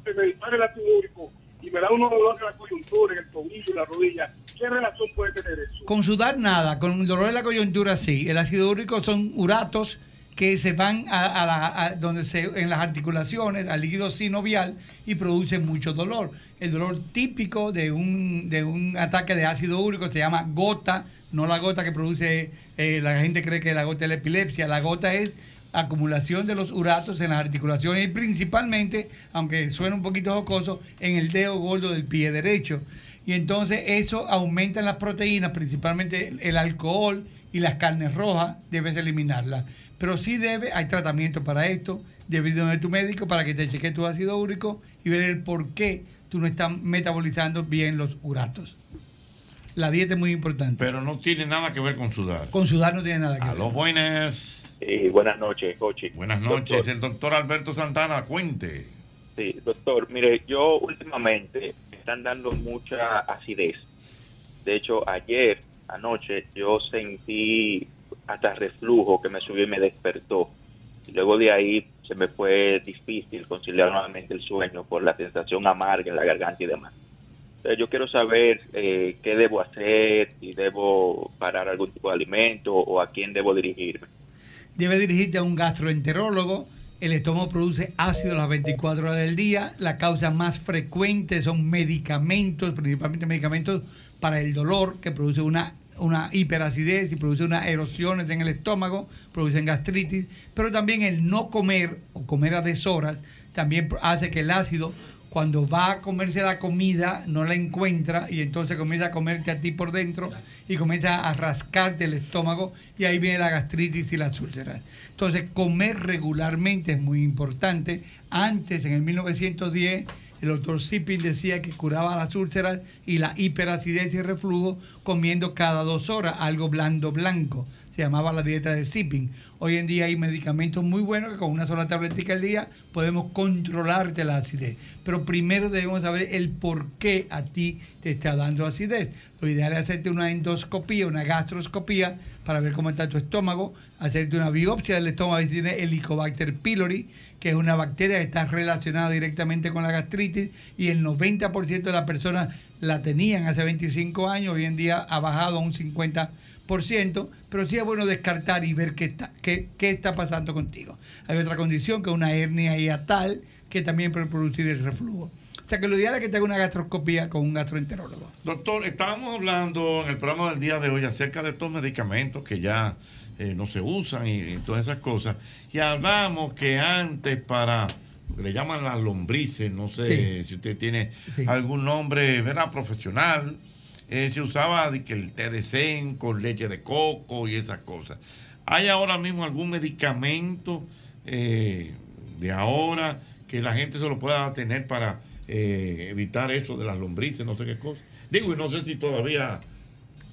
se me dispara el ácido úrico y me da unos dolores en la coyuntura, en el tobillo, en la rodilla. ¿Qué relación puede tener eso? Con sudar nada, con el dolor de la coyuntura sí. El ácido úrico son uratos que se van a, a, la, a donde se en las articulaciones, al líquido sinovial, y produce mucho dolor. El dolor típico de un de un ataque de ácido úrico se llama gota, no la gota que produce, eh, la gente cree que la gota es la epilepsia. La gota es acumulación de los uratos en las articulaciones y principalmente, aunque suena un poquito jocoso, en el dedo gordo del pie derecho. Y entonces eso aumenta en las proteínas, principalmente el alcohol y las carnes rojas, debes eliminarlas. Pero sí debe, hay tratamiento para esto, debes ir donde tu médico para que te chequee tu ácido úrico y ver el por qué tú no estás metabolizando bien los uratos. La dieta es muy importante. Pero no tiene nada que ver con sudar. Con sudar no tiene nada que ver. A los buenas. Eh, buenas noches, Jochy. Buenas noches, doctor. El doctor Alberto Santana, cuente. Sí, doctor, mire, yo últimamente me están dando mucha acidez. De hecho, ayer, anoche, yo sentí hasta reflujo que me subió y me despertó. Y luego de ahí se me fue difícil conciliar nuevamente el sueño por la sensación amarga en la garganta y demás. Entonces, yo quiero saber eh, qué debo hacer, si debo parar algún tipo de alimento o a quién debo dirigirme. Debe dirigirte a un gastroenterólogo. El estómago produce ácido las veinticuatro horas del día. Las causas más frecuentes son medicamentos, principalmente medicamentos para el dolor, que produce una, una hiperacidez y produce unas erosiones en el estómago, producen gastritis. Pero también el no comer o comer a deshoras también hace que el ácido, cuando va a comerse la comida, no la encuentra y entonces comienza a comerte a ti por dentro y comienza a rascarte el estómago y ahí viene la gastritis y las úlceras. Entonces, comer regularmente es muy importante. Antes, en el mil novecientos diez, el doctor Sipin decía que curaba las úlceras y la hiperacidez y reflujo comiendo cada dos horas algo blando blanco. Se llamaba la dieta de Sipin. Hoy en día hay medicamentos muy buenos que con una sola tabletica al día podemos controlarte la acidez. Pero primero debemos saber el por qué a ti te está dando acidez. Lo ideal es hacerte una endoscopía, una gastroscopía, para ver cómo está tu estómago, hacerte una biopsia del estómago, si tiene Helicobacter pylori, que es una bacteria que está relacionada directamente con la gastritis, y el noventa por ciento de las personas la tenían hace veinticinco años, hoy en día ha bajado a un cincuenta por ciento. Pero sí es bueno descartar y ver qué está, qué, qué está pasando contigo. Hay otra condición que es una hernia hiatal que también puede producir el reflujo. O sea que lo ideal es que te haga una gastroscopía con un gastroenterólogo. Doctor, estábamos hablando en el programa del día de hoy acerca de estos medicamentos que ya eh, no se usan y, y todas esas cosas. Y hablamos que antes para, le llaman las lombrices, no sé sí. si usted tiene sí. algún nombre, ¿verdad?, profesional. Eh, se usaba de que el té de sen con leche de coco y esas cosas. ¿Hay ahora mismo algún medicamento eh, de ahora que la gente se lo pueda tener para eh, evitar eso de las lombrices, no sé qué cosa? Digo, y no sé si todavía,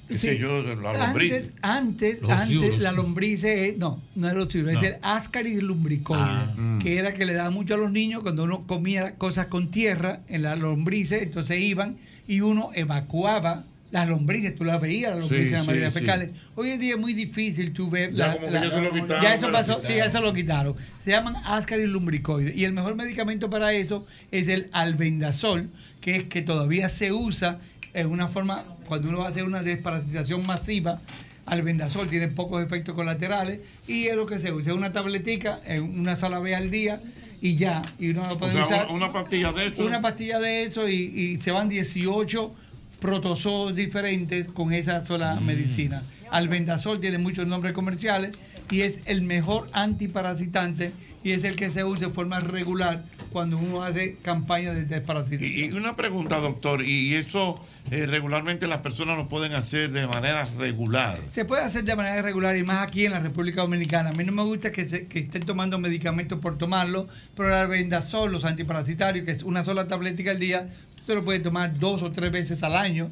qué sí. sé yo, la lombriz. Antes, antes, antes la lombriz es, no, no es los ciruelos, no. es el Ascaris lumbricoides, ah, que mm. era que le daba mucho a los niños cuando uno comía cosas con tierra en las lombrices, entonces iban y uno evacuaba las lombrices, tú las veías, las lombrices sí, de las maderas sí, fecales. Sí. Hoy en día es muy difícil tú ver. Ya, la, como la, que ya se lo quitaron. Ya eso pasó, sí, ya se lo quitaron. Se llaman ascaris lumbricoides. Y el mejor medicamento para eso es el albendazol, que es que todavía se usa en una forma, cuando uno va a hacer una desparasitación masiva. Albendazol tiene pocos efectos colaterales y es lo que se usa, una tabletica, una sola vez al día y ya, y uno lo puede o sea, usar. Una pastilla de eso. Una pastilla de eso y, y se van dieciocho protozoos diferentes con esa sola mm. medicina. Albendazol tiene muchos nombres comerciales y es el mejor antiparasitante y es el que se usa de forma regular cuando uno hace campaña de desparasitación. Y una pregunta, doctor, y eso eh, regularmente las personas lo pueden hacer de manera regular. Se puede hacer de manera regular y más aquí en la República Dominicana. A mí no me gusta que, se, que estén tomando medicamentos por tomarlo, pero el albendazol, los antiparasitarios, que es una sola tabletica al día, tú te lo puedes tomar dos o tres veces al año.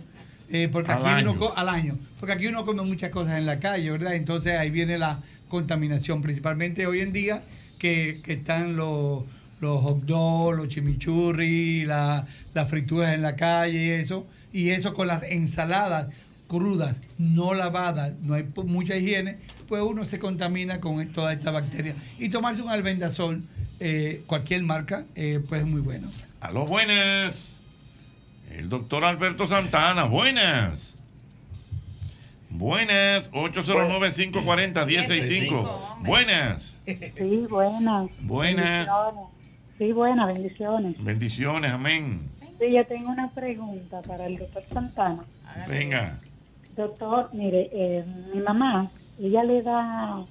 Eh, porque al, aquí año. Uno, al año porque aquí uno come muchas cosas en la calle, ¿verdad? Entonces ahí viene la contaminación, principalmente hoy en día que, que están los los hot dogs, los chimichurri, la, las frituras en la calle y eso, y eso con las ensaladas crudas, no lavadas, no hay mucha higiene, pues uno se contamina con toda esta bacteria, y tomarse un albendazol, eh, cualquier marca, eh, pues es muy bueno. A los buenos. El doctor Alberto Santana, buenas. Buenas, ocho cero nueve, cinco cuatro cero, uno cero seis cinco. Buenas. Sí, buenas. Buenas. Sí, buenas, bendiciones. Bendiciones, amén. Sí, yo tengo una pregunta para el doctor Santana. Venga. Doctor, mire, eh, mi mamá, ella le da,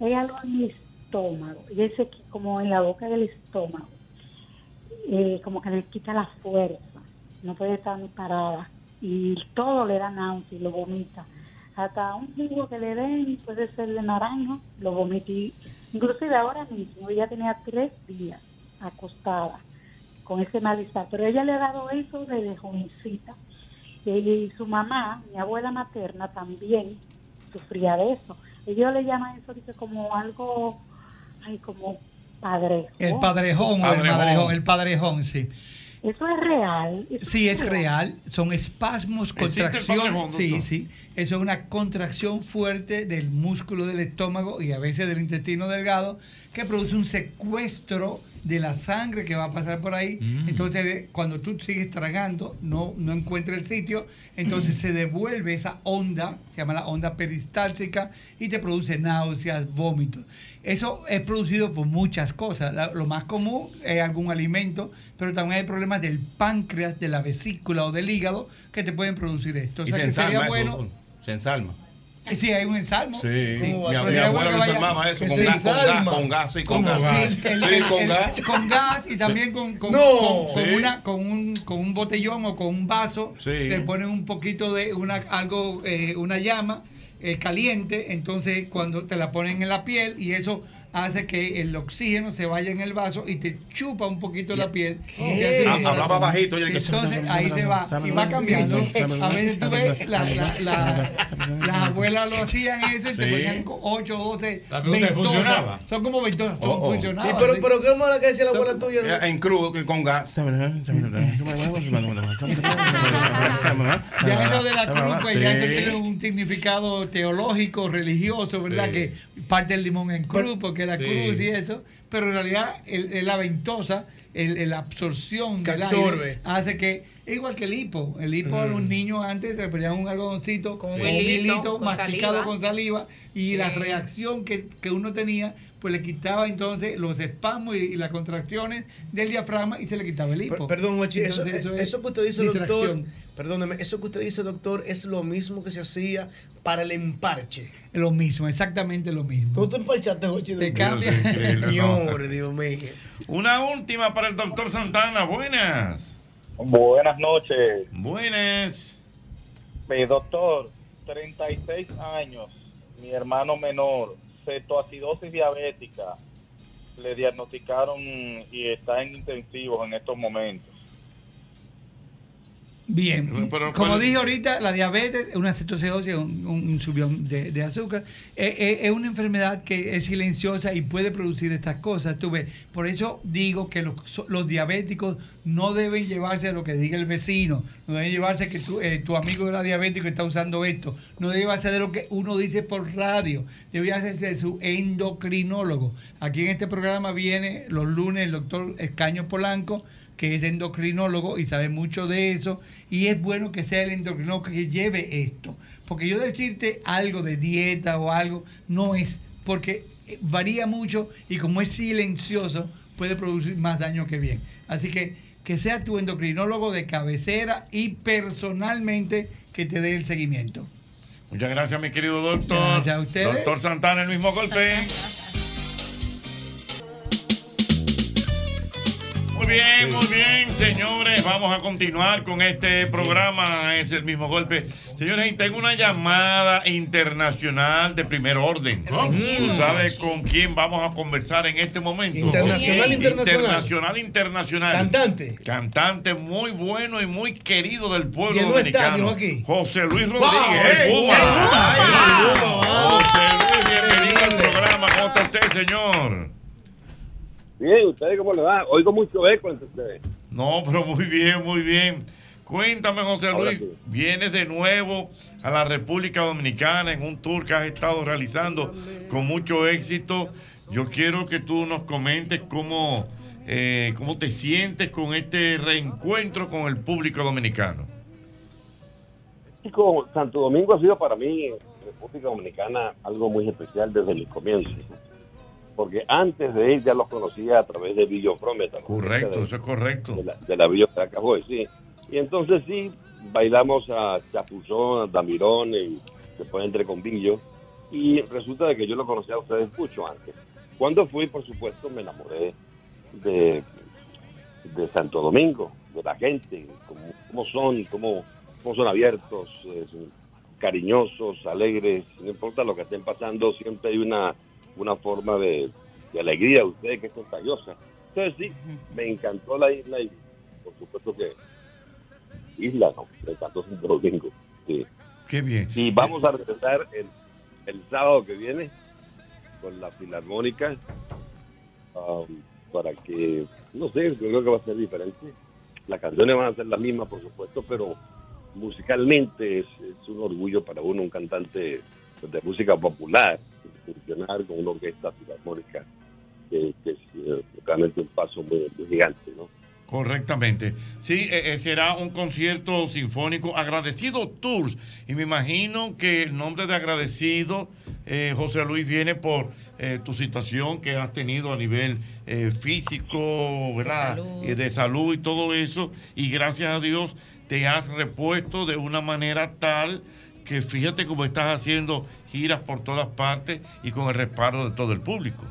ella lo en el estómago, ella dice que como en la boca del estómago, eh, como que le quita la fuerza. No puede estar ni parada y todo le da náusea y lo vomita, hasta un jugo que le den puede ser de naranja, lo vomité, inclusive ahora mismo ella tenía tres días acostada con ese malestar, pero ella le ha dado eso desde jovencita, y su mamá, mi abuela materna también sufría de eso, ellos le llaman eso, dice, como algo, ay, como padrejón. El padrejón, padrejón. El padrejón, el padrejón, sí. Eso es real. ¿Eso sí es real? real. Son espasmos, contracciones. Sí, sí. Eso es una contracción fuerte del músculo del estómago y a veces del intestino delgado que produce un secuestro de la sangre que va a pasar por ahí. Mm. Entonces, cuando tú sigues tragando, no, no encuentras el sitio, entonces mm. se devuelve esa onda, se llama la onda peristáltica, y te produce náuseas, vómitos. Eso es producido por muchas cosas. La, lo más común es algún alimento, pero también hay problemas del páncreas, de la vesícula o del hígado que te pueden producir esto. O sea, que sería bueno. Se ensalma. Sí, hay un ensalmo. Sí, mi abuela lo ensalmaba eso con gas, con gas, con gas. Sí, con gas. Con gas y también con con un botellón o con un vaso. Sí. Se pone un poquito de una, algo, eh, una llama eh, caliente, entonces cuando te la ponen en la piel y eso hace que el oxígeno se vaya en el vaso y te chupa un poquito la piel. Hablaba bajito. Entonces ahí se va y va cambiando. A veces tú ves, las abuelas lo hacían eso y te ponían ocho, doce. La pregunta funcionaba. Son como veintonas, funcionaban. Pero ¿qué es lo que decía la abuela tuya? En crudo, con gas. Ya eso de la cruz, pues ya tiene un significado teológico, religioso, ¿verdad? Que parte el limón en cruz, porque la sí. cruz y eso, pero en realidad el, el la ventosa, la absorción que del absorbe. Aire hace que, igual que el hipo, el hipo mm. a los niños antes se ponían un algodoncito con sí. un hilito masticado saliva. con saliva y sí. la reacción que, que uno tenía, pues le quitaba entonces los espasmos y, y las contracciones del diafragma y se le quitaba el hipo. Pero, perdón, Jochy, eso, eso, es eso que usted dice, distracción. doctor, perdóneme, eso que usted dice, doctor, es lo mismo que se hacía para el emparche. Lo mismo, exactamente lo mismo. ¿Tú te emparchaste, Jochy? Te cambia. Señor, Dios mío. Una última para el doctor Santana. Buenas. Buenas noches. Buenas. Mi doctor, treinta y seis años, mi hermano menor, cetoacidosis diabética, le diagnosticaron y está en intensivos en estos momentos. Bien, pero, como dije ahorita, la diabetes, una cetosis, un, un subión de, de azúcar, es, es una enfermedad que es silenciosa y puede producir estas cosas. Tú ves. Por eso digo que los, los diabéticos no deben llevarse a lo que diga el vecino, no deben llevarse que tu, eh, tu amigo era diabético y está usando esto, no debe llevarse de lo que uno dice por radio, debe hacerse de su endocrinólogo. Aquí en este programa viene los lunes el doctor Escaño Polanco, que es endocrinólogo y sabe mucho de eso, y es bueno que sea el endocrinólogo que lleve esto, porque yo decirte algo de dieta o algo, no es, porque varía mucho y como es silencioso, puede producir más daño que bien. Así que que sea tu endocrinólogo de cabecera y personalmente que te dé el seguimiento. Muchas gracias, mi querido doctor. Gracias a ustedes. Doctor Santana, el mismo golpe. Muy bien, muy bien, señores. Vamos a continuar con este programa. Es el mismo golpe. Señores, tengo una llamada internacional de primer orden. ¿No? ¿Tú sabes con quién vamos a conversar en este momento? Internacional, internacional. Internacional, internacional. Cantante. Cantante muy bueno y muy querido del pueblo dominicano. Aquí. José Luis Rodríguez. Wow, el Puma. El Puma. José Luis, bienvenido al programa. ¿Cómo está usted, señor? Bien, ¿ustedes cómo le va? Oigo mucho eco entre ustedes. No, pero muy bien, muy bien. Cuéntame, José Luis, sí. Vienes de nuevo a la República Dominicana en un tour que has estado realizando con mucho éxito. Yo quiero que tú nos comentes cómo, eh, cómo te sientes con este reencuentro con el público dominicano. Santo Domingo ha sido para mí, República Dominicana, algo muy especial desde mi comienzo. Porque antes de él ya los conocía a través de Villoprometa. Correcto, de, eso es correcto. De la, de la Villa Caracaboy, sí. Y entonces sí, bailamos a Chapuzón, a Damirón, y después entre con Villo. Y resulta de que yo lo conocía a ustedes mucho antes. Cuando fui, por supuesto, me enamoré de, de Santo Domingo, de la gente, cómo, cómo son, cómo, cómo son abiertos, eh, cariñosos, alegres. No importa lo que estén pasando, siempre hay una... una forma de, de alegría de ustedes que es contagiosa. Entonces sí, me encantó la isla y por supuesto que isla no, me encantó Santo Domingo. Sí. Qué bien. Y vamos a regresar el, el sábado que viene con la Filarmónica um, para que, no sé, yo creo que va a ser diferente. Las canciones van a ser las mismas, por supuesto, pero musicalmente es, es un orgullo para uno, un cantante de música popular, funcionar con una orquesta filarmónica que, que es eh, realmente un paso muy, muy gigante, ¿no? Correctamente. Sí, eh, será un concierto sinfónico. Agradecido Tours. Y me imagino que el nombre de Agradecido, eh, José Luis, viene por eh, tu situación que has tenido a nivel eh, físico, ¿verdad? De salud. Eh, de salud y todo eso. Y gracias a Dios te has repuesto de una manera tal que fíjate cómo estás haciendo giras por todas partes y con el respaldo de todo el público.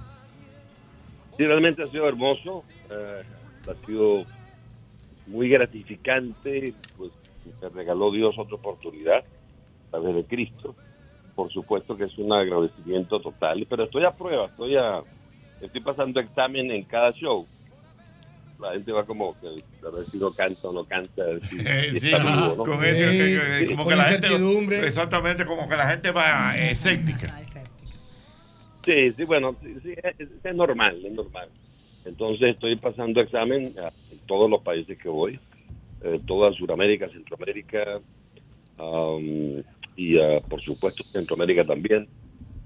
Sí, realmente ha sido hermoso, eh, ha sido muy gratificante, pues me regaló Dios otra oportunidad a través de Cristo. Por supuesto que es un agradecimiento total, pero estoy a prueba, estoy a, estoy pasando examen en cada show. La gente va como que a ver si no canta o no canta, si, si sí, vivo, ¿no? Con eso, que, que, como sí, que la gente, exactamente, como que la gente va escéptica. Sí, sí, bueno, sí, sí, es, es normal, es normal. Entonces estoy pasando examen en todos los países que voy, eh, toda Sudamérica, Centroamérica, um, y uh, por supuesto Centroamérica también.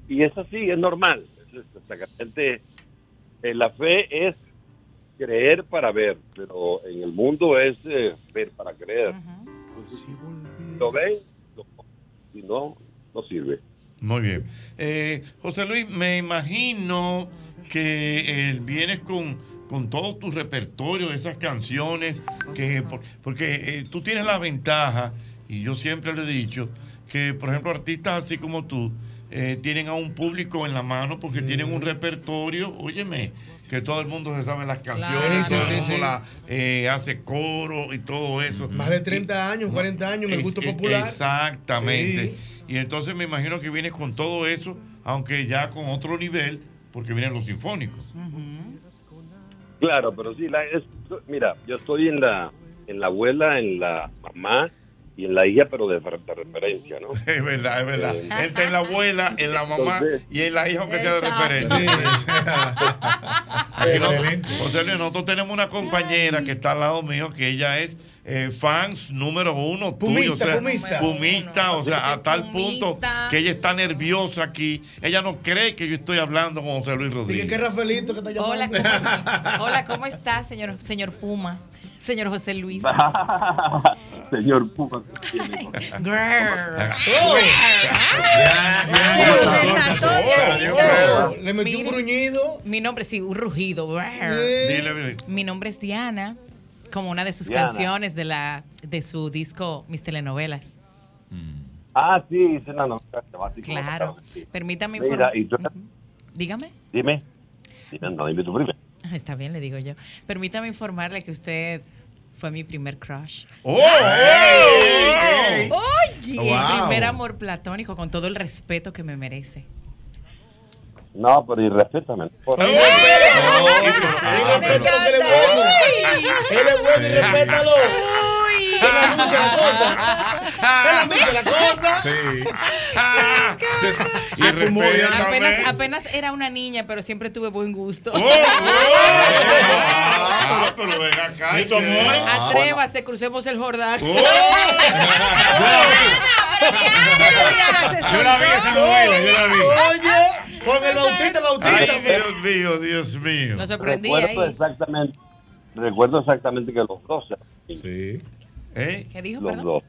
Y es así, es normal. Es, es, es, la fe es creer para ver, pero en el mundo es eh, ver para creer. Entonces, lo ven, lo, si no, no sirve. Muy bien. Eh, José Luis, me imagino que eh, vienes con, con todo tu repertorio de esas canciones, que por, porque eh, tú tienes la ventaja, y yo siempre le he dicho, que por ejemplo artistas así como tú, Eh, tienen a un público en la mano porque mm. tienen un repertorio, óyeme, que todo el mundo se sabe las canciones, claro, todo sí, el mundo sí. la, eh, hace coro y todo eso. Más de treinta años, cuarenta años, el gusto popular. Exactamente. Sí. Y entonces me imagino que vienes con todo eso, aunque ya con otro nivel, porque vienen los sinfónicos. Uh-huh. Claro, pero sí, la, es, mira, yo estoy en la en la abuela, en la mamá y en la hija, pero de, de referencia, ¿no? Es verdad, es verdad. Eh, Está en la abuela, en la mamá, entonces, y en la hija, aunque sea de referencia. Sí. Aquí no, José Luis, nosotros tenemos una compañera que está al lado mío, que ella es eh, fans número uno. Pumista, tuyo, o sea, pumista. Pumista, o sea, a tal pumista. Punto que ella está nerviosa aquí. Ella no cree que yo estoy hablando con José Luis Rodríguez. Dije que Rafaelito que está llamando. Hola, ¿cómo está, Hola, ¿cómo está señor, señor Puma? Señor José Luis. Señor Puma. Le metí un gruñido. Mi nombre, sí, un rugido. Mi nombre es Diana, como una de sus Diana. canciones de la de su disco Mis Telenovelas. Mm. Ah, sí, es una novela. Claro. Permítame informar. Dígame. Dime. Dime, no, dime tu primero. Está bien, le digo yo. Permítame informarle que usted fue mi primer crush. ¡Oh! ¡Oye! Oh, oh, oh, wow. Mi primer amor platónico, con todo el respeto que me merece. No, pero irrespétame. Por... ¡Ay! ¡Irrespétalo que le bueno! ¡Él es bueno, irrespétalo! ¡Que le anuncie la cosa! ¡Que le anuncie la cosa! Sí. Apenas, apenas era una niña, pero siempre tuve buen gusto. ¡Oh! ¡Ah, pero ven acá! Atrévase, crucemos el Jordán. Yo la vi esa novela, yo la vi. ¡Oye! Con el Bautista, Bautista. Ay, Dios mío, Dios mío. Lo sorprendí recuerdo ahí. Exactamente, recuerdo exactamente que los dos. Sí. ¿Eh? ¿Qué dijo? Los perdón? dos.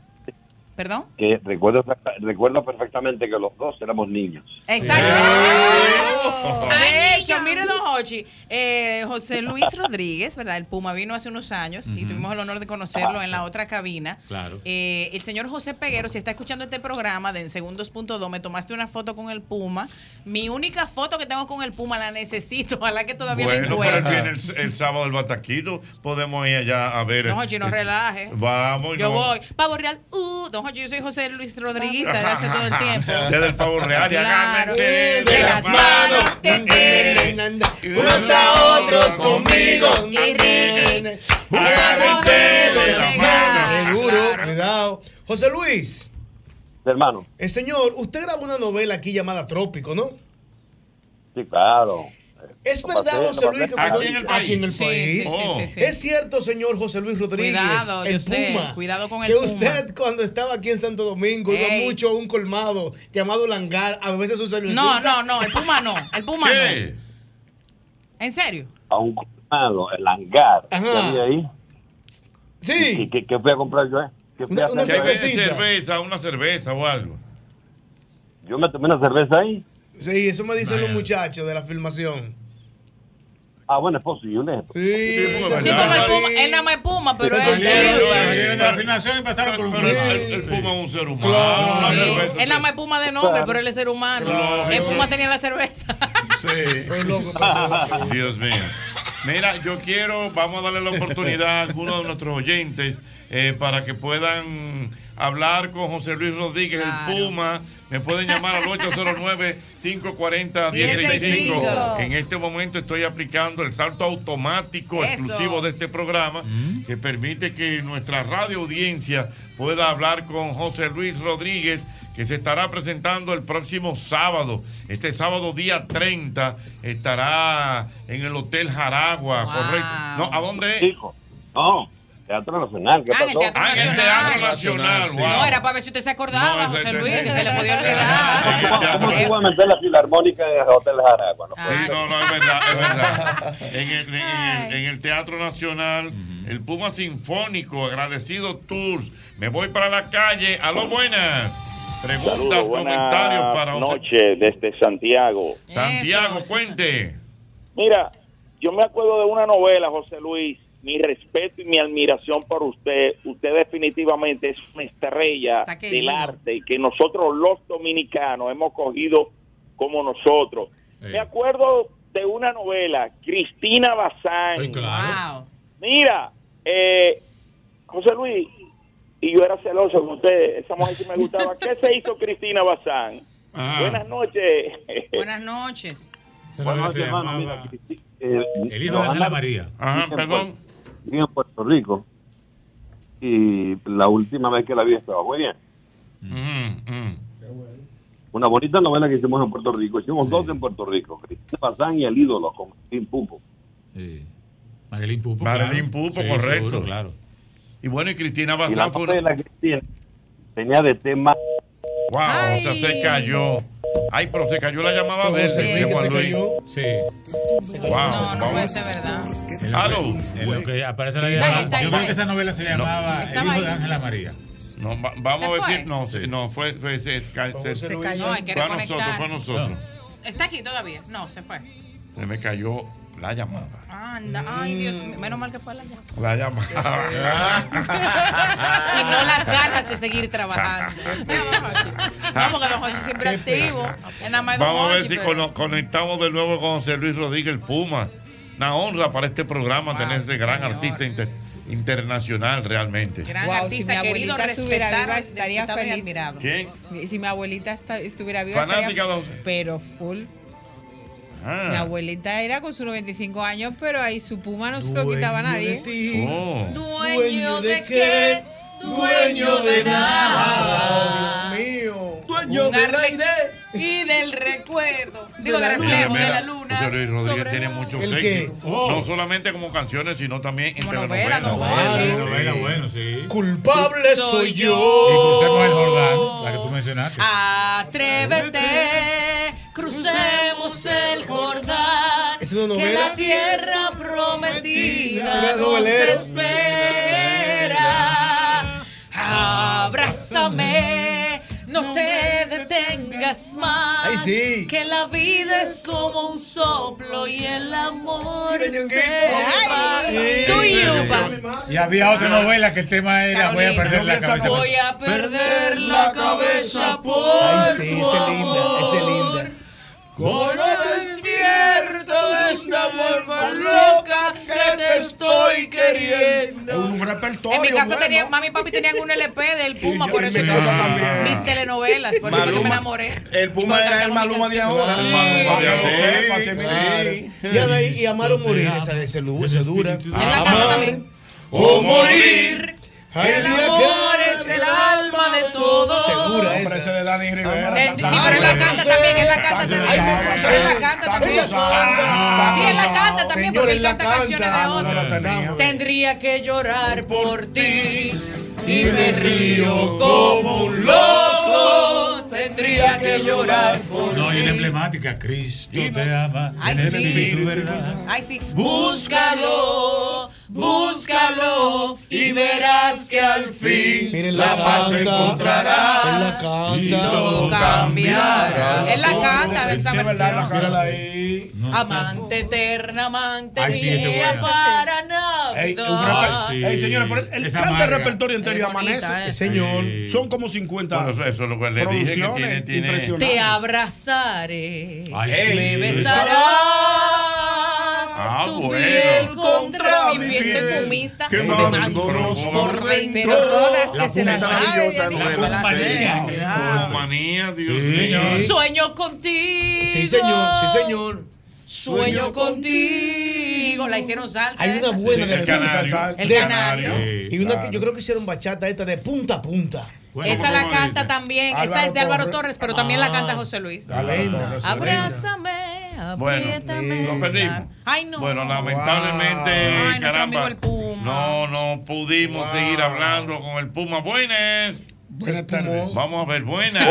¿Perdón? Que recuerdo, recuerdo perfectamente que los dos éramos niños. Exacto. Sí. De hecho, mire, don Jochy, eh, José Luis Rodríguez, ¿verdad? El Puma vino hace unos años uh-huh. y tuvimos el honor de conocerlo en la otra cabina. Claro. Eh, el señor José Peguero, si está escuchando este programa de En Segundos punto dos, me tomaste una foto con el Puma. Mi única foto que tengo con el Puma la necesito, ojalá que todavía bueno, la encuentre. Bueno, pero viene el, el sábado el Bataquito, podemos ir allá a ver. Don Jochy, no relaje. Vamos. Yo no. voy. Pavo Real, uh, don Jochy. Yo soy José Luis Rodríguez desde hace todo el tiempo. Desde el pavo real y claro. de, de las manos te quieren unos a otros conmigo. Agárrense de las manos. Seguro, claro. Cuidado. José Luis. Hermano. Eh, señor, usted grabó una novela aquí llamada Trópico, ¿no? Sí, claro. ¿Es verdad, José Luis, que aquí en el país? Aquí en el país. Sí, sí, sí, sí, sí. Es cierto, señor José Luis Rodríguez, cuidado, el Puma, sé, cuidado con el que Puma. Usted cuando estaba aquí en Santo Domingo Ey. iba mucho a un colmado llamado Langar, a veces su celular. No, no, no, el Puma no, el Puma ¿Qué? no. ¿En serio? A un colmado, el Langar. ¿Qué había ahí? Sí. ¿Qué, qué, qué fui a comprar yo? Eh? ¿Qué fui una, a una cerveza, una cerveza o algo. Yo me tomé una cerveza ahí. Sí, eso me dicen los muchachos de la filmación. Ah, bueno, es posible. Sí, porque sí, él no me Puma, pero es el de la filmación y pasaron por un Puma. El Puma es un ser humano. Él no me Puma de nombre, pero él es ser humano. El Puma tenía la cerveza. Sí. Dios mío. Mira, yo quiero, vamos a darle la oportunidad a algunos de nuestros oyentes eh, para que puedan hablar con José Luis Rodríguez, claro. el Puma. Me pueden llamar al ocho cero nueve, cinco cuatro cero, uno cero seis cinco. En este momento estoy aplicando el salto automático Eso. exclusivo de este programa mm. que permite que nuestra radio audiencia pueda hablar con José Luis Rodríguez, que se estará presentando el próximo sábado. Este sábado día treinta estará en el Hotel Jaragua, wow. correcto. No, ¿a dónde es? Hijo, no. Teatro Nacional, ¿qué ah, pasó? Teatro ah, Nacional. El Teatro Nacional, sí. wow. No, era para ver si usted se acordaba, no, José Luis, que se le podía olvidar. ¿Cómo se iba a meter la Filarmónica en el Hotel Jaragua? No, ah, no, no, es verdad, es verdad. En el, en el, en el Teatro Nacional, uh-huh. el Puma Sinfónico, Agradecido Tours. Me voy para la calle, a lo buenas. Preguntas, Saludos, comentarios para usted. Buenas noches, desde Santiago. Santiago, Eso. cuente. Mira, yo me acuerdo de una novela, José Luis. Mi respeto y mi admiración por usted. Usted definitivamente es una estrella del arte y que nosotros los dominicanos hemos cogido como nosotros. Sí. Me acuerdo de una novela, Cristina Bazán. Ay, claro. Wow. Mira, eh, José Luis, y yo era celoso con usted, esa mujer que me gustaba. ¿Qué se hizo Cristina Bazán? Ah. Buenas noches. Buenas noches. Buenas noches, hermano. Mira, Cristina, eh, el hijo de Ángela María. Ajá, perdón. En Puerto Rico y la última vez que la vi estaba muy bien. Mm, mm. Una bonita novela que hicimos en Puerto Rico. Hicimos sí. dos en Puerto Rico, Cristina Bazán y El Ídolo, con Marilyn Pupo. Sí. Marilyn Pupo, Marilyn claro. Pupo, sí, correcto. Seguro, claro. Y bueno, y Cristina Bazán... Y la fue... de la Cristina tenía de tema... Wow, ay. O sea, se cayó. Ay, pero se cayó la llamada de ese. Sí, Juan Luis. Sí. Wow, no, no puede ser verdad. Aló. En lo que aparece la llamada. Yo creo que esa novela se llamaba El Hijo de Ángela María. No, va, vamos a decir, no, sí, no, fue, fue se, ca, se, se cayó. No, hay que fue a nosotros, fue a nosotros. No. Está aquí todavía, no, se fue. Se me cayó la llamada. Anda, ay Dios mío, menos mal que fue la llamada. La llamada. Y no las ganas de seguir trabajando. Vamos, que don Jochy siempre activo. Vamos a ver si pero... conectamos de nuevo con José Luis Rodríguez, el Puma. Una honra para este programa, wow, tener ese señor. gran artista internacional. Internacional realmente. Gran wow, artista, si mi querido, estuviera viva, estaría feliz. ¿Quién? Si mi abuelita está, estuviera viva, fanática estaría, de... pero full. Ah. Mi abuelita era con sus noventa y cinco años, pero ahí su Puma no se lo quitaba a nadie. De oh. ¿Dueño de qué? Dueño de nada. Oh, Dios mío. Dueño un de la y del recuerdo, digo, de reflejo de la luna. José Luis Rodríguez tiene muchos sellos, oh. no solamente como canciones, sino también en telenovelas. Novela, bueno, sí. Culpable soy yo. Y crucemos el Jordán, la que tú mencionaste. Atrévete, crucemos el Jordán. ¿Es una novela? Que la tierra prometida nos espera. Abrázame. No te detengas más. Ay, sí. Que la vida es como un soplo y el amor es tú y Uba. Y había otra novela que el tema era Carolina, voy a perder la cabeza. Voy a perder la cabeza por ay, sí, tu esa amor. Es linda, es linda. Con el despierto de esta forma loca que te estoy queriendo. Un repertorio. En mi casa bueno. tenían, mami y papi tenían un L P del Puma, por eso ah. mis telenovelas, por Maluma, eso que me enamoré. El Puma era el Maluma de ahora. Sí. El Maluma de ahora. Sí. Claro. Y a ver, y amar o morir, esa de ese dura. Ah, amar o morir. El amor es el alma de todos. Segura esa de Dani Rivera. Sí, pero él la canta también, él la canta también. Él la canta también. Sí, él la canta también porque él canta canciones de otros. Tendría que llorar por ti y me río como un loco. Tendría que llorar por ti. No, y una emblemática, Cristo te ama. Ay, sí. Ay, sí. Búscalo. Búscalo y verás que al fin miren, la, la paz canta, encontrarás canta, y todo cambiará. Él la canta, esa versión. Amante eterna, amante mía para Navidad. Ey, señores, pero el canta el repertorio anterior amanece. Señor, son como cincuenta. Eso es lo que le dije que tiene. Te abrazaré, me besarás. Ah, tu bueno. piel contra mi piel, piel fumista, que mandamos por dentro. Pero todas la que se las saben. La compañía, la compañía, Dios mío. Sueño contigo. Sí, señor, sí, señor. Sueño contigo. La hicieron salsa. Hay una buena de salsa. El canario. Y una que yo creo que hicieron bachata esta de punta a punta. Bueno, esa la canta también, Álvaro esa es de Álvaro Torres, Torres pero ah, también la canta José Luis. Elena, abrázame, apriétame. Bueno, lo pedimos. Ay, no. Bueno, lamentablemente, ay, caramba, no, no pudimos wow. seguir hablando con el Puma. Buenas. Buenas tardes. Vamos a ver, buenas.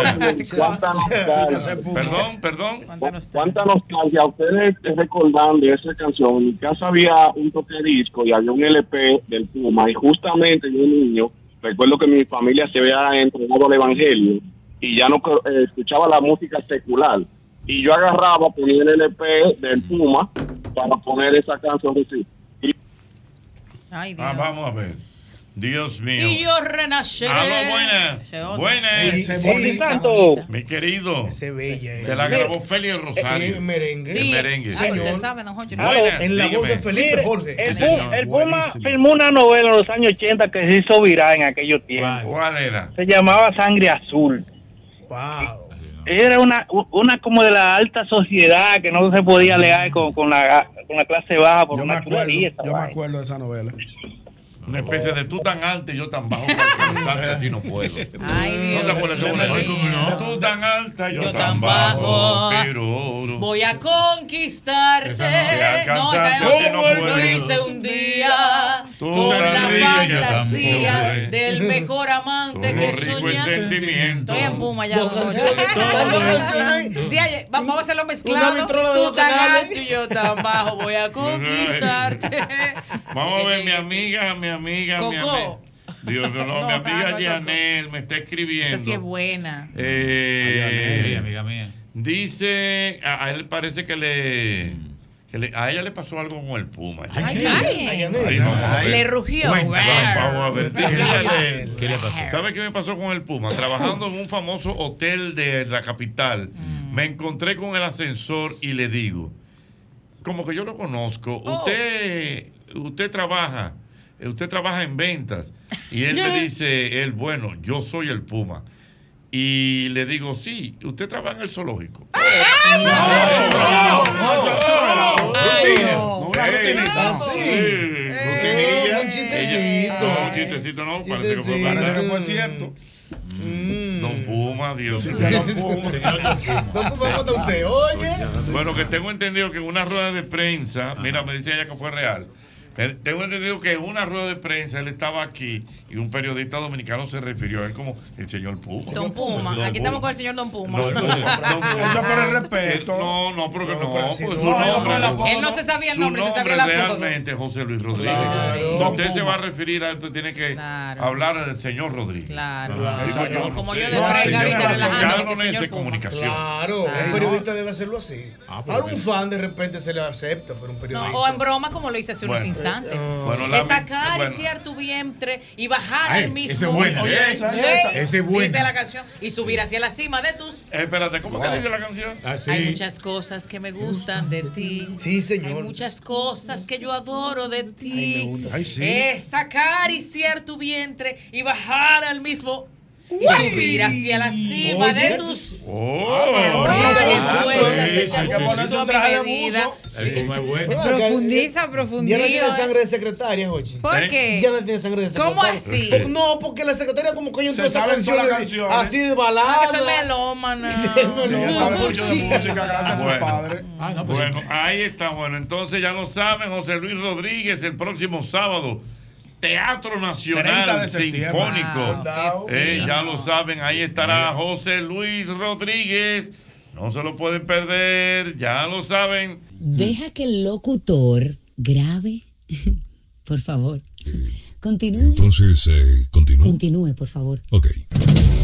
¿Cuánta nostalgia? Perdón, perdón. ¿Cuánta nostalgia? Ustedes recordan de esa canción. En mi casa había un tocadisco y había un L P del Puma y justamente yo niño. Recuerdo que mi familia se había entregado al evangelio y ya no eh, escuchaba la música secular. Y yo agarraba, ponía el L P del Puma para poner esa canción así. Y... Ay, Dios. Ah, vamos a ver. Dios mío. Y yo renaceré. Aló, buenas. Buenas. Sí, sí, tanto. Mi querido. Se bella. Se la grabó Félix Rosario. Sí, merengue. Sí, el merengue. Sí, usted sabe, don Jorge. Buenas. En la dígame. Voz de Felipe mire, Jorge. El, el, el Puma filmó una novela en los años ochenta que se hizo viral en aquellos tiempos. Wow. ¿Cuál era? Se llamaba Sangre Azul. Wow. Era una una como de la alta sociedad que no se podía leer con, con, la, con la clase baja por yo una chulería. Yo me acuerdo de esa novela. Una especie de tú tan alto y yo tan bajo. Porque a ti no puedo. Ay, Dios. ¿No te acuerdas que no? Tú tan alta y yo, yo tan bajo. Pero voy a conquistarte. No, no, no, no. Lo hice un día con la fantasía del mejor amante que soñaste. Estoy en Puma ya. Vamos a hacerlo mezclado. Tú tan alto y yo tan bajo. Voy a conquistarte. Vamos a ver, mi amiga, mi amiga, Coco. mi amiga. Dios mío, no, no, mi amiga Janel no, me está escribiendo. Esa sí es buena. Eh, Ay, amiga, amiga mía. Dice, a, a él parece que le, que le, a ella le pasó algo con el puma. Ay, ay, ay, ay, ay no, ay. Le rugió. Bueno, vamos a ver. ¿Qué le pasó? ¿Sabe qué me pasó con el puma? Trabajando en un famoso hotel de la capital, mm. me encontré con el ascensor y le digo, como que yo lo conozco, oh. usted... Usted trabaja, usted trabaja en ventas. Y él me dice, él, bueno, yo soy el Puma. Y le digo, sí, usted trabaja en el zoológico. ¡Ay, no! ¡No! ¡No! Un chistecito. Un chistecito, no, parece que fue cierto. Mm. Don Puma, Dios. Don Puma, ¿cómo está usted? Oye. Bueno, que tengo entendido que en una rueda de prensa, Ajá. mira, me dice ella que fue real. Tengo entendido que en una rueda de prensa él estaba aquí y un periodista dominicano se refirió a él como el señor Puma. Don Puma, don aquí Puma. Estamos con el señor Don Puma. No, no, no, eso por el respeto. No, no, porque no. no, pues, si no, su nombre, no él no se sabía el nombre, su nombre se sabía la foto. Realmente José Luis Rodríguez. Claro. Usted se va a referir a esto, tiene que claro. hablar del señor Rodríguez. Claro. claro. claro. Yo, como yo le digo ahorita relajando de comunicación. Claro, un periodista debe hacerlo así. Ahora un fan de repente se le acepta, pero un periodista. O en broma como lo hice hace unos instantes. Antes. Bueno, la, sacar bueno. y sacar tu vientre y bajar ay, el mismo. Ese es bueno. Oye, esa, esa, esa es buena. Dice la canción. Y subir hacia la cima de tus. Eh, espérate, ¿cómo wow. que dice la canción? Ah, sí. Hay muchas cosas que me gustan de ti. Sí, señor. Hay muchas cosas que yo adoro de ti. Ay, me gusta. Ay, sí. Es sacar y sacar tu vientre y bajar al mismo. Y subir hacia la cima Oye. de tus. ¡Oh! Hay que ponerse un traje de buzo. Sí. Bueno. Profundiza, profundiza. Ya no tiene sangre de secretaria, Jochy. ¿Por qué? Ya no tiene sangre de secretaria. ¿Cómo así? No, porque la secretaria como coño se sabe canciones, canciones así de balada. No, que soy melómana. Se melómana. Ella sabe mucho de música gracias bueno. a sus padres. Ah, no, pues. Bueno, ahí está. Bueno, entonces ya lo saben, José Luis Rodríguez, el próximo sábado. Teatro Nacional Sinfónico. Wow, eh, ya lo saben, ahí estará José Luis Rodríguez. No se lo pueden perder, ya lo saben. Deja que el locutor grabe, por favor. Continúe. Entonces, eh, continúe. Continúe, por favor. Ok.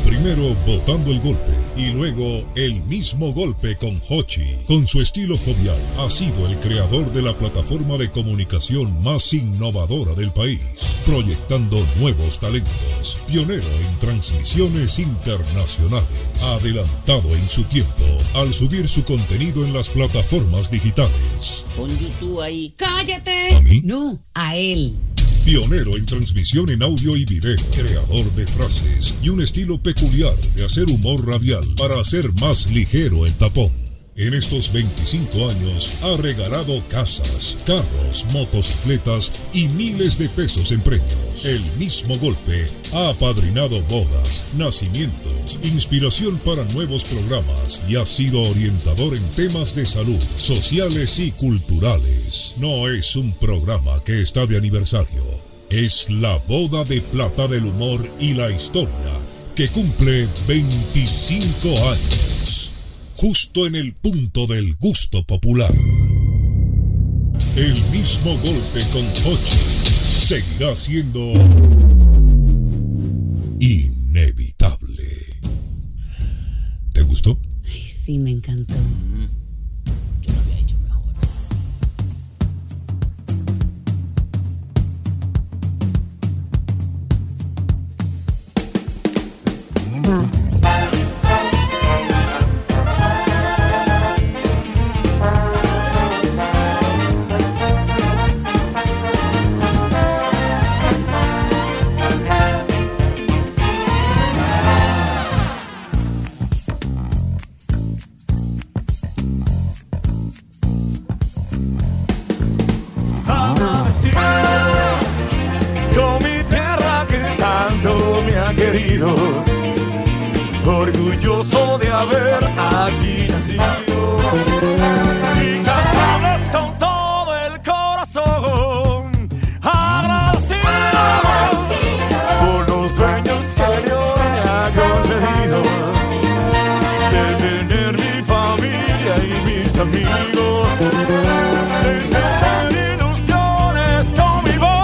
Primero botando el golpe y luego el mismo golpe con Jochy. Con su estilo jovial, ha sido el creador de la plataforma de comunicación más innovadora del país, proyectando nuevos talentos, pionero en transmisiones internacionales, adelantado en su tiempo al subir su contenido en las plataformas digitales. Pon YouTube ahí. ¡Cállate! ¿A mí? No, a él. Pionero en transmisión en audio y video, creador de frases y un estilo peculiar de hacer humor radial para hacer más ligero el tapón. En estos veinticinco años ha regalado casas, carros, motocicletas y miles de pesos en premios. El mismo golpe ha apadrinado bodas, nacimientos, inspiración para nuevos programas y ha sido orientador en temas de salud, sociales y culturales. No es un programa que está de aniversario, es la boda de plata del humor y la historia que cumple veinticinco años. Justo en el punto del gusto popular. El mismo golpe con Jochy seguirá siendo inevitable. ¿Te gustó? Ay, sí, me encantó. Mm-hmm. Yo lo había hecho mejor. Mm-hmm. querido, orgulloso de haber aquí nacido. Y cantables con todo el corazón, agradecido por los sueños que Dios me ha concedido, de tener mi familia y mis amigos, de sentir ilusiones con mi voz.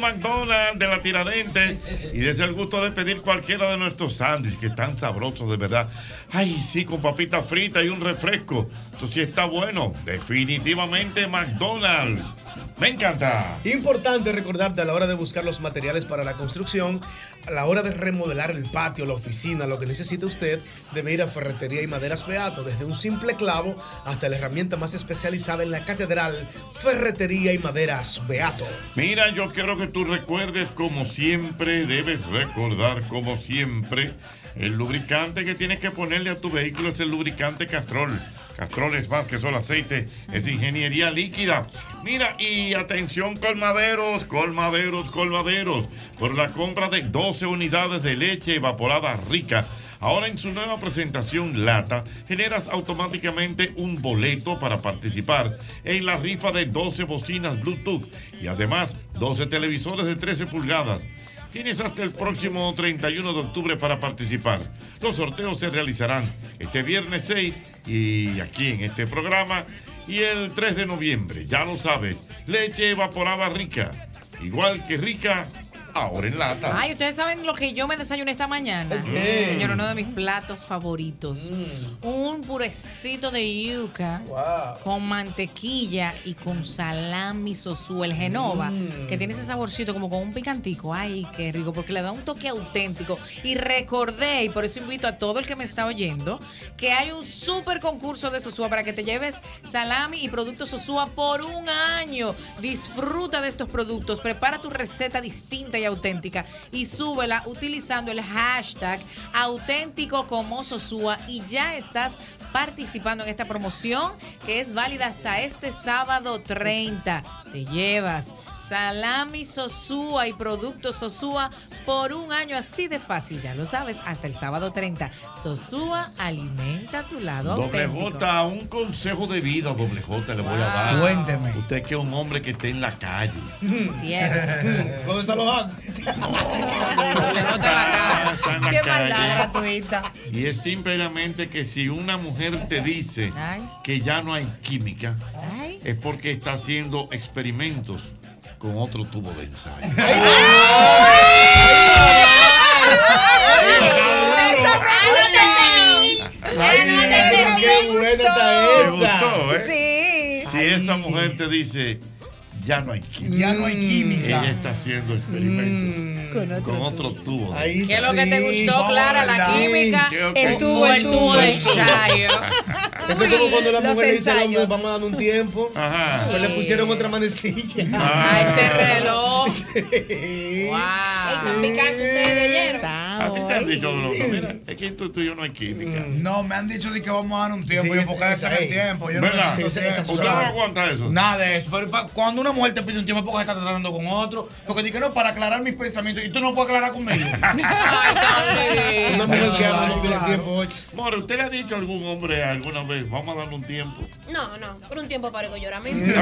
McDonald's de la Tiradentes y desea el gusto de pedir cualquiera de nuestros sándwiches que están sabrosos de verdad. Ay, sí, con papita frita y un refresco. Esto sí está bueno. Definitivamente McDonald's. Me encanta. Importante recordarte a la hora de buscar los materiales para la construcción, a la hora de remodelar el patio, la oficina, lo que necesite usted, debe ir a Ferretería y Maderas Beato, desde un simple clavo hasta la herramienta más especializada en la catedral, Ferretería y Maderas Beato. Mira, yo quiero que tú recuerdes como siempre, debes recordar como siempre, el lubricante que tienes que ponerle a tu vehículo es el lubricante Castrol. Castrol es más que solo aceite, es ingeniería líquida. Mira, y atención colmaderos, colmaderos, colmaderos, por la compra de doce unidades de leche evaporada rica. Ahora en su nueva presentación lata, generas automáticamente un boleto para participar en la rifa de doce bocinas Bluetooth y además doce televisores de trece pulgadas. Tienes hasta el próximo treinta y uno de octubre para participar. Los sorteos se realizarán este viernes seis y aquí en este programa y el tres de noviembre. Ya lo sabes, leche evaporada rica, igual que rica, ahora en lata. Ay, ustedes saben lo que yo me desayuné esta mañana. Okay. Señor, uno de mis platos favoritos. Mm. Un purecito de yuca, wow, con mantequilla y con salami sosúa, el Genova, mm, que tiene ese saborcito como con un picantico. Ay, qué rico, porque le da un toque auténtico. Y recordé, y por eso invito a todo el que me está oyendo, que hay un súper concurso de sosúa para que te lleves salami y productos sosúa por un año. Disfruta de estos productos, prepara tu receta distinta y auténtica y súbela utilizando el hashtag auténtico como Sosúa y ya estás participando en esta promoción que es válida hasta este sábado treinta. Te llevas salami Sosúa y productos Sosúa por un año, así de fácil, ya lo sabes, hasta el sábado treinta. Sosúa alimenta tu lado doble auténtico. J, un consejo de vida, doble J, le wow. voy a dar. Cuénteme. Usted que es un hombre que esté en la calle. Cierto. ¿Dónde se lo dan? No, doble J la calle. Qué maldad gratuita. Y es simplemente que si una mujer te dice que ya no hay química, es porque está haciendo experimentos con otro tubo de ensayo. ¡Qué buena está esa! Si esa mujer te dice ya no hay química. Ya no hay química. Ella está haciendo experimentos mm, con, otro con otro tubo. Ahí ¿Qué es sí, lo que te gustó, Clara? La ahí. química. Okay. El tubo, el tubo de ensayo. Eso es como cuando la mujer le dice al hombre, vamos a dar un tiempo. Ajá. Pues sí. Le pusieron otra manecilla. Ah, ah este reloj. Sí. Wow. ¿Están picando ustedes ayer? A ti te han dicho, mira, es que tú, tú y yo no hay química. No, me han dicho de que vamos a dar un tiempo. Sí, yo porque ese es el tiempo. Yo ¿Verdad? No sé, ¿Usted no aguanta eso? Nada de eso. Pero cuando una mujer te pide un tiempo, porque está tratando con otro. Porque dije, no, para aclarar mis pensamientos. Y tú no puedes aclarar conmigo. Ay, no, no, que ama no pide tiempo. More, ¿usted le ha dicho a algún hombre alguna vez, vamos a darle un tiempo? No, no. Por un tiempo para que yo ahora mismo. ¿Quién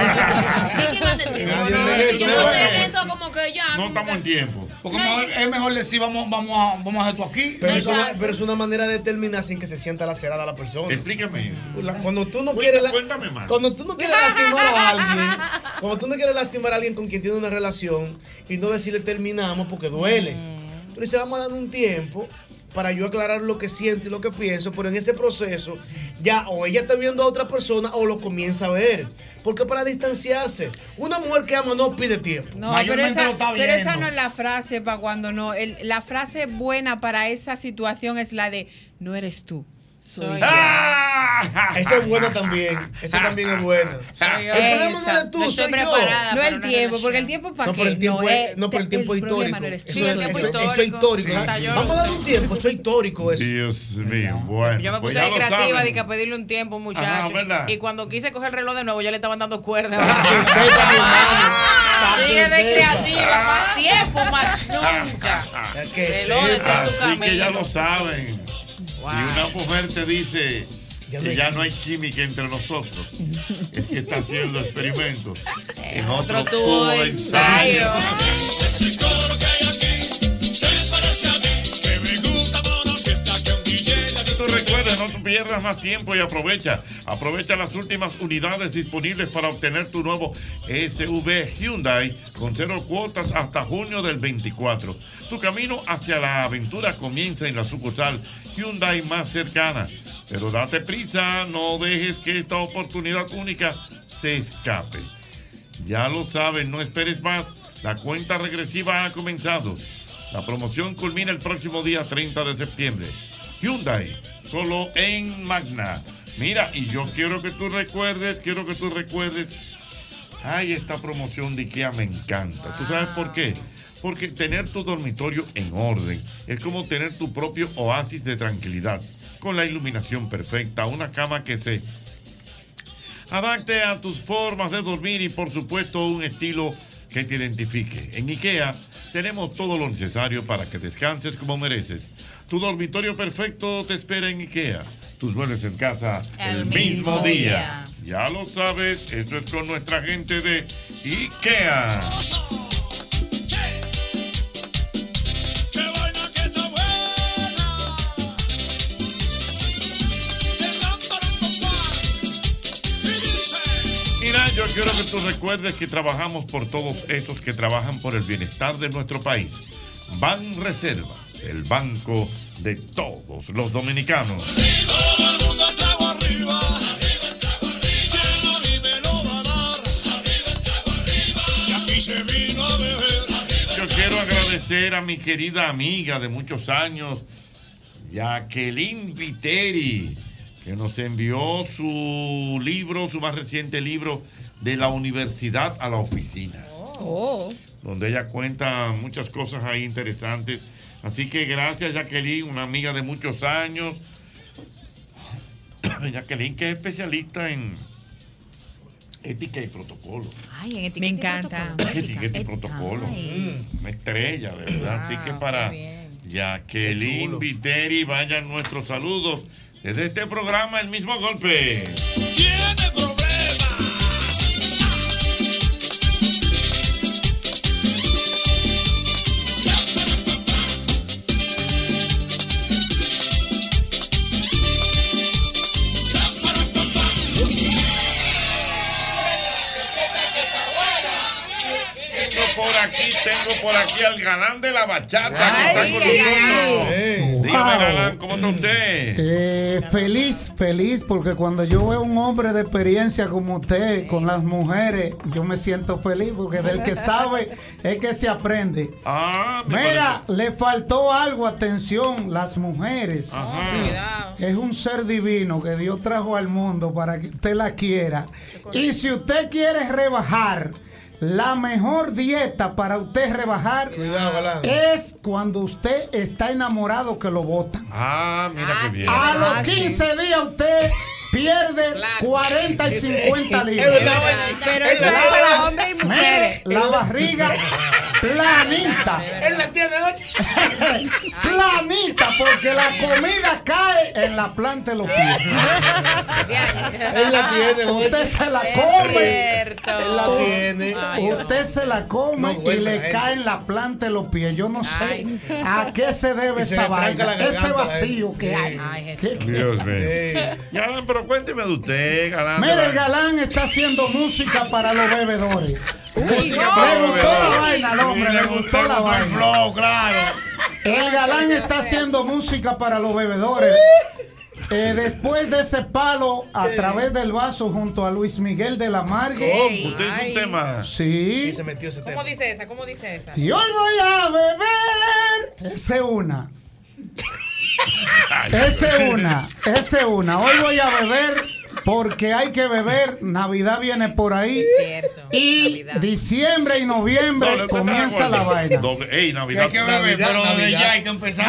no te entiende? Yo no sé eso, como que ya. No estamos en tiempo. Porque es mejor decir, vamos a. Vamos a hacer tú aquí. Pero, no, es una, pero es una manera de terminar sin que se sienta lacerada la persona. Explícame eso. La, cuando tú no quieres la, cuando tú no quieres lastimar a alguien, cuando tú no quieres lastimar a alguien con quien tiene una relación y no decirle terminamos porque duele. Mm. Tú le dices, vamos a dar un tiempo para yo aclarar lo que siento y lo que pienso, pero en ese proceso ya o ella está viendo a otra persona o lo comienza a ver. Porque para distanciarse, una mujer que ama no pide tiempo. No, mayormente pero, esa, lo está viendo. Pero esa no es la frase para cuando no. El, la frase buena para esa situación es la de no eres tú. Soy ah, esa es buena también. Esa también es buena. El problema no eres tú, no soy yo. No el tiempo, porque el tiempo es para qué. No, pero el tiempo es histórico. Eso es histórico. Vamos a dar un tiempo, eso es histórico. Dios mío, bueno. Yo me puse de creativa de que pedirle un tiempo, muchachos. Y cuando quise coger el reloj de nuevo, ya le estaban dando cuerda. Sigue de creativa, más tiempo, más nunca. Así que ya lo saben. Wow. Si una mujer te dice ya que ya no hay química entre nosotros, es que está haciendo experimentos. Es otro, otro tubo de ensayo. Tú recuerda, no te pierdas más tiempo y aprovecha. Aprovecha las últimas unidades disponibles para obtener tu nuevo S U V Hyundai con cero cuotas hasta junio del veinticuatro. Tu camino hacia la aventura comienza en la sucursal Hyundai más cercana. Pero date prisa, no dejes que esta oportunidad única se escape. Ya lo saben, no esperes más. La cuenta regresiva ha comenzado. La promoción culmina el próximo día treinta de septiembre. Hyundai, solo en Magna. Mira, y yo quiero que tú recuerdes, quiero que tú recuerdes, ay, esta promoción de IKEA me encanta. ¿Tú sabes por qué? Porque tener tu dormitorio en orden es como tener tu propio oasis de tranquilidad, con la iluminación perfecta, una cama que se adapte a tus formas de dormir y por supuesto un estilo que te identifique. En IKEA tenemos todo lo necesario para que descanses como mereces. Tu dormitorio perfecto te espera en IKEA. Tus muebles en casa el, el mismo, mismo día. día. Ya lo sabes, eso es con nuestra gente de IKEA. Mira, yo quiero que tú recuerdes que trabajamos por todos esos que trabajan por el bienestar de nuestro país. Banreservas, el banco de todos los dominicanos. Todo el mundo trago arriba, arriba el trago arriba, no ni me lo va a dar, arriba el trago arriba, y aquí se vino a beber. Yo quiero agradecer a mi querida amiga de muchos años, Jacqueline Viteri, que nos envió su libro, su más reciente libro, De la Universidad a la Oficina. Oh. Donde ella cuenta muchas cosas ahí interesantes. Así que gracias, Jacqueline, una amiga de muchos años. Jacqueline, que es especialista en ética y protocolo. Ay, en ética. Me encanta. Ética y protocolo. Mm, una estrella, de verdad. Ah, así que para Jacqueline Viteri, vayan nuestros saludos desde este programa, El Mismo Golpe. ¿Tiene problemas? Por aquí, tengo por aquí al galán de la bachata. Ay, que está con nosotros. Dígame, galán, ¿cómo está usted? Eh, feliz, feliz, porque cuando yo veo un hombre de experiencia como usted, con las mujeres, yo me siento feliz, porque del que sabe es que se aprende. Ah, mira, le faltó algo, atención, las mujeres. Ajá. Es un ser divino que Dios trajo al mundo para que usted la quiera. Y si usted quiere rebajar, la mejor dieta para usted rebajar, cuidado, es cuando usted está enamorado que lo botan. Ah, mira ah, qué bien. A los quince días usted pierde claro. cuarenta y cincuenta libras. Pero eso es para hombres y mujeres. La barriga planita. Él la tiene ocho. Planita, porque la comida cae en la planta de los pies. Él la tiene, usted se la come. Él la tiene. Usted se la come no, y le cae en la planta de los pies. Yo no sé a qué se debe esa vaina, ese vacío que hay. Ay, Dios mío. Galán, pero cuénteme de usted, Galán. Mira, el Galán está haciendo música para los bebedores. Música para los bebedores. La vaina al hombre, le gustó la vaina. El flow, claro. El Galán está haciendo música para los bebedores. Eh, después de ese palo, a ¿Qué? través del vaso, junto a Luis Miguel de la Margue. ¿Cómo? ¿Usted hizo un tema? Sí. Se metió ese ¿Cómo tema? dice esa? ¿Cómo dice esa? Y hoy voy a beber. Esa es una. Esa es una. Esa es una. Hoy voy a beber porque hay que beber. Navidad viene por ahí. Es cierto. Y Navidad. Diciembre y noviembre no, comienza la vaina. Ey, Navidad. Hay que beber, Navidad, pero Navidad. desde ya hay que empezar.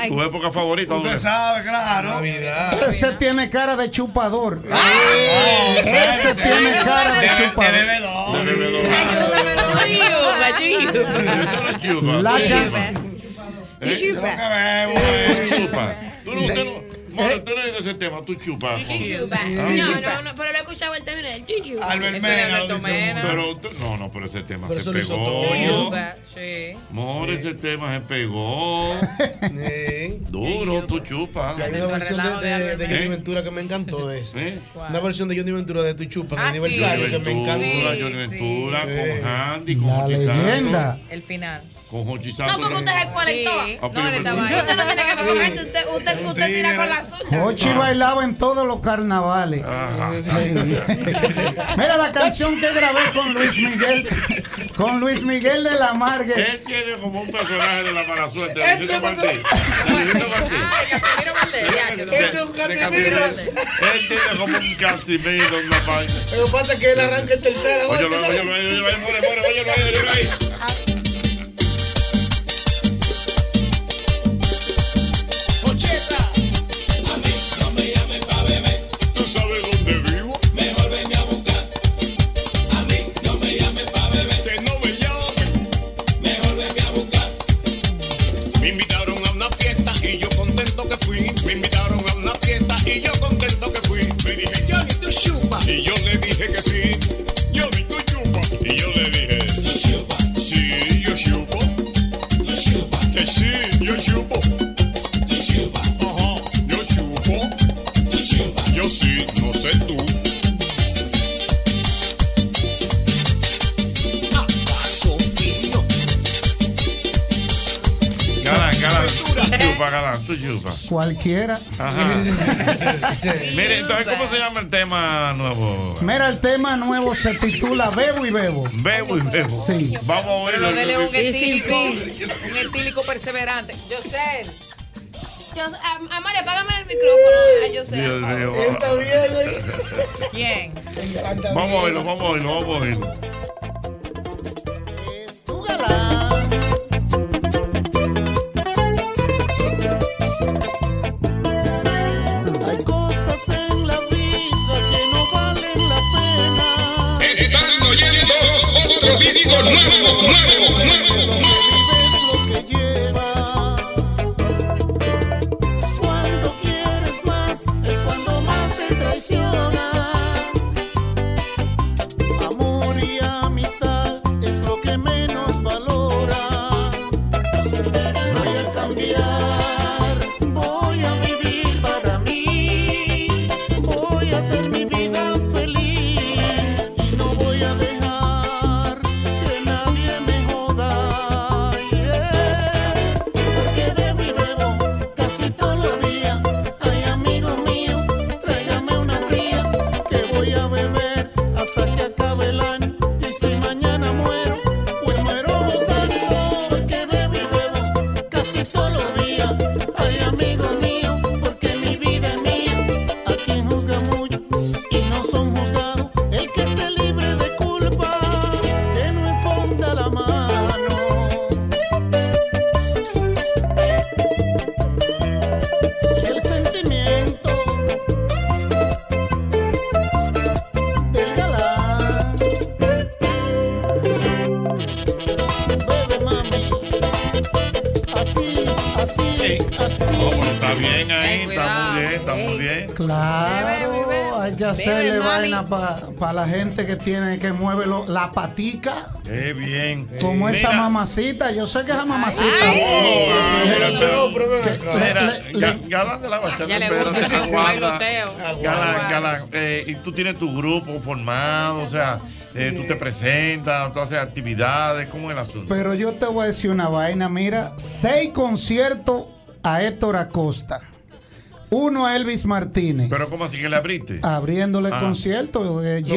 Ay, tu época favorita. Usted sabe, claro. Navidad. Ese tiene cara de chupador. Ay, ese ay, tiene ay, cara de, de chupador. De bebedor. De bebedor. La chupa. ¿Eh? Chupa. Chupa. Tú no, usted no. More, tú no dices ese tema, tú chupas. No, no, no, pero lo he escuchado el término del chuchu. Albert Mena, pero no, no, pero ese tema pero se pegó. Sí. More, ese tema se pegó. Sí. Duro, tú chupas. Hay una versión de, de, de Johnny ¿Eh? Ventura que me encantó de eso. ¿Eh? Una versión de Johnny Ventura de tú chupas, ah, de aniversario, sí. que me encantó. Sí, Johnny Ventura, sí. con Handy, con La leyenda. El final. Con Jochy Santos. No, porque usted se cuarentó. Sí. No, él estaba ahí. Usted no tiene que ver con usted, usted, usted tira con la suya. Jochy ah. bailaba en todos los carnavales. Ajá. Sí. Mira la canción que grabé con Luis Miguel. Con Luis Miguel de la Margue. Él tiene como un personaje de la mala suerte. Él se mató. Él es un Casimiro. Él tiene como un Casimiro en la vaina. Lo que pasa es que él arranca el tercero. Oye, oye, oye, oye, oye, oye, y yo le dije que sí, yo vi tu chupa, y yo le dije, yo chupa, sí, yo chupo, yo chupa, que sí, yo chupo, yo chupa, ajá, yo chupo, yo chupa, yo sí, no sé tú. Acaso fino. Galán, galán, tú chupa, galán, tú chupa. Cualquiera. Mire, entonces, ¿cómo se llama el tema nuevo? Mira, el tema nuevo se titula Bebo y Bebo. Bebo y Bebo. Sí. Vamos a oírlo. Pero dele un etílico, un etílico perseverante. Yosel. Amalia, págame el micrófono a Yosel. Está bien. ¿Quién? Vamos a oírlo, vamos a oírlo, vamos a oírlo. Es tu galán. Amor y amor. No, pero está bien ahí, está cuidado. Muy bien, está muy bien. Claro, bebe, bebe. Hay que hacerle bebe, vaina para pa la gente que tiene que mueve lo, la patica. Qué bien. Como eh, esa mira. mamacita, yo sé que esa mamacita. Mira, Galán de la bachata, Pedro de San Juan. Galán, y tú tienes tu grupo formado, o sea. Eh, tú te presentas, tú haces actividades, ¿cómo es el asunto? Pero yo te voy a decir una vaina, mira, seis conciertos a Héctor Acosta, uno a Elvis Martínez. ¿Pero cómo así que le abriste? Abriéndole ah. conciertos. Eh, yo,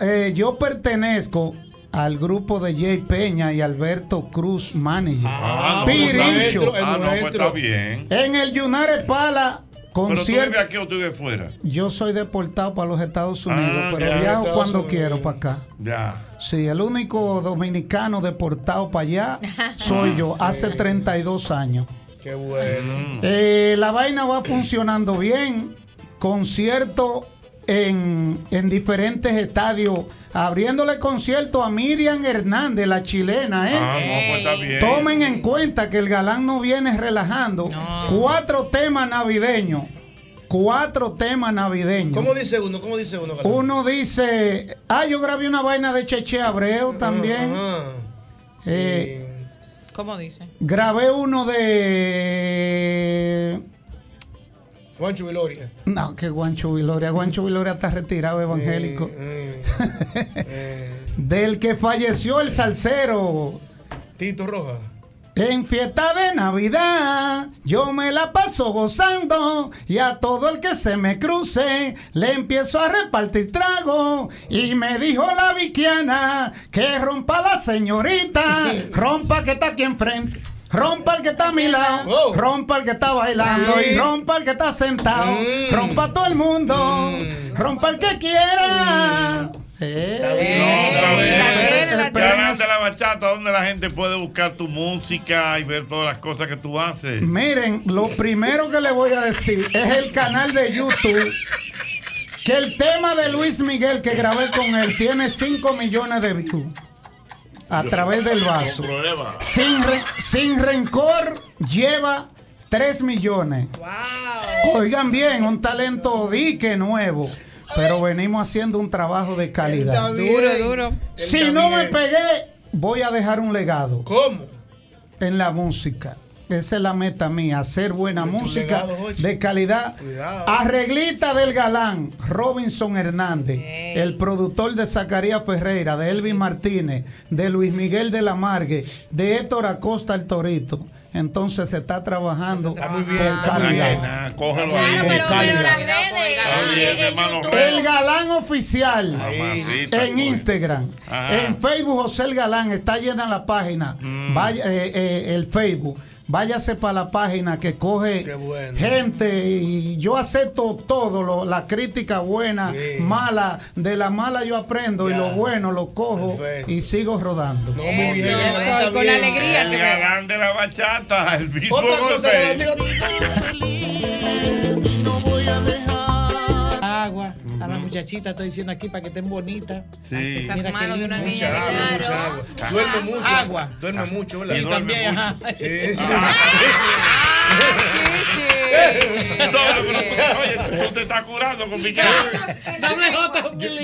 eh, yo pertenezco al grupo de Jay Peña y Alberto Cruz Manager. Ah, Pirincho. Ah, no, pues está bien. En el Yunares Pala. Concierto. ¿Pero tú vives aquí o tú vives fuera? Yo soy deportado para los Estados Unidos, ah, pero ya, viajo cuando Unidos. quiero para acá. Ya. Sí, el único dominicano deportado para allá soy yo, hace treinta y dos años. Qué bueno. Eh, la vaina va funcionando bien. Concierto en, en diferentes estadios. Abriéndole concierto a Miriam Hernández, la chilena, ¿eh? Ah, no, pues está bien. Tomen en cuenta que el Galán no viene relajando. No. Cuatro temas navideños. Cuatro temas navideños. ¿Cómo dice uno? ¿Cómo dice uno, Galán? Uno dice, ah, yo grabé una vaina de Cheche Abreu también. Uh-huh. Eh, ¿Cómo dice? Grabé uno de... Guancho Viloria. No, que Guancho Viloria. Guancho Viloria está retirado evangélico. Eh, eh, eh. Del que falleció el salsero. Tito Rojas. En fiesta de Navidad yo me la paso gozando y a todo el que se me cruce le empiezo a repartir trago. Y me dijo la viquiana que rompa la señorita, rompa que está aquí enfrente. Rompa el que está a mi lado, rompa el que está bailando y rompa el que está sentado, rompa todo el mundo, rompa el que quiera. Galán de la Bachata, donde la gente puede buscar tu música y ver todas las cosas que tú haces. Miren, lo primero que les voy a decir es el canal de YouTube. Que el tema de Luis Miguel que grabé con él tiene cinco millones de views. A través del vaso. Sin, re, sin rencor lleva tres millones. Wow. Oigan bien, un talento dique nuevo. Pero venimos haciendo un trabajo de calidad. Duro, duro. Si no me pegué, voy a dejar un legado. ¿Cómo? En la música. Esa es la meta mía, hacer buena música de calidad. Arreglita del Galán, Robinson Hernández, el productor de Zacarías Ferreira, de Elvis Martínez, de Luis Miguel de la Margue, de Héctor Acosta el Torito. Entonces se está trabajando. Está muy bien, está muy bien. Ah, cógelo ahí. Claro, pero, pero las redes. El, el Galán Oficial. Ahí. En Instagram. Ajá. En Facebook, José el Galán. Está llena la página. Mm. Vaya, eh, eh, el Facebook. Váyase para la página que coge bueno. gente y yo acepto todo, lo, la crítica buena, sí. mala, de la mala yo aprendo ya. y lo bueno lo cojo Perfecto. y sigo rodando. No, muy bien. Estoy con alegría. El que Galán me... de la Bachata, el vivo con no voy a dejar agua. A la muchachita estoy diciendo aquí para que estén bonitas. Sí. Esas manos de una niña. Claro. Duerme mucho. Agua. Duerme mucho, ¿verdad? Sí, también. Ajá. Sí, sí. No, pero oye, tú te estás curando con mi cara.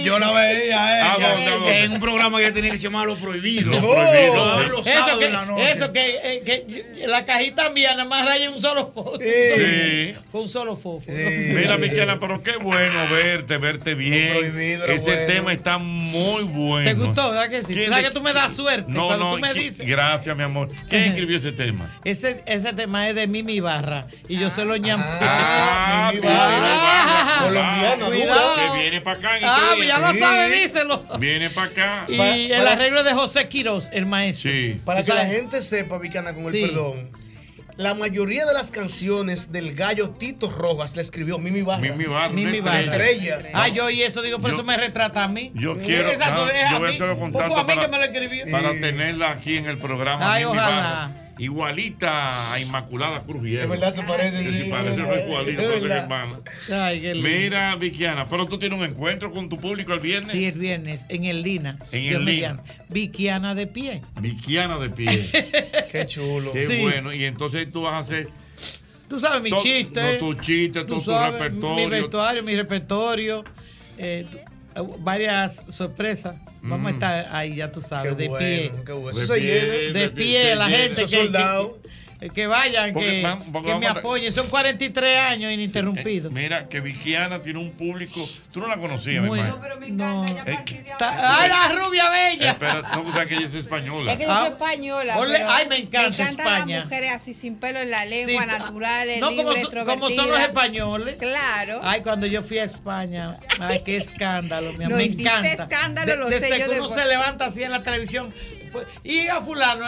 Yo la veía a en un programa que tenía que llamar Lo Prohibido. Lo Prohibido. Eso que, eso que la cajita mía nada más raya un solo fósforo. Sí. Con un solo fósforo. Mira, Miquela, pero qué bueno verte, verte bien. Ese bueno. tema está muy bueno. ¿Te gustó? ¿Verdad que sí? ¿Tú sabes que tú me das suerte no, cuando no, tú me dices? Gracias, mi amor. ¿Quién escribió ese tema? Ese, ese tema es de Mimi Barra y yo ah, se lo ñamé. Ah, Mimi Barra. Colombiana, cuidado. Que viene para acá. Ah, ya lo sabe, díselo. Viene para acá. Y para, el para... arreglo de José Quirós, el maestro. Sí. Para que sabes? la gente sepa, Vicana, con sí. el perdón. La mayoría de las canciones del gallo Tito Rojas la escribió Mimi Barra. Mimi Barra. Mimi Barra. Estrella. Ah, yo y eso digo, por yo, eso me retrata a mí. Yo quiero. Esa, claro, es yo voy a estarlo contando. Fue a mí para, que me lo escribió. Para sí. tenerla aquí en el programa. Ay, Mimi ojalá. Barra. Igualita a Inmaculada Cruz Viejo. De verdad se parece. Sí, sí, parece no igualita, hermana. Ay, qué lindo. Mira, Vickiana, pero tú tienes un encuentro con tu público el viernes. Sí, el viernes, en el Lina. En Dios el Lina. Vickiana de pie. Vickiana de pie. Qué chulo. Qué sí. bueno. Y entonces tú vas a hacer... Tú sabes, mi chiste. No, tu chiste, tu, tu repertorio. Mi vestuario, mi repertorio. Eh, varias sorpresas. Vamos mm. a estar ahí, ya tú sabes, qué de bueno, pie. Qué bueno. De, de pie, de pie la de gente. Que, que, que vayan, porque, que, man, porque que me apoyen. Son cuarenta y tres años ininterrumpidos. Eh, mira, que Vickiana tiene un público. Tú no la conocías, mi hermano. No, pero me encanta. No. Eh, ¡Ay, la rubia bella! Espera, no, o sea, que ella es española. Es que yo soy española. Ah, ay, me encanta. Me encantan España. Las mujeres así, sin pelo en la lengua, sí, naturales. No, libres, como, como son los españoles. Claro. Ay, cuando yo fui a España. Ay, qué escándalo, mi amor. Me encanta. Escándalo, de, lo desde sé, que uno se levanta así en la televisión. Pues, y a fulano,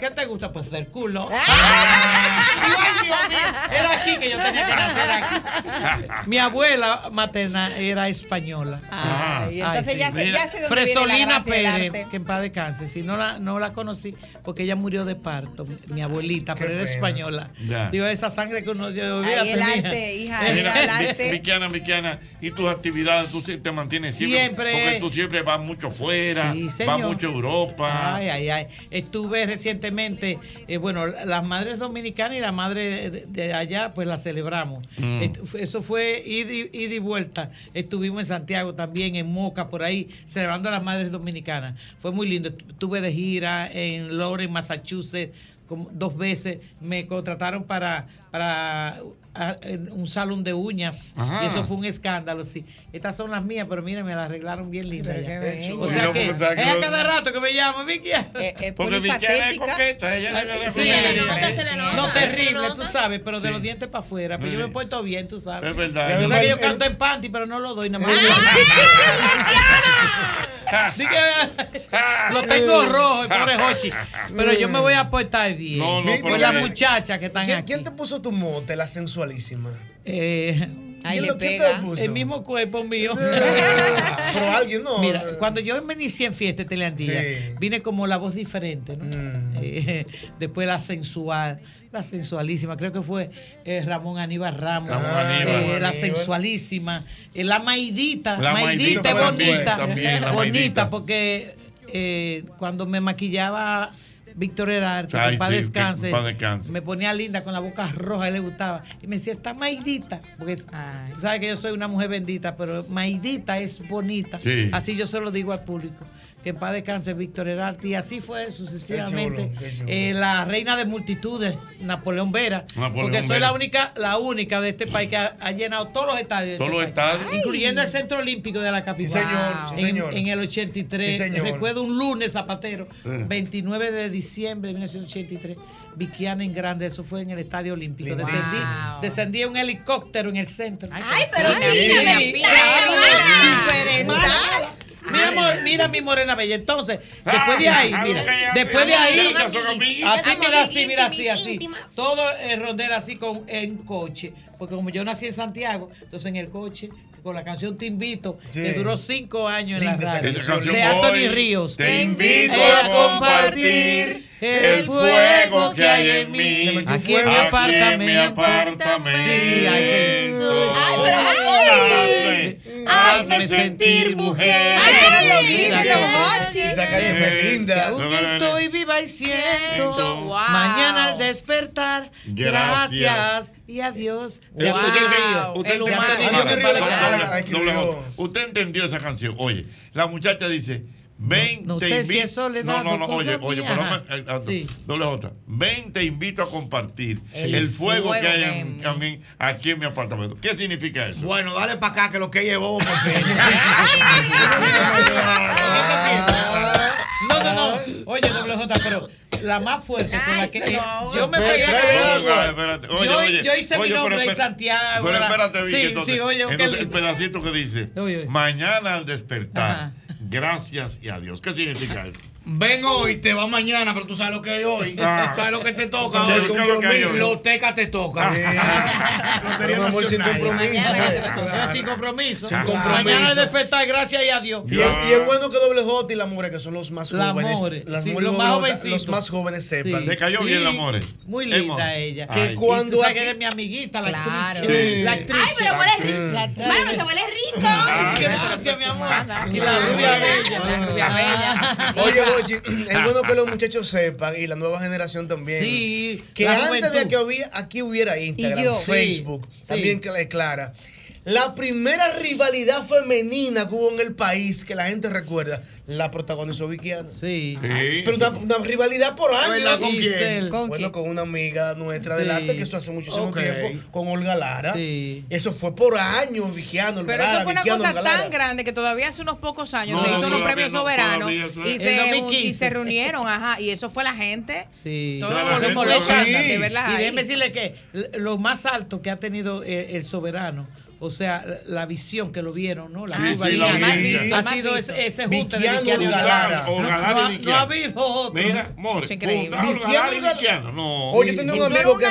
¿qué te gusta? Pues el culo. ¡Ah! Ay, Dios mío, era aquí que yo tenía que nacer, aquí. Mi abuela materna era española. Ah, sí. Entonces ay, ya, sí. se, ya se Fresolina Pérez, que en paz descanse. Si no la, no la conocí, porque ella murió de parto, mi abuelita, qué pero pena. Era española. Ya. Digo, esa sangre que uno debía tener. El arte, hija, el arte. Vickiana, Vickiana, y tus actividades, tú te mantienes siempre. Siempre. Porque tú siempre vas mucho fuera, sí, vas mucho a Europa. Ay, ay, ay. Estuve recientemente, eh, bueno, las madres dominicanas y las madres de, de allá, pues las celebramos. Mm. Eso fue ida y, ida y vuelta. Estuvimos en Santiago también, en Moca, por ahí, celebrando a las madres dominicanas. Fue muy lindo. Estuve de gira en Lawrence, Massachusetts, como dos veces. Me contrataron para... para un salón de uñas. Ajá. Y eso fue un escándalo, sí. Estas son las mías, pero mira, me las arreglaron bien lindas. O sea que es a cada rato que me llamo Vicky. Eh, eh, porque Vicky es coqueta, ella sí, le nota, se le nota. No terrible, tú sabes, pero de los dientes para afuera. Pero sí. Yo me he puesto bien, tú sabes. Es verdad. Yo, que yo canto en panty, pero no lo doy nada más. Lo tengo rojo, el pobre Jochy. Pero yo me voy a portar bien. No, no, por las muchachas que están aquí. ¿Quién te puso tu mote, la sensualidad? Eh, ahí le pega el mismo cuerpo mío. Pero alguien no. Mira, cuando yo me inicié en Fiesta de Teleandía, sí. vine como la voz diferente, ¿no? Mm. Eh, después la sensual, la sensualísima, creo que fue eh, Ramón Aníbal Ramos, Ramón ah, Aníbal, eh, la sensualísima, eh, la maidita, la maidita, maidita bonita, también, la bonita, maidita. Porque eh, cuando me maquillaba Víctor Herarte, que para sí, descanse, descanse, me ponía linda con la boca roja, le gustaba. Y me decía, está maidita. Porque es, tú sabes que yo soy una mujer bendita, pero maidita es bonita. Sí. Así yo se lo digo al público. Que en paz descanse Víctor Herarte. Y así fue sucesivamente. Qué chulo, qué chulo. Eh, la reina de multitudes, Napoleón Vera. Napoleón porque soy Vera. la única la única de este país que ha, ha llenado todos los estadios. Todos este los país, estadios. Incluyendo el Centro Olímpico de la capital. Sí, señor. Wow. Sí, señor. En, en el ochenta y tres. Sí, señor. Recuerdo un lunes, Zapatero, eh. veintinueve de diciembre de mil novecientos ochenta y tres. Vickiana en grande, eso fue en el Estadio Olímpico. Wow. Descendí, descendí un helicóptero en el centro. ¡Ay, pero mira! Mira, amor, mira mi morena bella. Entonces, después de ahí, mira, después de ahí, así, mira, así, mira, así, así. Todo el rondel así con, en coche. Porque como yo nací en Santiago, entonces en el coche, con la canción Te Invito, sí. que duró cinco años en la radio, de Anthony Ríos. Te invito a compartir el fuego que hay en mí, aquí en mi apartamento. Sí, hay que... Hazme sentir mujer. Aún estoy viva y siento. Mañana al despertar. Gracias y adiós. Usted entendió esa canción. Oye, la muchacha dice: ven, no, no te invito. Si no, no, no, oye, oye, pero sí. doble J. Ven, te invito a compartir el, el fuego, fuego que hay en, en mí, aquí en mi apartamento. ¿Qué significa eso? Bueno, dale para acá que lo que llevó. No, no, no. Oye, doble J, pero la más fuerte con la que Ay, no, yo me pegué con oye, yo, oye, yo hice oye, mi nombre en Santiago. Pero espérate, Vicky, sí, entonces, sí, oye, entonces el pedacito que dice oye, oye. Mañana al despertar. Ajá. Gracias y adiós. ¿Qué significa eso? Ven hoy, te va mañana, pero tú sabes lo que hay hoy. Ah. Tú sabes lo que te toca hoy. Sí, compromiso. Loteca te toca. Ah. Lotería amor, sin compromiso. Mañana, sin compromiso. Sin compromiso. Mañana despertar, gracias y adiós. Y, y es bueno que Doble J y la More, que son los más la jóvenes. More. Las sí, los, más jóvenes los más jóvenes sepan. Sí. Le cayó sí. bien la More. Muy linda ella. Que cuando aquí... que es mi amiguita, la claro. actriz. Sí. La actriz. Ay, pero huele rico. Bueno, se huele rico. Gracias, mi amor. Y la rubia bella. Oye, Jochi, es bueno que los muchachos sepan, y la nueva generación también, sí, que antes juventud. de que había, aquí hubiera Instagram, yo, Facebook, sí, también sí. que la declara. La primera rivalidad femenina que hubo en el país, que la gente recuerda, la protagonizó Vickiana. Sí. sí. Pero una, una rivalidad por años. ¿Con quién? ¿Con bueno, quién? Con una amiga nuestra sí. del arte, que eso hace muchísimo okay. tiempo, con Olga Lara. Sí. Eso fue por años, Vickiana, Olga Pero Lara, eso fue una Vickiana, cosa Olga Lara. tan grande que todavía hace unos pocos años no, se hizo los premios no, soberanos es. y, se, y se reunieron, ajá, y eso fue la gente. Sí. Todo no, lo molestando, sí. de verlas ahí. Y déjenme decirle que lo más alto que ha tenido el, el soberano, o sea, la visión que lo vieron, ¿no? La sí, sí, la ha sido ese, ese junte de Vickiana y Galara. No, no, no ha habido otro. Mira, more, Vickiana no. Oye, yo tenía un amigo que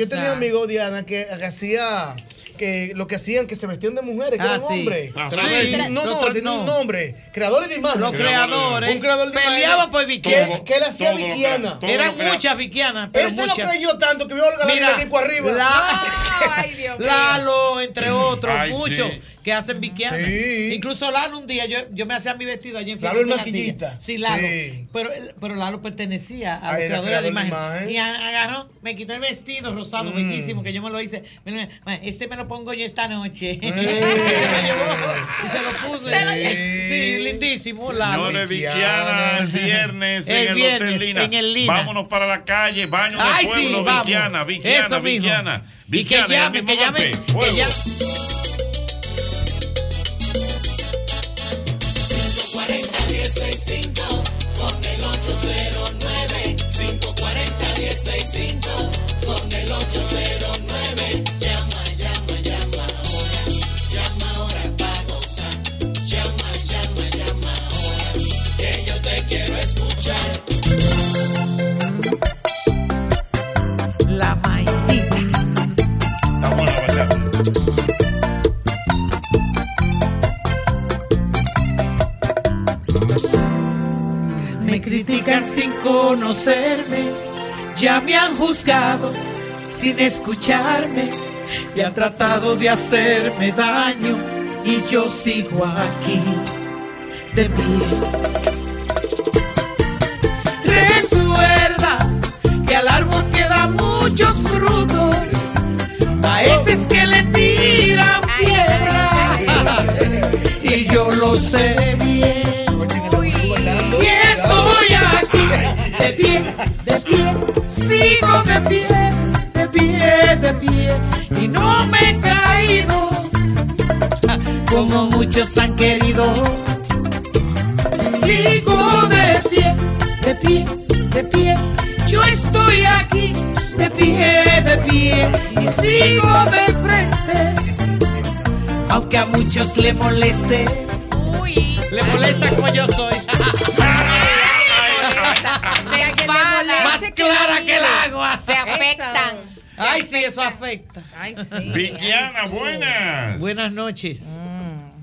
yo tenía un amigo Diana que, que hacía que lo que hacían que se vestían de mujeres, ah, que eran sí. hombres. Ah, sí. No, no, tenía un nombre. Creadores de imagen. Los creadores. Un creador de imagen. Peleaba por Vickiana. Que él hacía Vickiana. Eran muchas Vickianas. Él se lo creyó tanto que vio a Olga Lara rico arriba. Ay, Dios mío. Lalo, entre otros, Ay, muchos sí. que hacen Vickiana. Sí. Incluso Lalo un día, yo, yo me hacía mi vestido allí en Lalo el maquillista. Sí, Lalo. Sí. Pero, pero Lalo pertenecía a la creadora de imagen. imagen. Y agarró, me quitó el vestido rosado, mm. bellísimo, que yo me lo hice. Este me lo pongo yo esta noche. Mm. Y se lo puse. Sí, sí lindísimo, Lalo. Señores, Vickiana el viernes en el, viernes, el Hotel Lina. En el Lina. Vámonos para la calle, baño Ay, de pueblo, sí, Vickiana, Vickiana, Vickiana. Y que llame, que llame, que llame. ciento cuarenta, diez sesenta y cinco con el ocho cero nueve. cinco cuarenta, diez sesenta y cinco con el ocho cero nueve. Llama, llama, llama ahora. Llama ahora para gozar. Llama, llama, llama ahora. Que yo te quiero escuchar. La maldita. Me critican sin conocerme, ya me han juzgado sin escucharme y han tratado de hacerme daño y yo sigo aquí de pie. Recuerda que al árbol queda muchos frutos. A ese que le tiran piedras y yo lo sé bien. Y estoy aquí de pie, de pie, sigo de pie, de pie, de pie y no me he caído como muchos han querido. Sigo de pie, de pie, de pie, yo estoy aquí de pie, de pie y sigo de frente, aunque a muchos le moleste. Uy. Le molesta como yo soy. Sea que más clara que el agua. Se afectan. Ay, sí, eso afecta. Ay, sí. Vickiana, buenas. Buenas noches. Mm.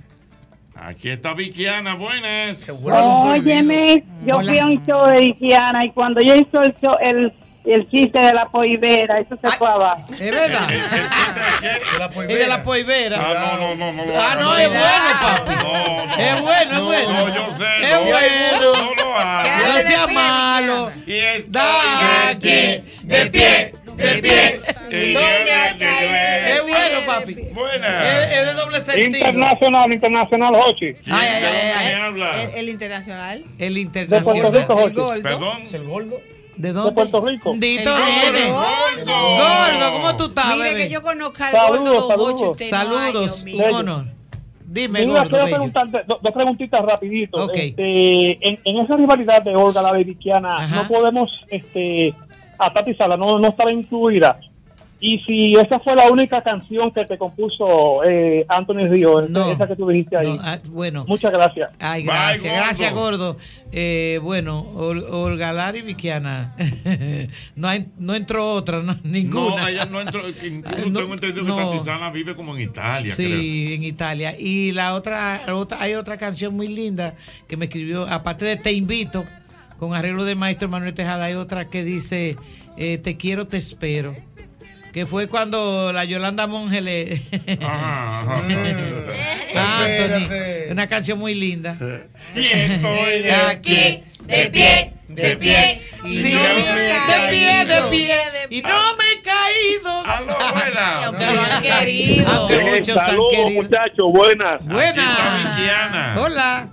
Aquí está Vickiana, buenas. Óyeme, yo Hola. fui a un show de Vickiana y cuando yo hizo el show, el el chiste de la poivera, eso se Ay, fue abajo. ¿Es verdad? El, el, el chiste de la poivera. ¿Es de la poivera? Ah, no, no, no. no ah, no, no es bueno, papi. No, no. Es bueno, es bueno. No, no yo sé. Es no, bueno. No, no lo hagas. No sea malo. Y está aquí, de pie, de pie. De pie. De pie. Es bueno, papi. Buena. Es, es de doble sentido. Internacional, internacional, Jochy. Ay, ay, ay. ay. Habla? El, el internacional. El internacional. De Puerto Rico, Jochy. Perdón. Es el gordo. ¿De dónde? De Puerto Rico. Dito Nene. Gordo. Gordo, ¿cómo tú estás? Mire bebé? Que yo conozco al gordo. Saludos, saludos. Un no honor. Dime, Mira, gordo. Quiero dos, dos preguntitas rapidito. Okay. Este, en, en esa rivalidad de Olga, la de Vickiana, no podemos este, atatizarla, no, no estará incluida. Y si esa fue la única canción que te compuso eh, Anthony Río, no, esa que tú dijiste ahí. No, ah, bueno. Muchas gracias. Ay, gracias, Bye, gracias, gordo. Eh, bueno, Olga Lara y Vickiana. no, hay, no entró otra, no, ninguna. No, ella no entró. Incluso no, tengo entendido no. que Tizana vive como en Italia. Sí, creo. en Italia. Y la otra, la otra, hay otra canción muy linda que me escribió, aparte de Te Invito, con arreglo del maestro Manuel Tejada, hay otra que dice eh, Te Quiero, Te Espero. Que fue cuando la Yolanda Monge le... Ajá, ajá. ah, Anthony, una canción muy linda. Y estoy de aquí, de pie, de pie. Si sí, yo me he caído, de pie, de pie, de pie. Y no me he caído. Aló, buenas. Aunque lo han querido. Aunque muchos han querido. Muchachos, buenas. Buenas. Hola.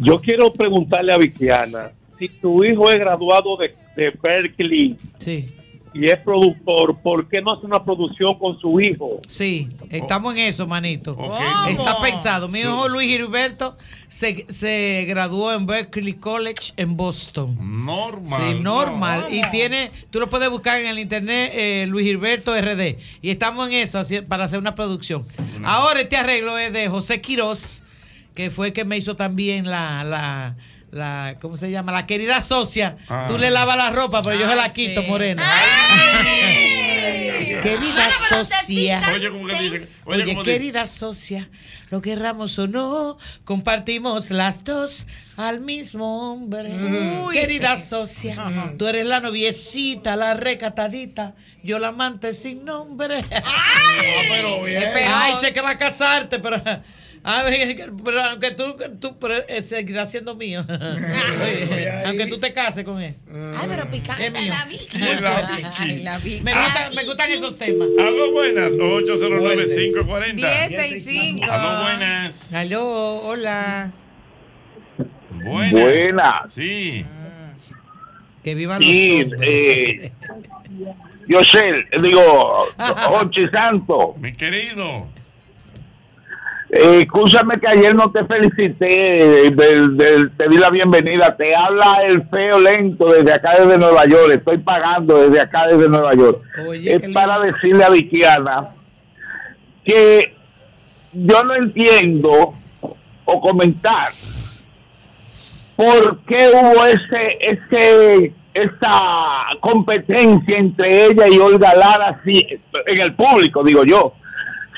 Yo quiero preguntarle a Victiana, si tu hijo es graduado de, de Berkeley, sí, y es productor, ¿por qué no hace una producción con su hijo? Sí, estamos en eso, manito. Okay. Está pensado. Mi hijo Luis Gilberto se, se graduó en Berkeley College en Boston. Normal. Sí, normal. normal. Y tiene, tú lo puedes buscar en el internet, eh, Luis Gilberto R D. Y estamos en eso así, para hacer una producción. No. Ahora este arreglo es de José Quirós, que fue el que me hizo también la... la La, ¿cómo se llama? La querida socia. Ah. Tú le lavas la ropa, pero ah, yo se la quito, sí, morena. Ay. Querida socia. Oye, como que dice, oye, oye como querida dice. socia, lo querramos o no, compartimos las dos al mismo hombre. Uy, querida socia, ajá, tú eres la noviecita, la recatadita, yo la amante sin nombre. Ay, no, pero bien. Ay, sé que va a casarte, pero... A ver, pero aunque tú, tú seguirás siendo mío. Oye, aunque tú te cases con él. Ay, pero picante la Vicky. La Vicky. Me, gusta, me gustan esos temas. Aló, buenas. ocho cero nueve, cinco cuatro cero, uno cero seis cinco. Aló, buenas. Aló, hola. Buenas. Buenas. Sí. Ah. Que vivan los dos. Eh, yo sé, digo, Jochy Santos. Mi querido. Eh, Escúchame que ayer no te felicité, eh, del, del, te di la bienvenida. Te habla el feo lento desde acá, desde Nueva York. Estoy pagando desde acá, desde Nueva York. Oye, es para lindo decirle a Vickiana que yo no entiendo o comentar por qué hubo ese, ese esa competencia entre ella y Olga Lara, si, en el público, digo yo.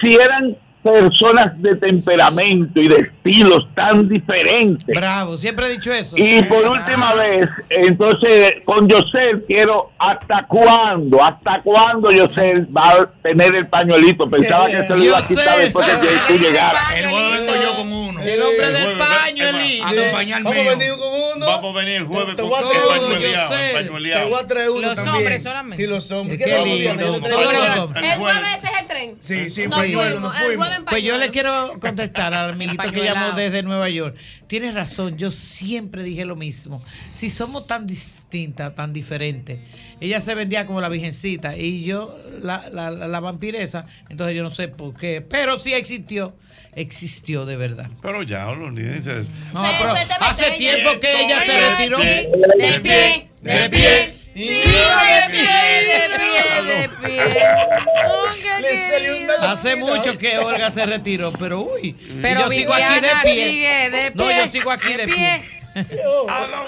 Si eran personas de temperamento y de estilos tan diferentes. Bravo, siempre he dicho eso. Y por ah. última vez, entonces, con Yosel quiero, ¿hasta cuándo? ¿Hasta cuándo Yosel va a tener el pañuelito? Pensaba que se lo iba a quitar después de que tú llegaras. El jueves vengo yo con uno. El hombre del pañuelito. Vamos a venir con uno. Vamos a venir el jueves con pañuelito. Te voy a traer uno también. Los hombres solamente. Sí, los hombres. El jueves es el tren. Sí, sí, pañuelo, nos fuimos. Pues yo le quiero contestar al amiguito que llamó desde Nueva York. Tienes razón, yo siempre dije lo mismo. Si somos tan distintas, tan diferentes, ella se vendía como la virgencita y yo la, la, la vampiresa, entonces yo no sé por qué, pero sí existió. Existió de verdad. Pero ya, olvídense. No, pero hace tiempo que ella se retiró. De pie, de pie. Sí, sí, de pie, de pie, de pie. Hace mucho que Olga se retiró, pero uy, pero yo sigo aquí de pie. de pie. No, yo sigo aquí de pie. Hola,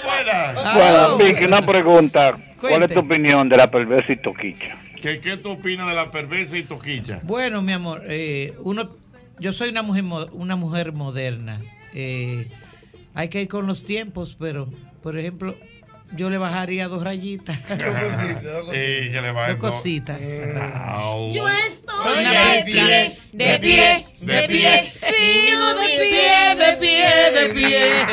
buenas. Bueno, Vic, una pregunta. ¿Cuál es tu opinión de la perversa y toquicha? ¿Qué, qué tú opinas de la perversa y toquicha? Bueno, mi amor, eh, uno, yo soy una mujer, una mujer moderna. Eh, hay que ir con los tiempos, pero, por ejemplo... Yo le bajaría dos rayitas. Dos cositas, dos cositas. Sí, yo le bajaría dos cositas. No. Yo estoy de pie, de pie, de pie. Sigo de pie, de pie, de pie.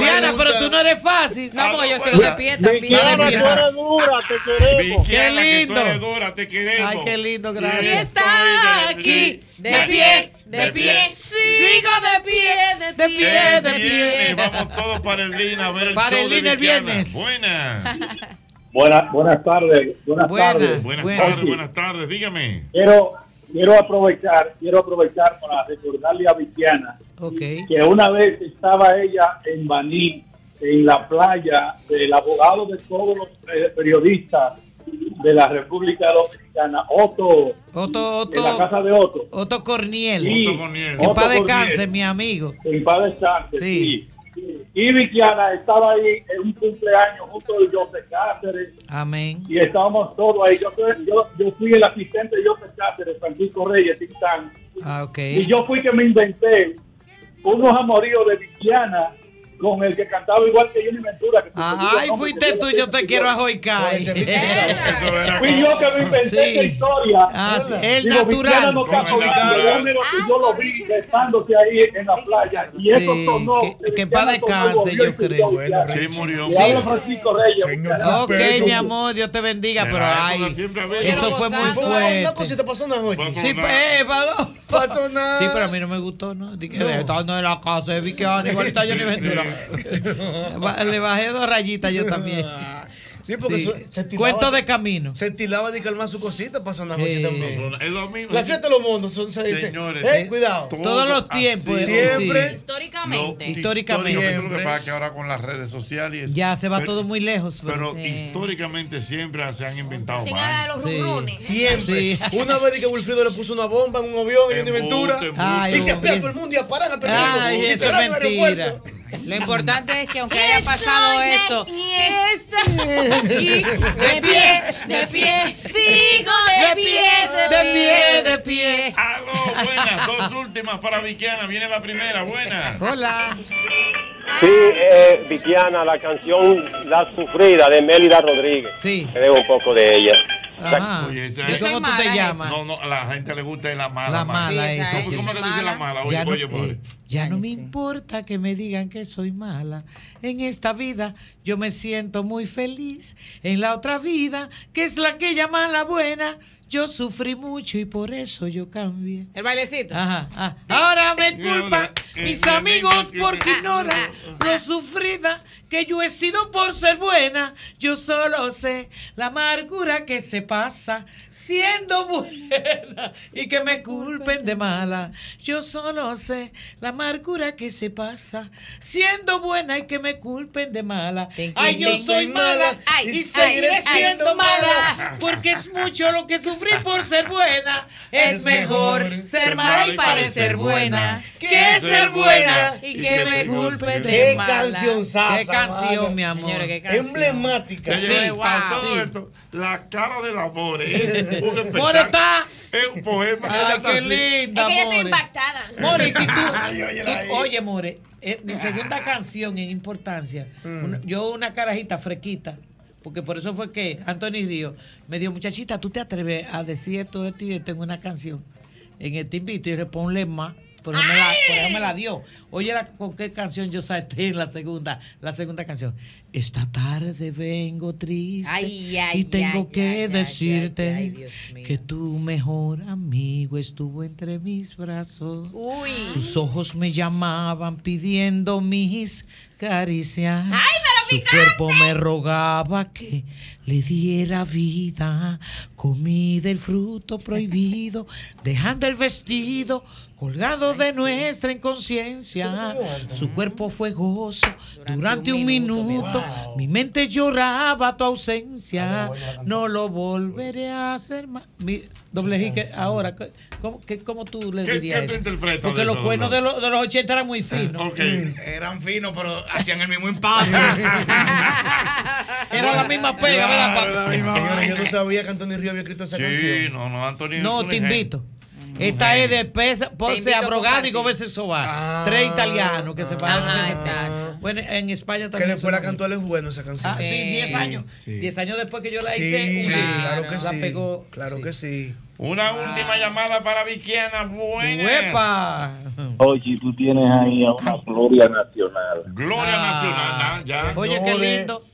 Diana, pero tú no eres fácil. No, porque yo soy de pie también. Diana, tú eres dura, te queremos. Qué lindo. Tú eres dura, te queremos. Ay, qué lindo, gracias. Y está aquí, de pie. De pie, sigo de pie, de pie, de pie. Vamos todos para el Lina a ver el para el Lina el viernes. Buenas. Buenas, buenas tardes. Buenas, buenas tardes. Buenas tardes, buenas tardes. Dígame. Quiero, quiero aprovechar, quiero aprovechar para recordarle a Vickiana, okay, que una vez estaba ella en Baní, en la playa, del abogado de todos los periodistas de la República Dominicana, Otto, Otto, Otto, de la casa de Otto, Otto Corniel, sí, Otto Corniel. En paz descanse, mi amigo. En paz descanse, sí, sí. Y Vickiana estaba ahí en un cumpleaños junto a José Cáceres. Amén. Y estábamos todos ahí. Yo, yo, yo fui el asistente de José Cáceres, Francisco Reyes, Tintán. Ah, okay. Y yo fui que me inventé unos amoríos de Vickiana con el que cantaba igual que Johnny Ventura. Que ajá, y fuiste tú, yo te quiero a Joycar. Fui yo que me inventé esta historia. Ah, el digo, natural. No natural. Yo, ah, yo lo vi estándote ahí en la playa. Y sí, eso sonó. Que, que para descanse, yo creo. Bueno, sí, murió. Sí. Francisco Reyes. Señor, ok, mi amor, Dios te bendiga. Pero ay, eso fue muy fuerte. Una cosita pasó una noche. Sí, pasó nada. Sí, pero a mí no me gustó, ¿no? Estando en la casa de Vic, igual está Johnny Ventura. Le bajé dos rayitas yo también. Sí, porque sí. Su, se estilaba, cuento de camino. Se estilaba de calmar su cosita para sonar eh. también. Es lo mismo. La fiesta de los mundos son, se dice, señores, eh, eh, cuidado. Todo, todos los tiempos. Siempre. Sí. Históricamente. No, históricamente. Lo que pasa es que ahora con las redes sociales. Ya se va pero, todo muy lejos. Pero sí. históricamente siempre se han inventado. Sin de los rubrones. Sí. Siempre. Sí. Una vez que Wilfrido le puso una bomba en un avión en una aventura. Ay, y se espera todo el mundo y aparan a perder. Ay, eso es mentira. Lo importante es que aunque haya pasado eso, de pie, de pie, sigo de pie, de pie, de pie. Aló, buenas, dos últimas para Vickiana, viene la primera, buenas. Hola. Sí, eh, Vickiana, la canción La Sufrida de Mélida Rodríguez. Sí. Creo un poco de ella. Ajá. Oye, esa es. ¿Cómo tú te llamas? No, no, a la gente le gusta la mala. La mala es. ¿Cómo, ¿Cómo que dice la mala? Oye, no, oye, eh, pobre. Ya no me importa que me digan que soy mala. En esta vida yo me siento muy feliz. En la otra vida, que es la que llaman la buena, yo sufrí mucho y por eso yo cambié. El bailecito. Ajá. Ah. Ahora me culpan mis amigos porque ignoran lo sufrida que yo he sido por ser buena. Yo solo sé la amargura que se pasa siendo buena y que me culpen de mala. Yo solo sé la amargura que se pasa siendo buena y que me culpen de mala. Ay, yo soy mala y seguiré siendo mala porque es mucho lo que sufrí por ser buena. Es mejor ser mala y parecer buena que ser buena y que me culpen de mala. Qué canción sasa. Canción, mi amor. Señora, ¿qué canción? Emblemática. Sí, sí, wow, para todo sí. esto, la cara del amor. Es un More está. Es un poema. Ay, qué linda. Es que ella está impactada. More, si tú. Ay, oye, tú oye, More, eh, mi segunda canción en importancia. Mm. Una, yo, una carajita fresquita. Porque por eso fue que Anthony Río me dijo, muchachita, ¿tú te atreves a decir esto, esto y esto en una canción? En el Te Invito. Y le ponle más. Por eso, la, por eso me la dio. Oye, la, con qué canción yo salté en la segunda, la segunda canción. Esta tarde vengo triste ay, ay, y tengo ay, que ay, decirte ay, ay, que tu mejor amigo estuvo entre mis brazos. Uy. Sus ojos me llamaban pidiendo mis caricias. Ay, pero mi cuerpo me rogaba que le diera vida. Comí del fruto prohibido, dejando el vestido colgado de nuestra inconsciencia. Su cuerpo fue gozo durante un minuto. Mi mente lloraba tu ausencia. No lo volveré a hacer más. Mi doble jique, ahora, ¿cómo, qué, ¿cómo tú le dirías? ¿Qué tú interpretas? Porque los cuernos de los, de los ochenta eran muy finos. Okay. Eran finos, pero hacían el mismo impacto. Era la misma pega, ¿verdad, papi? Señora, yo no sabía que Antonio Río había escrito esa sí, canción. Sí, no, no, Antonio. No, te invito. Esta es de pesa, pose abrogado y gobe sobar. Ah, tres italianos que ah, se paran. Bueno, en España también. Que después la cantó Alex Bueno esa canción. Ah, sí, diez sí, años. diez sí. años después que yo la hice. Sí, una, claro que la sí. pegó. Claro sí. que sí. Una ah. última llamada para Vickiana. Buenas. ¡Huepa! Oye, tú tienes ahí a una Gloria Nacional. Gloria ah. Nacional, ya. Oye, qué lindo.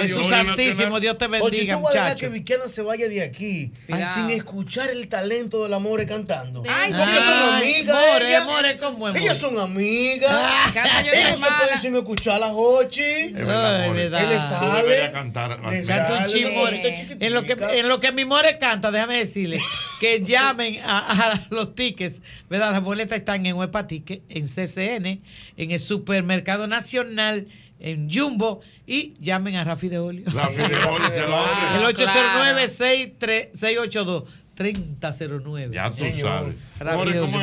Jesús Santísimo, Dios te bendiga. Oye, yo voy a dejar que Vickiana se vaya de aquí Cuidado. sin escuchar el talento de la More cantando. Ay, porque ay, son amigas. More, ellas, More con buen Ellas son amigas. Ah, ellas se pueden sin escuchar a la Jochy. Es verdad, More. Él le sale. A cantar. Le sale. Un chin, More. En, lo que, en lo que mi More canta, déjame decirle que llamen a, a los tickets, ¿verdad? Las boletas están en Huepa Ticket, en C C N, en el Supermercado Nacional, en Jumbo, y llamen a Rafi de Olio. Rafi de Olio se lo abre. El ocho cero nueve, seis tres seis ocho dos, tres cero cero nueve. Ya tú sabes. Rafi de Olio.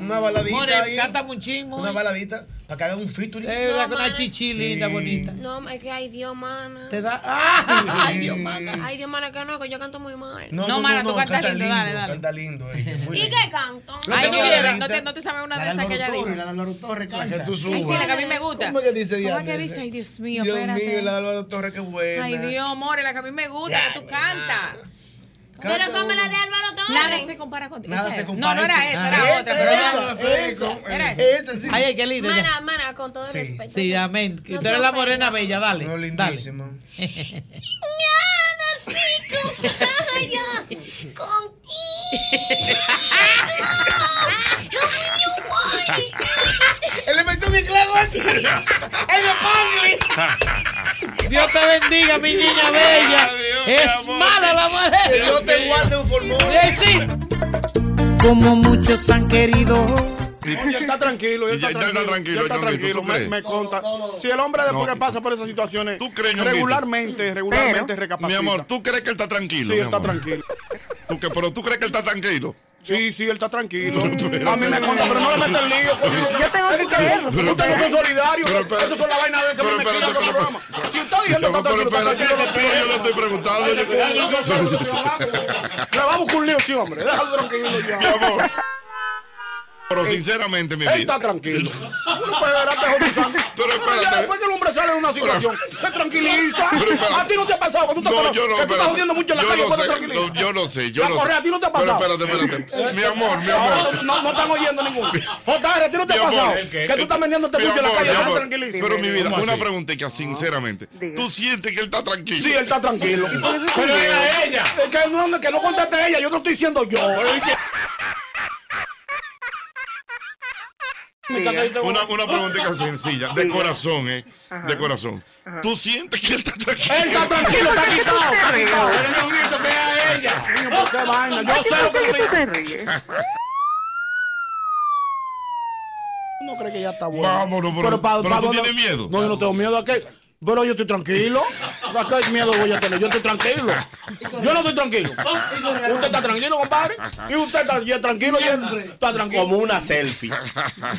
Una baladita. More, ahí. Cántame un chin, More. Una baladita. Para que haga un featuring. Eh, no, una chichilita sí. bonita. No, es que ay Dios, mana. Te da. ¡Ah! Ay Dios, mana. Ay Dios, mana, que no, que yo canto muy mal. No, no, no mana, no, tú cantas canta lindo, lindo, dale, dale. Canta lindo. Eh, muy ¿y lindo. Qué canto? Ay, no, no, no, te, no te sabes una la de esas que ella dijo. La de Álvaro Torres canta. La que tú subas. Ay, sí, la que a mí me gusta. ¿Cómo que dice Diana? ¿Cómo que dice? Ay, Dios mío, Dios espérate. Mío, la de Álvaro Torres, qué buena. Ay, Dios, more, la que a mí me gusta, ya, que tú cantas. Pero como la de Álvaro Torres. Nada se compara contigo. Nada se compara. No, no era esa, era otra. Era esa, sí. Ay, qué linda. Mana, mana, con todo respeto. Sí, amén. Tú eres la morena bella, dale. No, lindísima. Nada se compara contigo. Él le metió un clavo. ¡El de Dios te bendiga, mi niña bella! ¡Es mala la madre! ¡Que Dios te guarde un formón! Sí. Como muchos han querido. Y él está tranquilo, él está, está tranquilo, tranquilo, él está tranquilo, me, me conta. Si el hombre después no, que pasa por esas situaciones, ¿tú crees, regularmente, regularmente recapacita. Mi amor, ¿tú crees que él está tranquilo? Sí, él está tranquilo. ¿Tú que, pero tú crees que él está tranquilo? Sí, sí, él está tranquilo. Pero, a mí me conta, pero no le metes lío. Yo, yo tengo que creer eso. Ustedes no son solidarios. Eso son la vaina de que pero, me quitan los programas. Si usted diciendo que está tranquilo, pero, está tranquilo, pero, pero yo le estoy preguntando. Le vamos con un lío, sí, hombre. Déjalo tranquilo ya. Mi amor. Pero sinceramente, mi vida. Él está tranquilo. Uno puede ver a pero espérate. Después que el hombre sale de una situación, se tranquiliza. A ti no te ha pasado. Tú estás, no, yo no, que tú estás jodiendo mucho en la calle, no sé, no, yo no sé, yo la no correa, sé. La correa, a ti no te ha pasado. Pero espérate, espérate. Mi amor, mi amor. No, no están oyendo ninguno. J R, a ti no te ha pasado. Que tú estás vendiéndote mucho en la calle, estás tranquiliza. Pero mi vida, una preguntita, sinceramente. ¿Tú sientes que él está tranquilo? Sí, él está tranquilo. Pero era ella. Que no conteste ella, yo no estoy diciendo yo. Una, una preguntita sencilla, de corazón, eh. Ajá. De corazón. Ajá. ¿Tú sientes que él está tranquilo? Él está tranquilo, está quitado, está quitado. Él ella. Niño, qué vaina. Yo sé lo que tú te ríes. No cree que ya está bueno. Vámonos, pero, pero, pa, pero pa, tú pa, tienes no, miedo. No, yo no tengo miedo a que. Pero yo estoy tranquilo. ¿A qué miedo voy a tener? Yo estoy tranquilo. Yo no estoy tranquilo. Usted está tranquilo, compadre. Y usted está ya tranquilo. Y él está tranquilo. Como una selfie.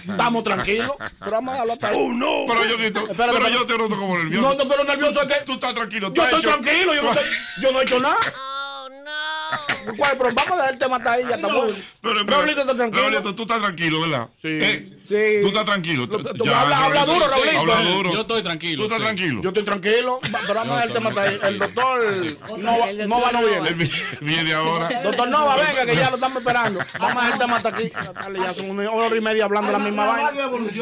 Estamos tranquilos. Pero vamos a hablar para. Oh, no. Pero yo, estoy, espérate, pero yo te noto como nervioso. No, no, pero nervioso es que. Tú estás tranquilo. Yo estoy hecho... tranquilo. Yo no, estoy, yo no he hecho nada. Oh, no. ¿Cuál? Pero vamos a dejar el tema hasta ahí. Ya estamos. No. Pero, pero Raulito está tranquilo. Raulito, tú estás tranquilo, ¿verdad? Sí. Eh, sí. Tú estás tranquilo. Tú, tú ya, habla, habla duro, sí, Raulito. Habla duro. Yo estoy tranquilo. Tú estás sí. tranquilo. Yo estoy tranquilo. Pero vamos a dejar el tema hasta ahí. El doctor Nova no viene. Viene ahora. Doctor Nova, venga, que ya lo estamos esperando. Vamos a dejar el tema hasta aquí. Dale, ya son una hora y media hablando la misma vaina.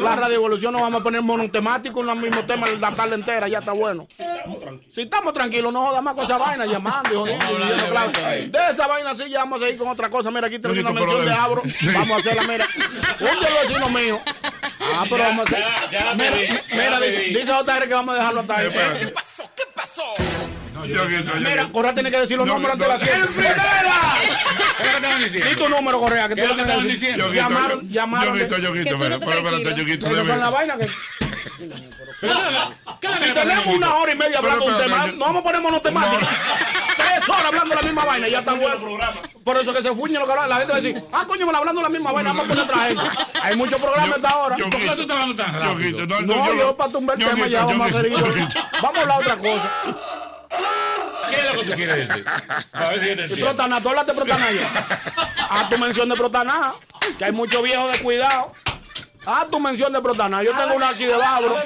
La radioevolución nos vamos a poner monotemático en los mismos temas la tarde entera. Ya está bueno. Si estamos tranquilos, no jodas más con esa vaina llamando. De esa vaina así ya vamos a seguir con otra cosa. Mira, aquí tenemos una mención de Abro. Vamos a hacer la mera. Un de los vecinos míos. Ah, pero vamos a hacer. Mira, mira dice, dice J R que vamos a dejarlo hasta ahí. ¿Qué pasó? ¿Qué pasó? Yo, yo, yo, mira, Correa tiene que decir los no, números ante no, la fiesta. ¡En primera! Di tu número, Correa, que tú lo que estaban diciendo. Llamaron, llamaron. Yo quito, yo quito, pero espérate, yo quito. Esas son las vainas que. Si tenemos una hora y media hablando de un tema, no vamos a poner monotemática. Tres horas hablando la misma vaina, ya está bueno. Por eso que se fuñen los cabrones. La gente va a decir, ah, coño, me la hablando la misma vaina, vamos a poner otra gente. Hay muchos programas hasta ahora. ¿Por qué tú estás hablando tan rápido? No, yo para tumbar el tema ya vamos a hacer. Vamos a hablar otra cosa. ¿Qué es lo que tú quieres decir? A ver si Protaná, tú hablaste de Protaná ya. Haz tu mención de Protaná, que hay muchos viejos de cuidado. Haz tu mención de Protaná. Yo tengo una aquí debajo, bro.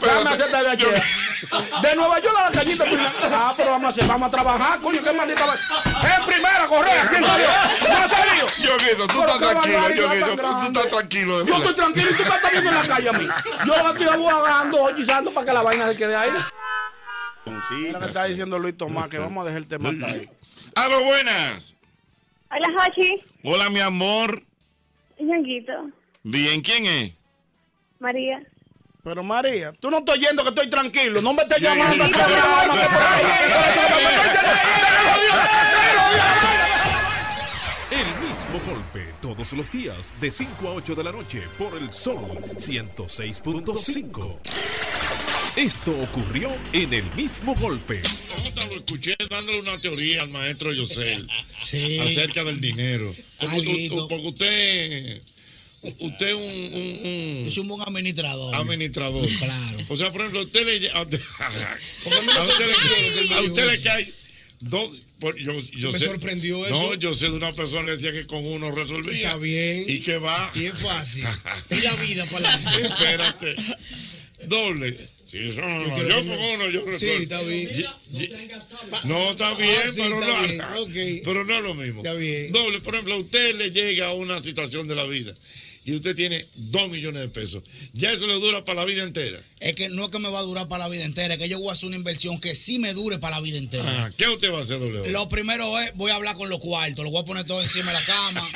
Déjame hacerte de aquí. De Nueva York a la cañita. Ah, pero vamos a hacer, vamos a trabajar, coño, qué maldita va. En primera, Correa, ¿quién salió? ¿No salió? Yo quito, tú estás tranquilo, yo quito, tú estás tranquilo. Yo estoy tranquilo y tú me estás viendo en la calle a mí. Yo estoy abogando, Jochy Santos, para que la vaina se quede ahí. Mira que está diciendo Luis Tomás, que vamos a dejar el tema hasta ahí. ¡Aló, buenas! Hola, Jochy. Hola, mi amor. Ñanguito. Bien, ¿quién es? María. Pero María, tú no estás oyendo que estoy tranquilo. No me estés llamando. El mismo golpe todos los días de cinco a ocho de la noche por el Sol ciento seis punto cinco. Esto ocurrió en el mismo golpe. Otra, lo escuché dándole una teoría al maestro Yosel sí. acerca del dinero. Porque usted, Usted es un, un, un... es un buen administrador. Administrador. Claro. O sea, por ejemplo, usted le... a usted le, a usted le cae... dos... Yo, yo me sé, sorprendió eso. No, yo sé de una persona que decía que con uno resolvía. Está bien. Y que va. Y es fácil. Y la vida para la gente. Espérate. Doble. Sí, son, yo, no, yo con uno, yo resuelvo. Sí, está bien. Y, y, no, está bien, ah, sí, pero, está no, bien. Okay. Pero no es lo mismo. Está bien. Doble, por ejemplo, a usted le llega a una situación de la vida. Y usted tiene dos millones de pesos. Ya eso le dura para la vida entera. Es que no es que me va a durar para la vida entera, es que yo voy a hacer una inversión que sí me dure para la vida entera. Ah, ¿qué usted va a hacer, doble? Lo primero es, voy a hablar con los cuartos, los voy a poner todo encima de la cama.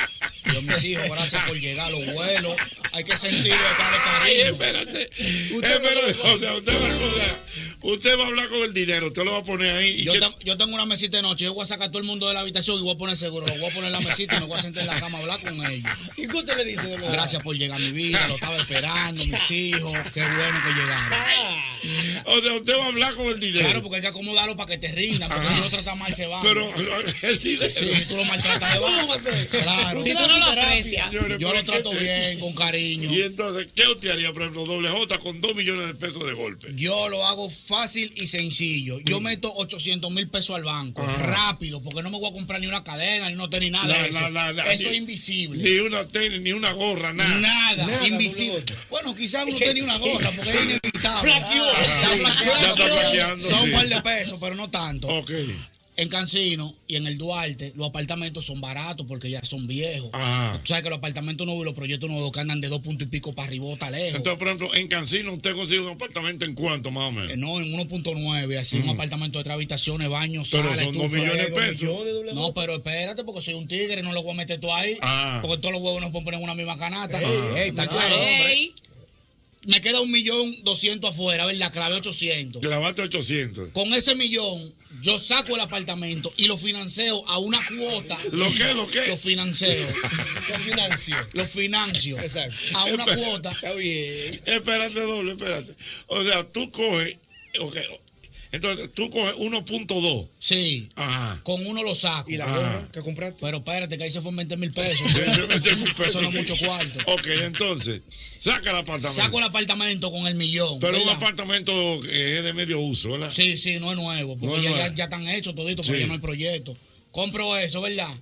Dios, mis hijos, gracias por llegar, los vuelos. Hay que sentirlo, estarle cariño. Ay, espérate. Usted, espérate, o sea, usted va a hablar, usted va a hablar con el dinero, usted lo va a poner ahí. Y yo, ten, yo tengo una mesita de noche, yo voy a sacar a todo el mundo de la habitación y voy a poner seguro, lo voy a poner en la mesita y me voy a sentar en la cama a hablar con ellos. ¿Y qué usted le dice, doble? Gracias por llegar a mi vida, lo estaba esperando, mis hijos, qué bueno que llegaron. O sea, usted va a hablar con el dinero. Claro, porque hay que acomodarlo para que te rinda, porque si lo tratas mal se va. Pero el dinero. Sí, si tú lo maltratas, ¿cómo va a ser? Claro. Usted no lo aprecia. Yo lo trato bien, con cariño. Y entonces, ¿qué usted haría, por ejemplo, doble J con dos millones de pesos de golpe? Yo lo hago fácil y sencillo. Yo meto ochocientos mil pesos al banco, ajá, rápido, porque no me voy a comprar ni una cadena, ni no tenis, nada. La, de eso la, la, la, eso ni, es invisible. Ni una tenis, ni una gorra. Nada, nada, nada, invisible. Bueno, quizás uno tenía una gorra porque es inevitable. Flaqueó. Está flaqueando. Son un par de pesos, pero no tanto. Okay. En Cancino y en el Duarte, los apartamentos son baratos porque ya son viejos. Ajá. Tú sabes que los apartamentos nuevos y los proyectos nuevos que andan de dos puntos y pico para arribota lejos. Entonces, por ejemplo, en Cancino, ¿usted consigue un apartamento en cuánto más o menos? Eh, no, en uno punto nueve, así, mm. un apartamento de tres habitaciones, baños, sala. Pero son dos millones de pesos. No, pero espérate, porque soy un tigre, no lo voy a meter todo ahí. Ah. Porque todos los huevos nos ponen en una misma canasta. Ey, ey, está claro, hombre. Me queda un millón doscientos afuera, ¿verdad? Clavé ochocientos. Clavaste ochocientos. Con ese millón, yo saco el apartamento y lo financio a una cuota. ¿Lo qué? ¿Lo qué? Lo financio. Lo financio. Lo financio. Exacto. A una espérate, cuota. Está bien. Espérate, doble, espérate. O sea, tú coges... Okay. Entonces, tú coges uno punto dos. Sí. Ajá. Con uno lo saco. ¿Y la gorra que compraste? Pero espérate, que ahí se fueron veinte mil pesos. veinte mil pesos. Eso no es mucho cuarto. Ok, entonces, saca el apartamento. Saco el apartamento con el millón. Pero ¿verdad? Un apartamento que es de medio uso, ¿verdad? Sí, sí, no es nuevo. Porque no es ya, nuevo. Ya, ya están hechos toditos, porque sí, ya no hay proyecto. Compro eso, ¿verdad?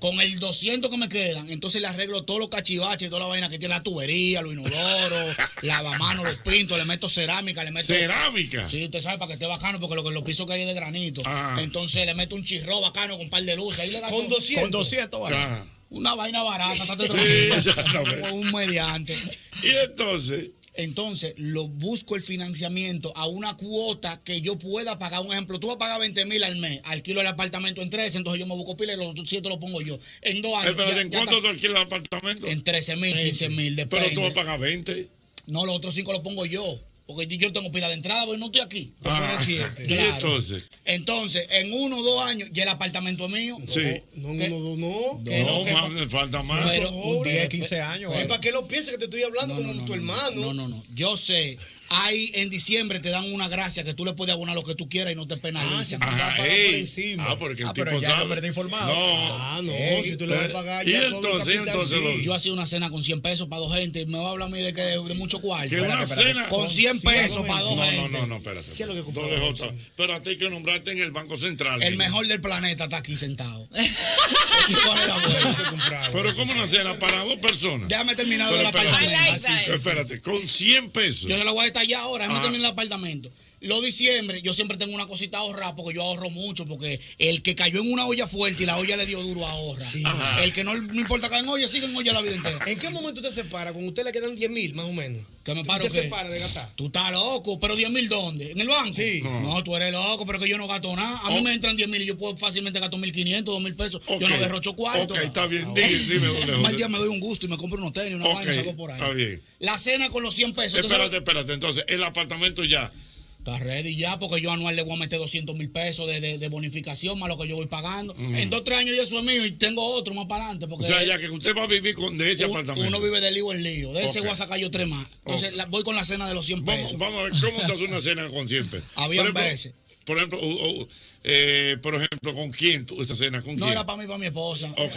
Con el doscientos que me quedan, entonces le arreglo todos los cachivaches y toda la vaina que tiene, la tubería, los inodoros, lavamanos, los pintos, le meto cerámica, le meto... ¿Cerámica? Sí, usted sabe, para que esté bacano, porque lo que los pisos que hay es de granito. Ah. Entonces le meto un chirro bacano con un par de luces. Ahí le gasto, ¿con doscientos? Con doscientos, ¿vale? Ah. Una vaina barata, ¿sabes? Sí, exactamente. Un mediante. Y entonces... Entonces, lo busco el financiamiento a una cuota que yo pueda pagar. Un ejemplo, tú vas a pagar veinte mil al mes, alquilo el apartamento en trece, entonces yo me busco pila y los siete lo pongo yo. En dos años. Pero ¿en cuánto tú alquilas el apartamento? En trece mil, quince mil, después. Pero tú vas a pagar veinte. No, los otros cinco los pongo yo. Porque yo tengo pila de entrada, porque no estoy aquí. Ah, claro. ¿Y entonces? Entonces, en uno o dos años, ya el apartamento es mío. Sí. No, no, no, no. No, no, no más, me falta más. Pero, un diez, quince años. Pero, ¿para qué lo pienses que te estoy hablando no, no, como no, tu no, hermano? No, no, no. Yo sé. Ahí en diciembre te dan una gracia que tú le puedes abonar lo que tú quieras y no te penalizan. Ah, sí, por encima. Ah, porque el ah, tipo ya sabe. Informado. No. Ah, no, ey, si tú le vas a pagar ya entonces, todo el capital, entonces, sí. Yo hacía una cena con cien pesos para dos gente y me va a hablar a mí de, que, de mucho cuarto. ¿Qué una cena? Con cien pesos para dos gente. No, no, no, no, espérate. ¿Qué es lo que compró? Espérate, hay que nombrarte en el Banco Central. El mejor del planeta está aquí sentado. ¿Y cuál es la buena? Pero ¿cómo una cena para dos personas? Déjame terminar de la apartamento. Espérate, con cien pesos. Yo se la voy a estar ya ahora, déjame ah. terminar el apartamento. Los diciembre, yo siempre tengo una cosita ahorrada porque yo ahorro mucho, porque el que cayó en una olla fuerte y la olla le dio duro ahorra. Sí. El que no, no importa caer en olla, sigue en olla la vida entera. ¿En qué momento usted se para? Con usted le quedan diez mil más o menos. ¿Que me paro? ¿Usted qué? Se para de gastar? Tú estás loco, pero diez mil ¿dónde? ¿En el banco? Sí. No, no, tú eres loco, pero que yo no gasto nada. A mí oh. me entran diez mil y yo puedo fácilmente gastar mil quinientos, dos mil pesos. Okay. Yo no derrocho cuarto. Ok, está bien, dime, dime. dime Más día me doy un gusto y me compro unos tenis, una okay. vaina y salgo por ahí. Está bien. La cena con los cien pesos. Espérate, espérate, entonces el apartamento ya. Está ready ya, porque yo anual le voy a meter doscientos mil pesos de, de, de bonificación más lo que yo voy pagando. Mm. En dos o tres años ya eso es mío y tengo otro más para adelante. Porque o sea, ya que usted va a vivir con, de ese un, apartamento. Uno vive de lío en lío. De okay. ese voy a sacar yo tres más. Entonces okay. la, voy con la cena de los cien pesos. Vamos, vamos a ver cómo te hace una cena con cien pesos. Había veces. Por ejemplo, uh, uh, eh, por ejemplo, ¿con quién tú esta cena? ¿Con quién? No, era para mí, para mi esposa. Ok.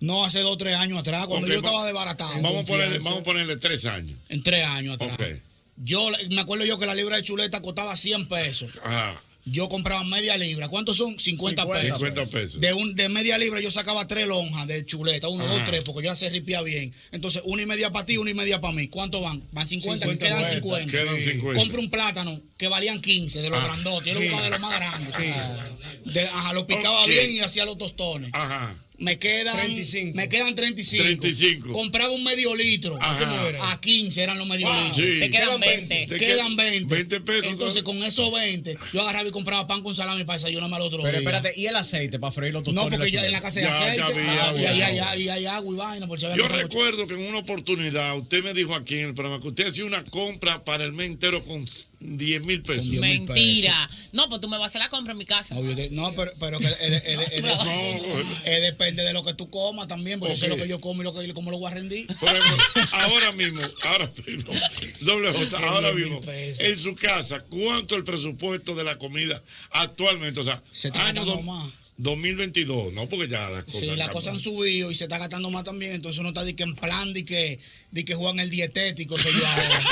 No, hace dos o tres años atrás, cuando okay, yo estaba desbaratado. Vamos a ponerle, vamos a ponerle tres años. En tres años atrás. Okay. Yo me acuerdo yo que la libra de chuleta costaba cien pesos. Ajá. Yo compraba media libra. ¿Cuántos son? cincuenta pesos. cincuenta pesos. De, un, de media libra yo sacaba tres lonjas de chuleta. Uno, ajá, dos, tres, porque yo ya se ripía bien. Entonces, una y media para ti, una y media para mí. ¿Cuánto van? Van cincuenta, cincuenta, quedan cincuenta. Quedan cincuenta. Compro un plátano que valían quince, de los ah, grandotes. Yo sí, era uno de los más grandes. Ajá, de, ajá, lo picaba okay, bien y hacía los tostones. Ajá. Me quedan treinta y cinco. Me quedan treinta y cinco. treinta y cinco. Compraba un medio litro. Ajá. A quince eran los medio wow, litros. Sí. Te quedan veinte. Te quedan veinte. veinte pesos. Entonces, ¿no? Con esos veinte, yo agarraba y compraba pan con salami para desayunarme al otro pero, día. Pero espérate, ¿y el aceite para freír los tostones? No, porque ya en la casa hay aceite. Ya, ya había, ah, y, hay, agua. Y, hay, y hay agua y vaina. Por si yo recuerdo mucho, que en una oportunidad usted me dijo aquí en el programa que usted hacía una compra para el mes entero con diez mil pesos. Mentira. No, pues tú me vas a hacer la compra en mi casa. No, te, no pero, pero que depende de lo que tú comas también, porque okay, yo sé lo que yo como y lo que, cómo lo voy a rendir. Por ejemplo, ahora mismo, ahora mismo, doble J, ahora mismo, en su casa, ¿cuánto es el presupuesto de la comida actualmente? O sea, se está gastando más. dos mil veintidós, no, porque ya las cosas. Sí, las cosas han subido y se está gastando más también, entonces uno está de que en plan de que, de que juegan el dietético, soy yo ahora.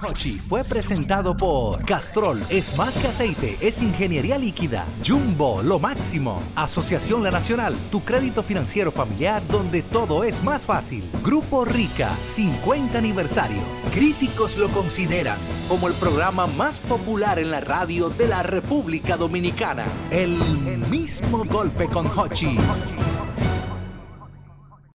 Jochy fue presentado por Castrol, es más que aceite, es ingeniería líquida. Jumbo, lo máximo. Asociación La Nacional, tu crédito financiero familiar donde todo es más fácil. Grupo Rica, cincuenta aniversario. Críticos lo consideran como el programa más popular en la radio de la República Dominicana. El mismo golpe con Jochy.